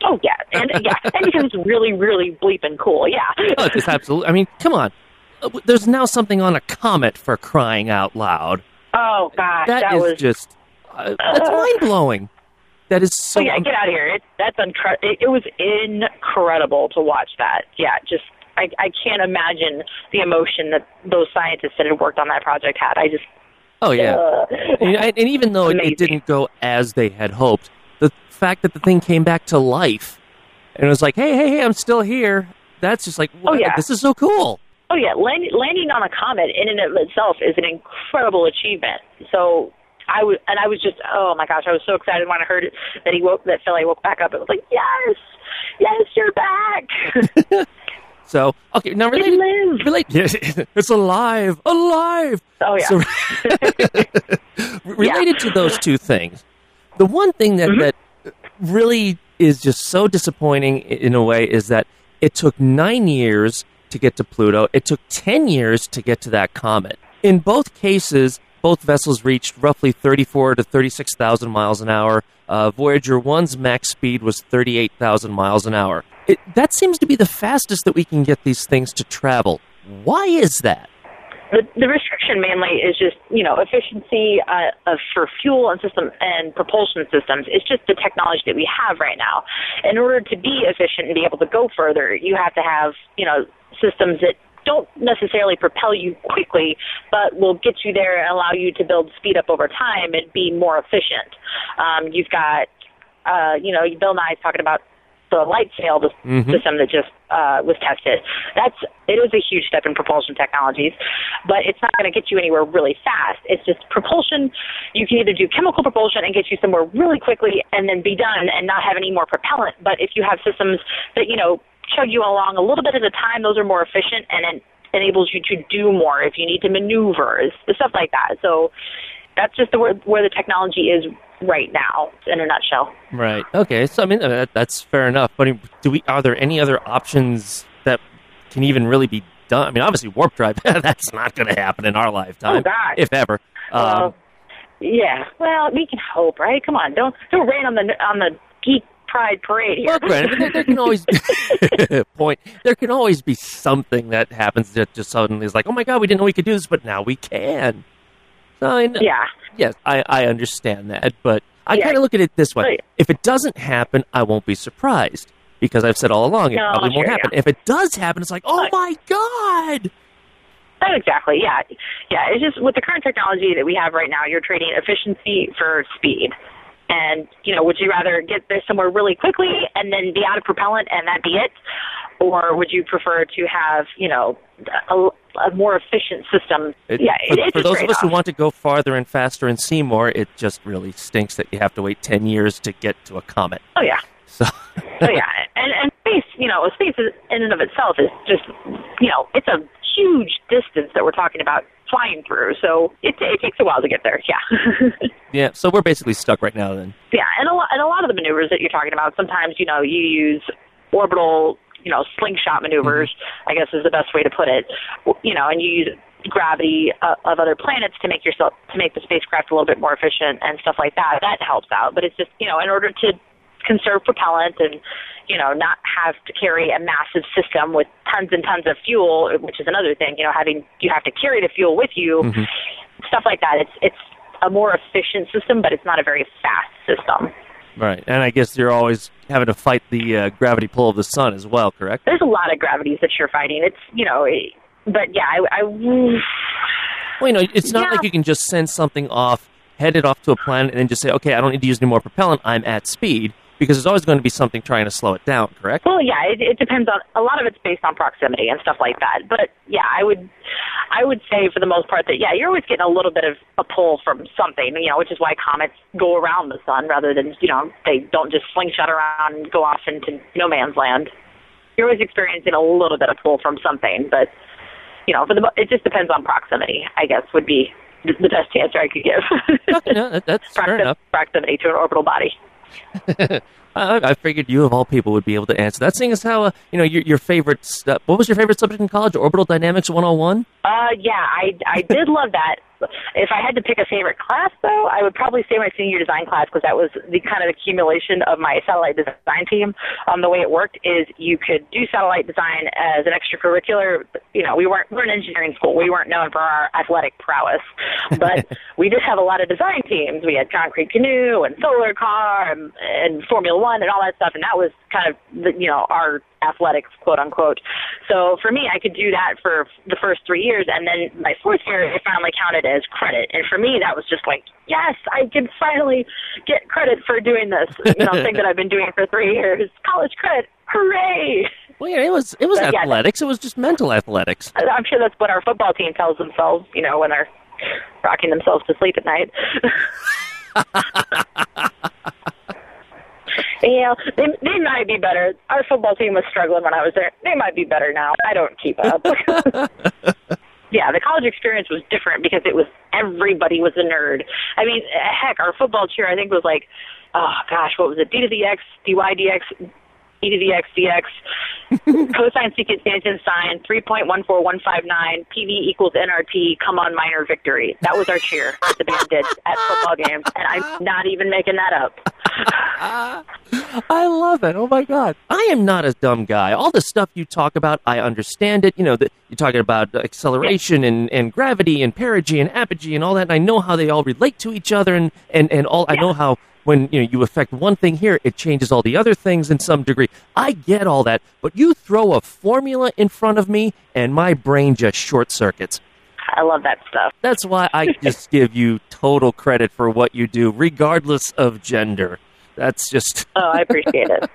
Oh, yeah. And yeah, anything's really, really bleeping cool. Yeah. Oh, it's absolutely. I mean, come on. There's now something on a comet, for crying out loud. Oh, God. That, that is was... just, uh, that's uh, mind-blowing. That is so... Oh, yeah, get out of here. It, that's uncre- it, it was incredible to watch that. Yeah, just, I, I can't imagine the emotion that those scientists that had worked on that project had. I just... Oh, yeah. Uh, and, and even though it, it didn't go as they had hoped, the fact that the thing came back to life, and it was like, hey, hey, hey, I'm still here, that's just like, wow, oh, yeah. This is so cool. Oh, yeah. Land- landing on a comet in and of itself is an incredible achievement. So I was, and I was just, oh my gosh, I was so excited when I heard it, that he woke, that Philae woke back up. It was like, yes, yes, you're back. So, okay, now really, it related, yes, it's alive, alive. Oh, yeah. So, related yeah. to those two things, the one thing that, mm-hmm. that really is just so disappointing in a way is that it took nine years to get to Pluto. It took ten years to get to that comet. In both cases, both vessels reached roughly thirty-four to thirty-six thousand miles an hour. Uh, Voyager one's max speed was thirty-eight thousand miles an hour. It, that seems to be the fastest that we can get these things to travel. Why is that? The, the restriction mainly is just, you know, efficiency uh, of, for fuel and system and propulsion systems. It's just the technology that we have right now. In order to be efficient and be able to go further, you have to have, you know, systems that don't necessarily propel you quickly, but will get you there and allow you to build speed up over time and be more efficient. Um, you've got, uh, you know, Bill Nye is talking about the light sail mm-hmm. system that just uh, was tested. That's it is a huge step in propulsion technologies, but it's not going to get you anywhere really fast. It's just propulsion. You can either do chemical propulsion and get you somewhere really quickly and then be done and not have any more propellant. But if you have systems that, you know, chug you along a little bit at a time, those are more efficient and it enables you to do more if you need to maneuver, stuff like that. So that's just the, where the technology is right now, in a nutshell. Right. Okay. So I mean, that, that's fair enough. But do we? Are there any other options that can even really be done? I mean, obviously, warp drive—that's not going to happen in our lifetime, oh, God. if ever. Well, um, yeah. Well, we can hope, right? Come on, don't don't rain on the on the geek pride parade here. Well, right. I mean, there, there can always be, point. There can always be something that happens that just suddenly is like, oh my God, we didn't know we could do this, but now we can. Sign. Yeah. Yes, I, I understand that, but I yeah. kind of look at it this way. Oh, yeah. If it doesn't happen, I won't be surprised, because I've said all along it no, probably sure, won't happen. Yeah. If it does happen, it's like, oh, my God! Not exactly, yeah. Yeah, it's just with the current technology that we have right now, you're trading efficiency for speed. And, you know, would you rather get there somewhere really quickly and then be out of propellant and that be it? Or would you prefer to have, you know, a, a more efficient system? It, yeah, For, it, for those of us who want to go farther and faster and see more, it just really stinks that you have to wait ten years to get to a comet. Oh, yeah. So, oh, yeah. And, and space, you know, space is, in and of itself is just, you know, it's a huge distance that we're talking about flying through, so it, it takes a while to get there, yeah. Yeah, so we're basically stuck right now then. Yeah, and a, lo- and a lot of the maneuvers that you're talking about, sometimes, you know, you use orbital, you know, slingshot maneuvers, mm-hmm. I guess is the best way to put it, you know, and you use gravity uh, of other planets to make yourself, to make the spacecraft a little bit more efficient and stuff like that. That helps out, but it's just, you know, in order to conserve propellant and, you know, not have to carry a massive system with tons and tons of fuel, which is another thing, you know, having, you have to carry the fuel with you, mm-hmm. stuff like that. It's it's a more efficient system, but it's not a very fast system. Right, and I guess you're always having to fight the uh, gravity pull of the sun as well, correct? There's a lot of gravities that you're fighting. It's, you know, it, but yeah, I... I well, you know, it's not yeah. like you can just send something off, head it off to a planet, and then just say, okay, I don't need to use any more propellant, I'm at speed. Because there's always going to be something trying to slow it down, correct? Well, yeah, it, it depends on, a lot of it's based on proximity and stuff like that. But, yeah, I would I would say for the most part that, yeah, you're always getting a little bit of a pull from something, you know, which is why comets go around the sun rather than, you know, they don't just slingshot around and go off into no man's land. You're always experiencing a little bit of pull from something, but, you know, for the it just depends on proximity, I guess, would be the best answer I could give. No, that, that's Proxim- fair enough. Proximity to an orbital body. I, I figured you of all people would be able to answer that, seeing as how uh, you know your, your favorite stuff. What was your favorite subject in college? Orbital Dynamics one oh one? Uh yeah, I I did love that. If I had to pick a favorite class, though, I would probably say my senior design class, because that was the kind of accumulation of my satellite design team. Um, the way it worked is you could do satellite design as an extracurricular. You know, we weren't we're an engineering school. We weren't known for our athletic prowess, but we did have a lot of design teams. We had concrete canoe and solar car and, and Formula One and all that stuff, and that was kind of the, you know, our athletics, quote unquote. So for me, I could do that for the first three years, and then my fourth year, it finally counted as credit. And for me, that was just like, yes, I can finally get credit for doing this, you know, thing that I've been doing for three years. College credit, hooray! Well, yeah, it was it was but, athletics. Yeah. It was just mental athletics. I'm sure that's what our football team tells themselves, you know, when they're rocking themselves to sleep at night. Yeah, they, they might be better. Our football team was struggling when I was there. They might be better now. I don't keep up. Yeah, the college experience was different because it was everybody was a nerd. I mean, heck, our football cheer, I think, was like, oh, gosh, what was it? D to the X, D Y D X, E to the X, D X, cosine secant tangent sine, three point one four one five nine, P V equals N R T, come on minor victory. That was our cheer that the band did at football games, and I'm not even making that up. I love it. Oh, my God. I am not a dumb guy. All the stuff you talk about, I understand it. You know, the, you're talking about acceleration and, and gravity and perigee and apogee and all that, and I know how they all relate to each other, and, and, and all. Yeah. I know how... When you know you affect one thing here, it changes all the other things in some degree. I get all that, but you throw a formula in front of me, and my brain just short circuits. I love that stuff. That's why I just give you total credit for what you do, regardless of gender. That's just. Oh, I appreciate it.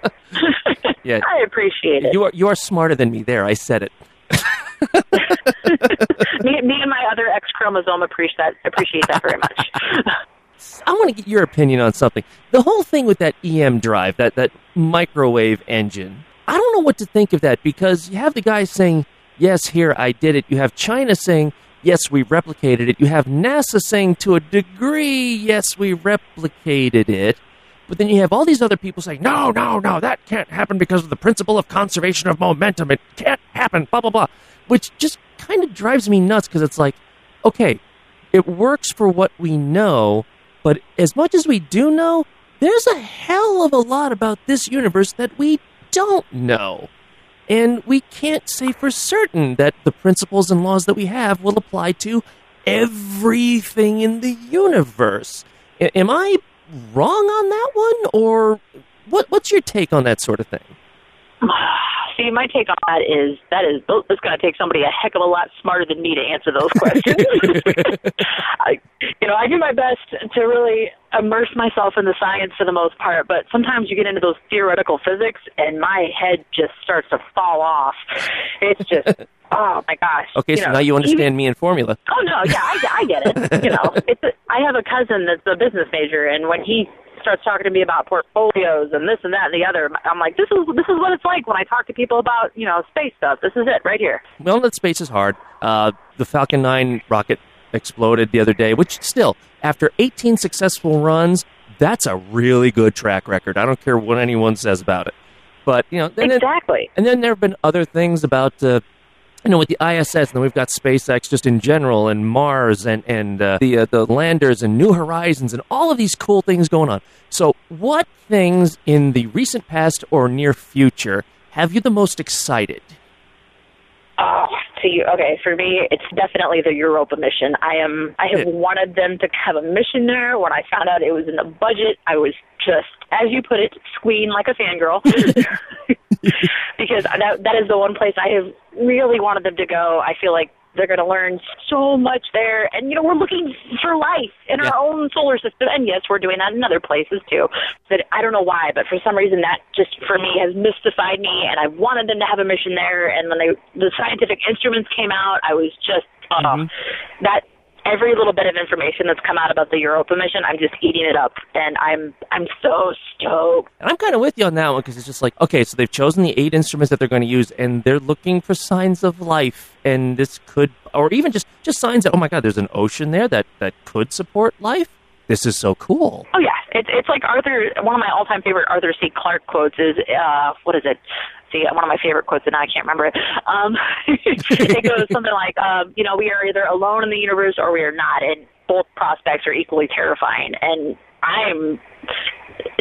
Yeah, I appreciate it. You are you are smarter than me. There, I said it. me, me and my other X chromosome appreciate that. Appreciate that very much. I want to get your opinion on something. The whole thing with that E M drive, that, that microwave engine, I don't know what to think of that, because you have the guy saying, yes, here, I did it. You have China saying, yes, we replicated it. You have NASA saying, to a degree, yes, we replicated it. But then you have all these other people saying, no, no, no, that can't happen because of the principle of conservation of momentum. It can't happen, blah, blah, blah, which just kind of drives me nuts, because it's like, okay, it works for what we know. But as much as we do know, there's a hell of a lot about this universe that we don't know. And we can't say for certain that the principles and laws that we have will apply to everything in the universe. A- am I wrong on that one? Or what? What's your take on that sort of thing? See, my take on that is, that is, it's going to take somebody a heck of a lot smarter than me to answer those questions. I, you know, I do my best to really immerse myself in the science for the most part, but sometimes you get into those theoretical physics, and my head just starts to fall off. It's just... Oh, my gosh. Okay, you so know, now you understand even, me and formula. Oh, no, yeah, I, I get it. You know, it's a, I have a cousin that's a business major, and when he starts talking to me about portfolios and this and that and the other, I'm like, this is this is what it's like when I talk to people about, you know, space stuff. This is it right here. Well, that space is hard. Uh, the Falcon nine rocket exploded the other day, which still, after eighteen successful runs, that's a really good track record. I don't care what anyone says about it. But, you know, then exactly. It, and then there have been other things about... Uh, You know, with the I S S, and then we've got SpaceX just in general, and Mars, and, and uh, the uh, the landers, and New Horizons, and all of these cool things going on. So what things in the recent past or near future have you the most excited? Oh, to you. Okay, for me, it's definitely the Europa mission. I am. I have wanted them to have a mission there. When I found out it was in the budget, I was just, as you put it, squealing like a fangirl. Because that, that is the one place I have really wanted them to go. I feel like they're going to learn so much there. And, you know, we're looking for life in yeah. our own solar system. And, yes, we're doing that in other places, too. But I don't know why, but for some reason that just, for me, has mystified me. And I wanted them to have a mission there. And when they, the scientific instruments came out, I was just, uh, mm-hmm. that every little bit of information that's come out about the Europa mission, I'm just eating it up. And I'm I'm so stoked. And I'm kind of with you on that one, because it's just like, okay, so they've chosen the eight instruments that they're going to use, and they're looking for signs of life. And this could, or even just, just signs that, oh my God, there's an ocean there that, that could support life. This is so cool. Oh, yeah. It, it's like Arthur, one of my all-time favorite Arthur C. Clarke quotes is, uh, what is it? see, one of my favorite quotes, and I can't remember it. Um, it goes something like, um, you know, we are either alone in the universe or we are not, and both prospects are equally terrifying. And I'm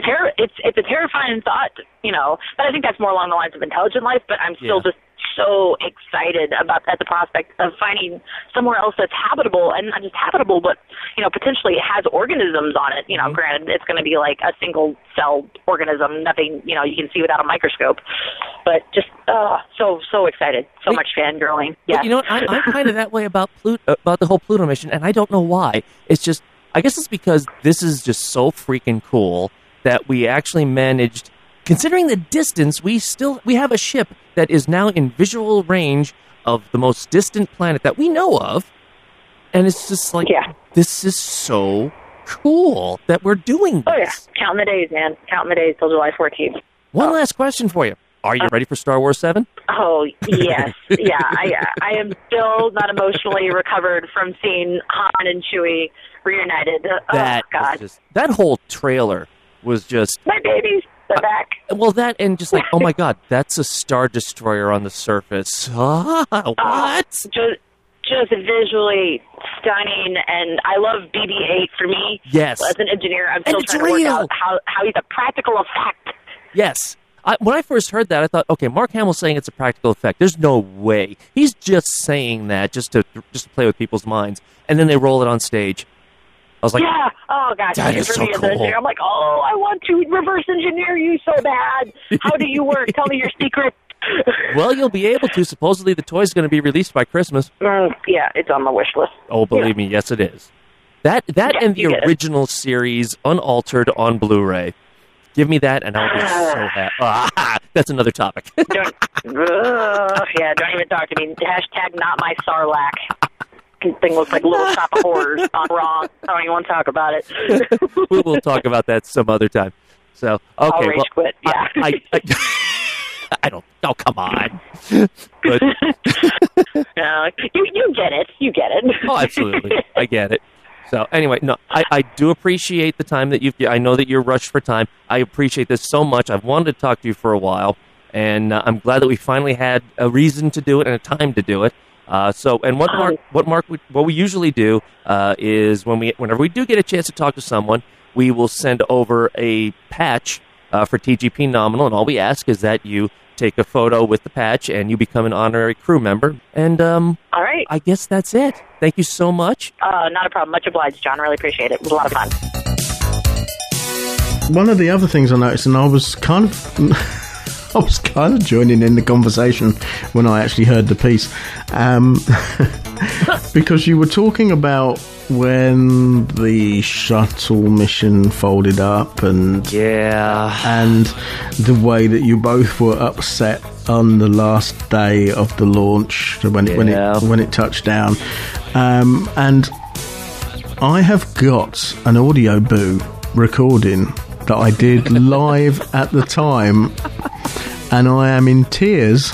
ter- it's it's a terrifying thought, you know, but I think that's more along the lines of intelligent life, but I'm still yeah. just so excited about at the prospect of finding somewhere else that's habitable, and not just habitable, but, you know, potentially it has organisms on it. You know, mm-hmm. granted, it's going to be like a single cell organism, nothing, you know, you can see without a microscope, but just uh, so, so excited. So Wait, much fangirling. Yeah. You know what? I'm, I'm kind of that way about Pluto, about the whole Pluto mission, and I don't know why. It's just, I guess it's because this is just so freaking cool that we actually managed. Considering the distance, we still we have a ship that is now in visual range of the most distant planet that we know of, and it's just like, yeah. this is so cool that we're doing this. Oh, yeah. Counting the days, man. Counting the days till July fourteenth. One oh. last question for you. Are you ready for Star Wars seven? Oh, yes. Yeah, I, I am still not emotionally recovered from seeing Han and Chewie reunited. That oh, God. Just, that whole trailer was just... My babies. Back. Uh, well, that and just like, oh my God, that's a Star Destroyer on the surface. Ah, what? Uh, just, just visually stunning, and I love B B eight for me. Yes. Well, as an engineer, I'm still and trying to work out how, how he's a practical effect. Yes. I, when I first heard that, I thought, okay, Mark Hamill's saying it's a practical effect. There's no way. He's just saying that just to just to play with people's minds, and then they roll it on stage. I was like, yeah, oh gosh, that is so cool. I'm like, oh, I want to reverse engineer you so bad. How do you work? Tell me your secret. Well, you'll be able to. Supposedly, the toy's going to be released by Christmas. Uh, yeah, it's on my wish list. Oh, believe yeah. me, yes, it is. That that yes, and the original series, unaltered on Blu-ray. Give me that, and I'll be so happy. Ah, that's another topic. don't, uh, yeah, don't even talk to me. Hashtag not my Sarlacc. Thing looks like Little Shop of Horrors. I'm wrong. I don't even want to talk about it. We will talk about that some other time. So, okay, I'll rage well, quit. Yeah. I, I, I, I don't. Oh, come on. But, no, you you get it. You get it. Oh, absolutely. I get it. So, anyway, no, I, I do appreciate the time that you've. I know that you're rushed for time. I appreciate this so much. I've wanted to talk to you for a while, and uh, I'm glad that we finally had a reason to do it and a time to do it. Uh, so, and what Mark, what Mark, we, what we usually do uh, is when we, whenever we do get a chance to talk to someone, we will send over a patch uh, for T G P Nominal, and all we ask is that you take a photo with the patch and you become an honorary crew member. And um, all right, I guess that's it. Thank you so much. Uh, not a problem. Much obliged, John. Really appreciate it. It was a lot of fun. One of the other things I noticed, and I was kind of. I was kind of joining in the conversation when I actually heard the piece, um, because you were talking about when the shuttle mission folded up and yeah, and the way that you both were upset on the last day of the launch when it, yeah. when it when it touched down, um, and I have got an audio boo recording that I did live at the time. And I am in tears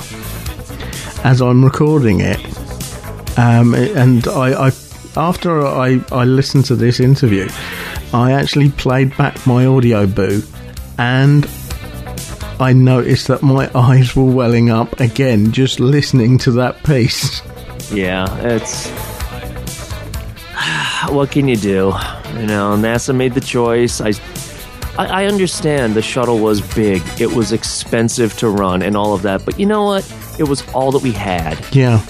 as I'm recording it. Um, and I, I after I, I listened to this interview, I actually played back my audio boo, and I noticed that my eyes were welling up again just listening to that piece. Yeah, it's... What can you do? You know, NASA made the choice. I... I understand the shuttle was big, it was expensive to run and all of that, but you know what? It was all that we had. Yeah.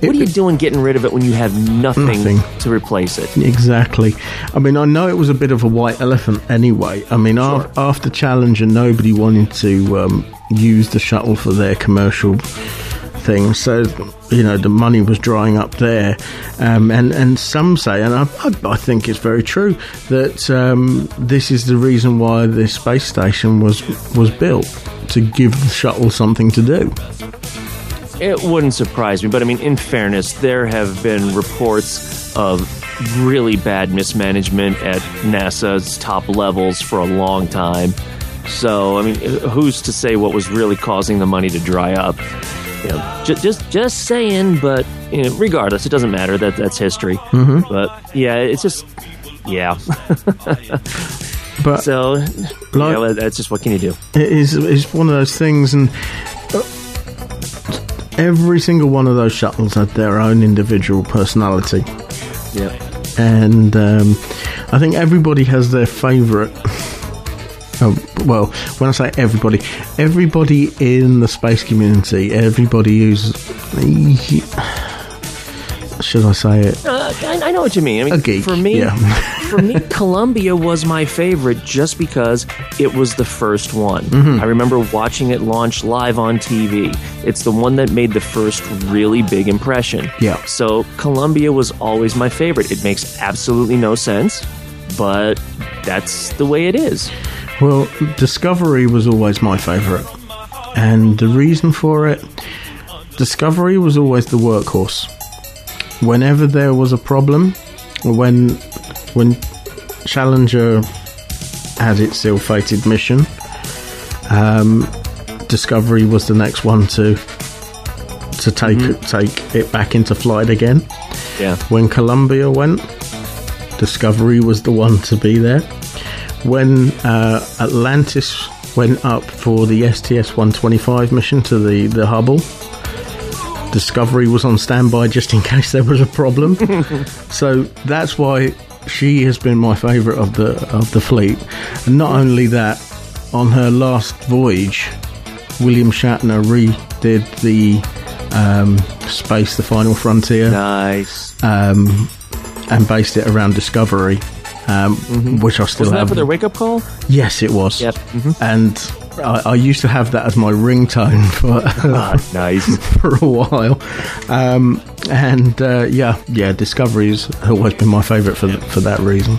It, what are you doing getting rid of it when you have nothing, nothing to replace it? Exactly. I mean, I know it was a bit of a white elephant anyway. I mean, sure. af- after Challenger, nobody wanted to um, use the shuttle for their commercial thing, so, you know, the money was drying up there, um, and, and some say, and I, I think it's very true, that um, this is the reason why this space station was was built, to give the shuttle something to do. It wouldn't surprise me, but I mean, in fairness, there have been reports of really bad mismanagement at NASA's top levels for a long time, so, I mean, who's to say what was really causing the money to dry up? You know, just, just just saying, but you know, regardless, it doesn't matter. That that's history. Mm-hmm. But yeah, it's just yeah. But so like, yeah, that's just what can you do? It is it's one of those things, and every single one of those shuttles had their own individual personality. Yeah. And um, I think everybody has their favourite. Oh, well, when I say everybody, everybody in the space community, everybody who's... Should I say it? Uh, I, I know what you mean. I mean a geek, for me, yeah. For me, Columbia was my favorite just because it was the first one. Mm-hmm. I remember watching it launch live on T V. It's the one that made the first really big impression. Yeah. So Columbia was always my favorite. It makes absolutely no sense, but that's the way it is. Well, Discovery was always my favourite, and the reason for it, Discovery was always the workhorse. Whenever there was a problem, when when Challenger had its ill-fated mission, um, Discovery was the next one to to take mm-hmm. take it back into flight again. Yeah. When Columbia went, Discovery was the one to be there. When uh, Atlantis went up for the S T S one twenty-five mission to the, the Hubble, Discovery was on standby just in case there was a problem. So that's why she has been my favourite of the of the fleet. And not only that, on her last voyage, William Shatner redid the um, Space, the Final Frontier. Nice. Um, and based it around Discovery. Um, mm-hmm. Which I still have. Was that for their wake-up call? Yes, it was. Yep. Mm-hmm. And I, I used to have that as my ringtone for oh, nice for a while. Um, and uh, yeah, yeah, Discovery's always been my favourite for th- for that reason.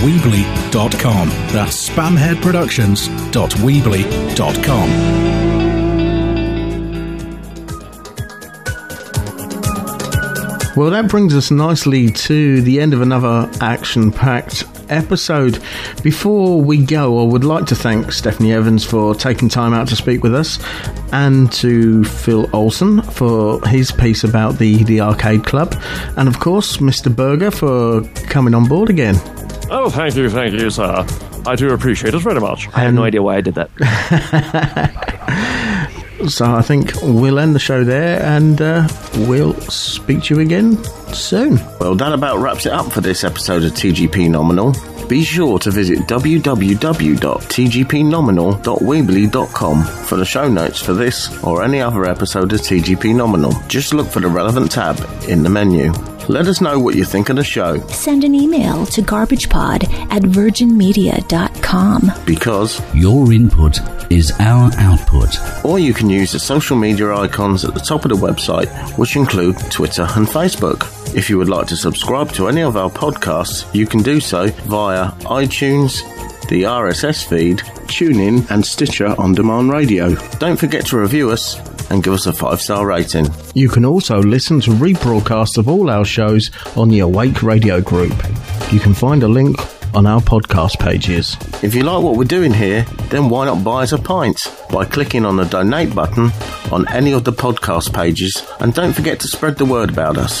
weebly dot com. That's spamhead productions dot weebly dot com. Well, that brings us nicely to the end of another action-packed episode. Before we go, I would like to thank Stephanie Evans for taking time out to speak with us, and to Phil Olson for his piece about the, the Arcade Club, and of course Mister Berger for coming on board again. Oh, thank you, thank you, sir. I do appreciate it very much. I have no idea why I did that. So I think we'll end the show there, and uh, we'll speak to you again soon. Well, that about wraps it up for this episode of T G P Nominal. Be sure to visit w w w dot t g p nominal dot weebly dot com for the show notes for this or any other episode of T G P Nominal. Just look for the relevant tab in the menu. Let us know what you think of the show. Send an email to garbage pod at virgin media dot com. Because your input is our output. Or you can use the social media icons at the top of the website, which include Twitter and Facebook. If you would like to subscribe to any of our podcasts, you can do so via iTunes, the R S S feed, TuneIn and Stitcher On Demand Radio. Don't forget to review us and give us a five-star rating. You can also listen to rebroadcasts of all our shows on the Awake Radio group. You can find a link on our podcast pages. If you like what we're doing here, then why not buy us a pint by clicking on the donate button on any of the podcast pages, and don't forget to spread the word about us.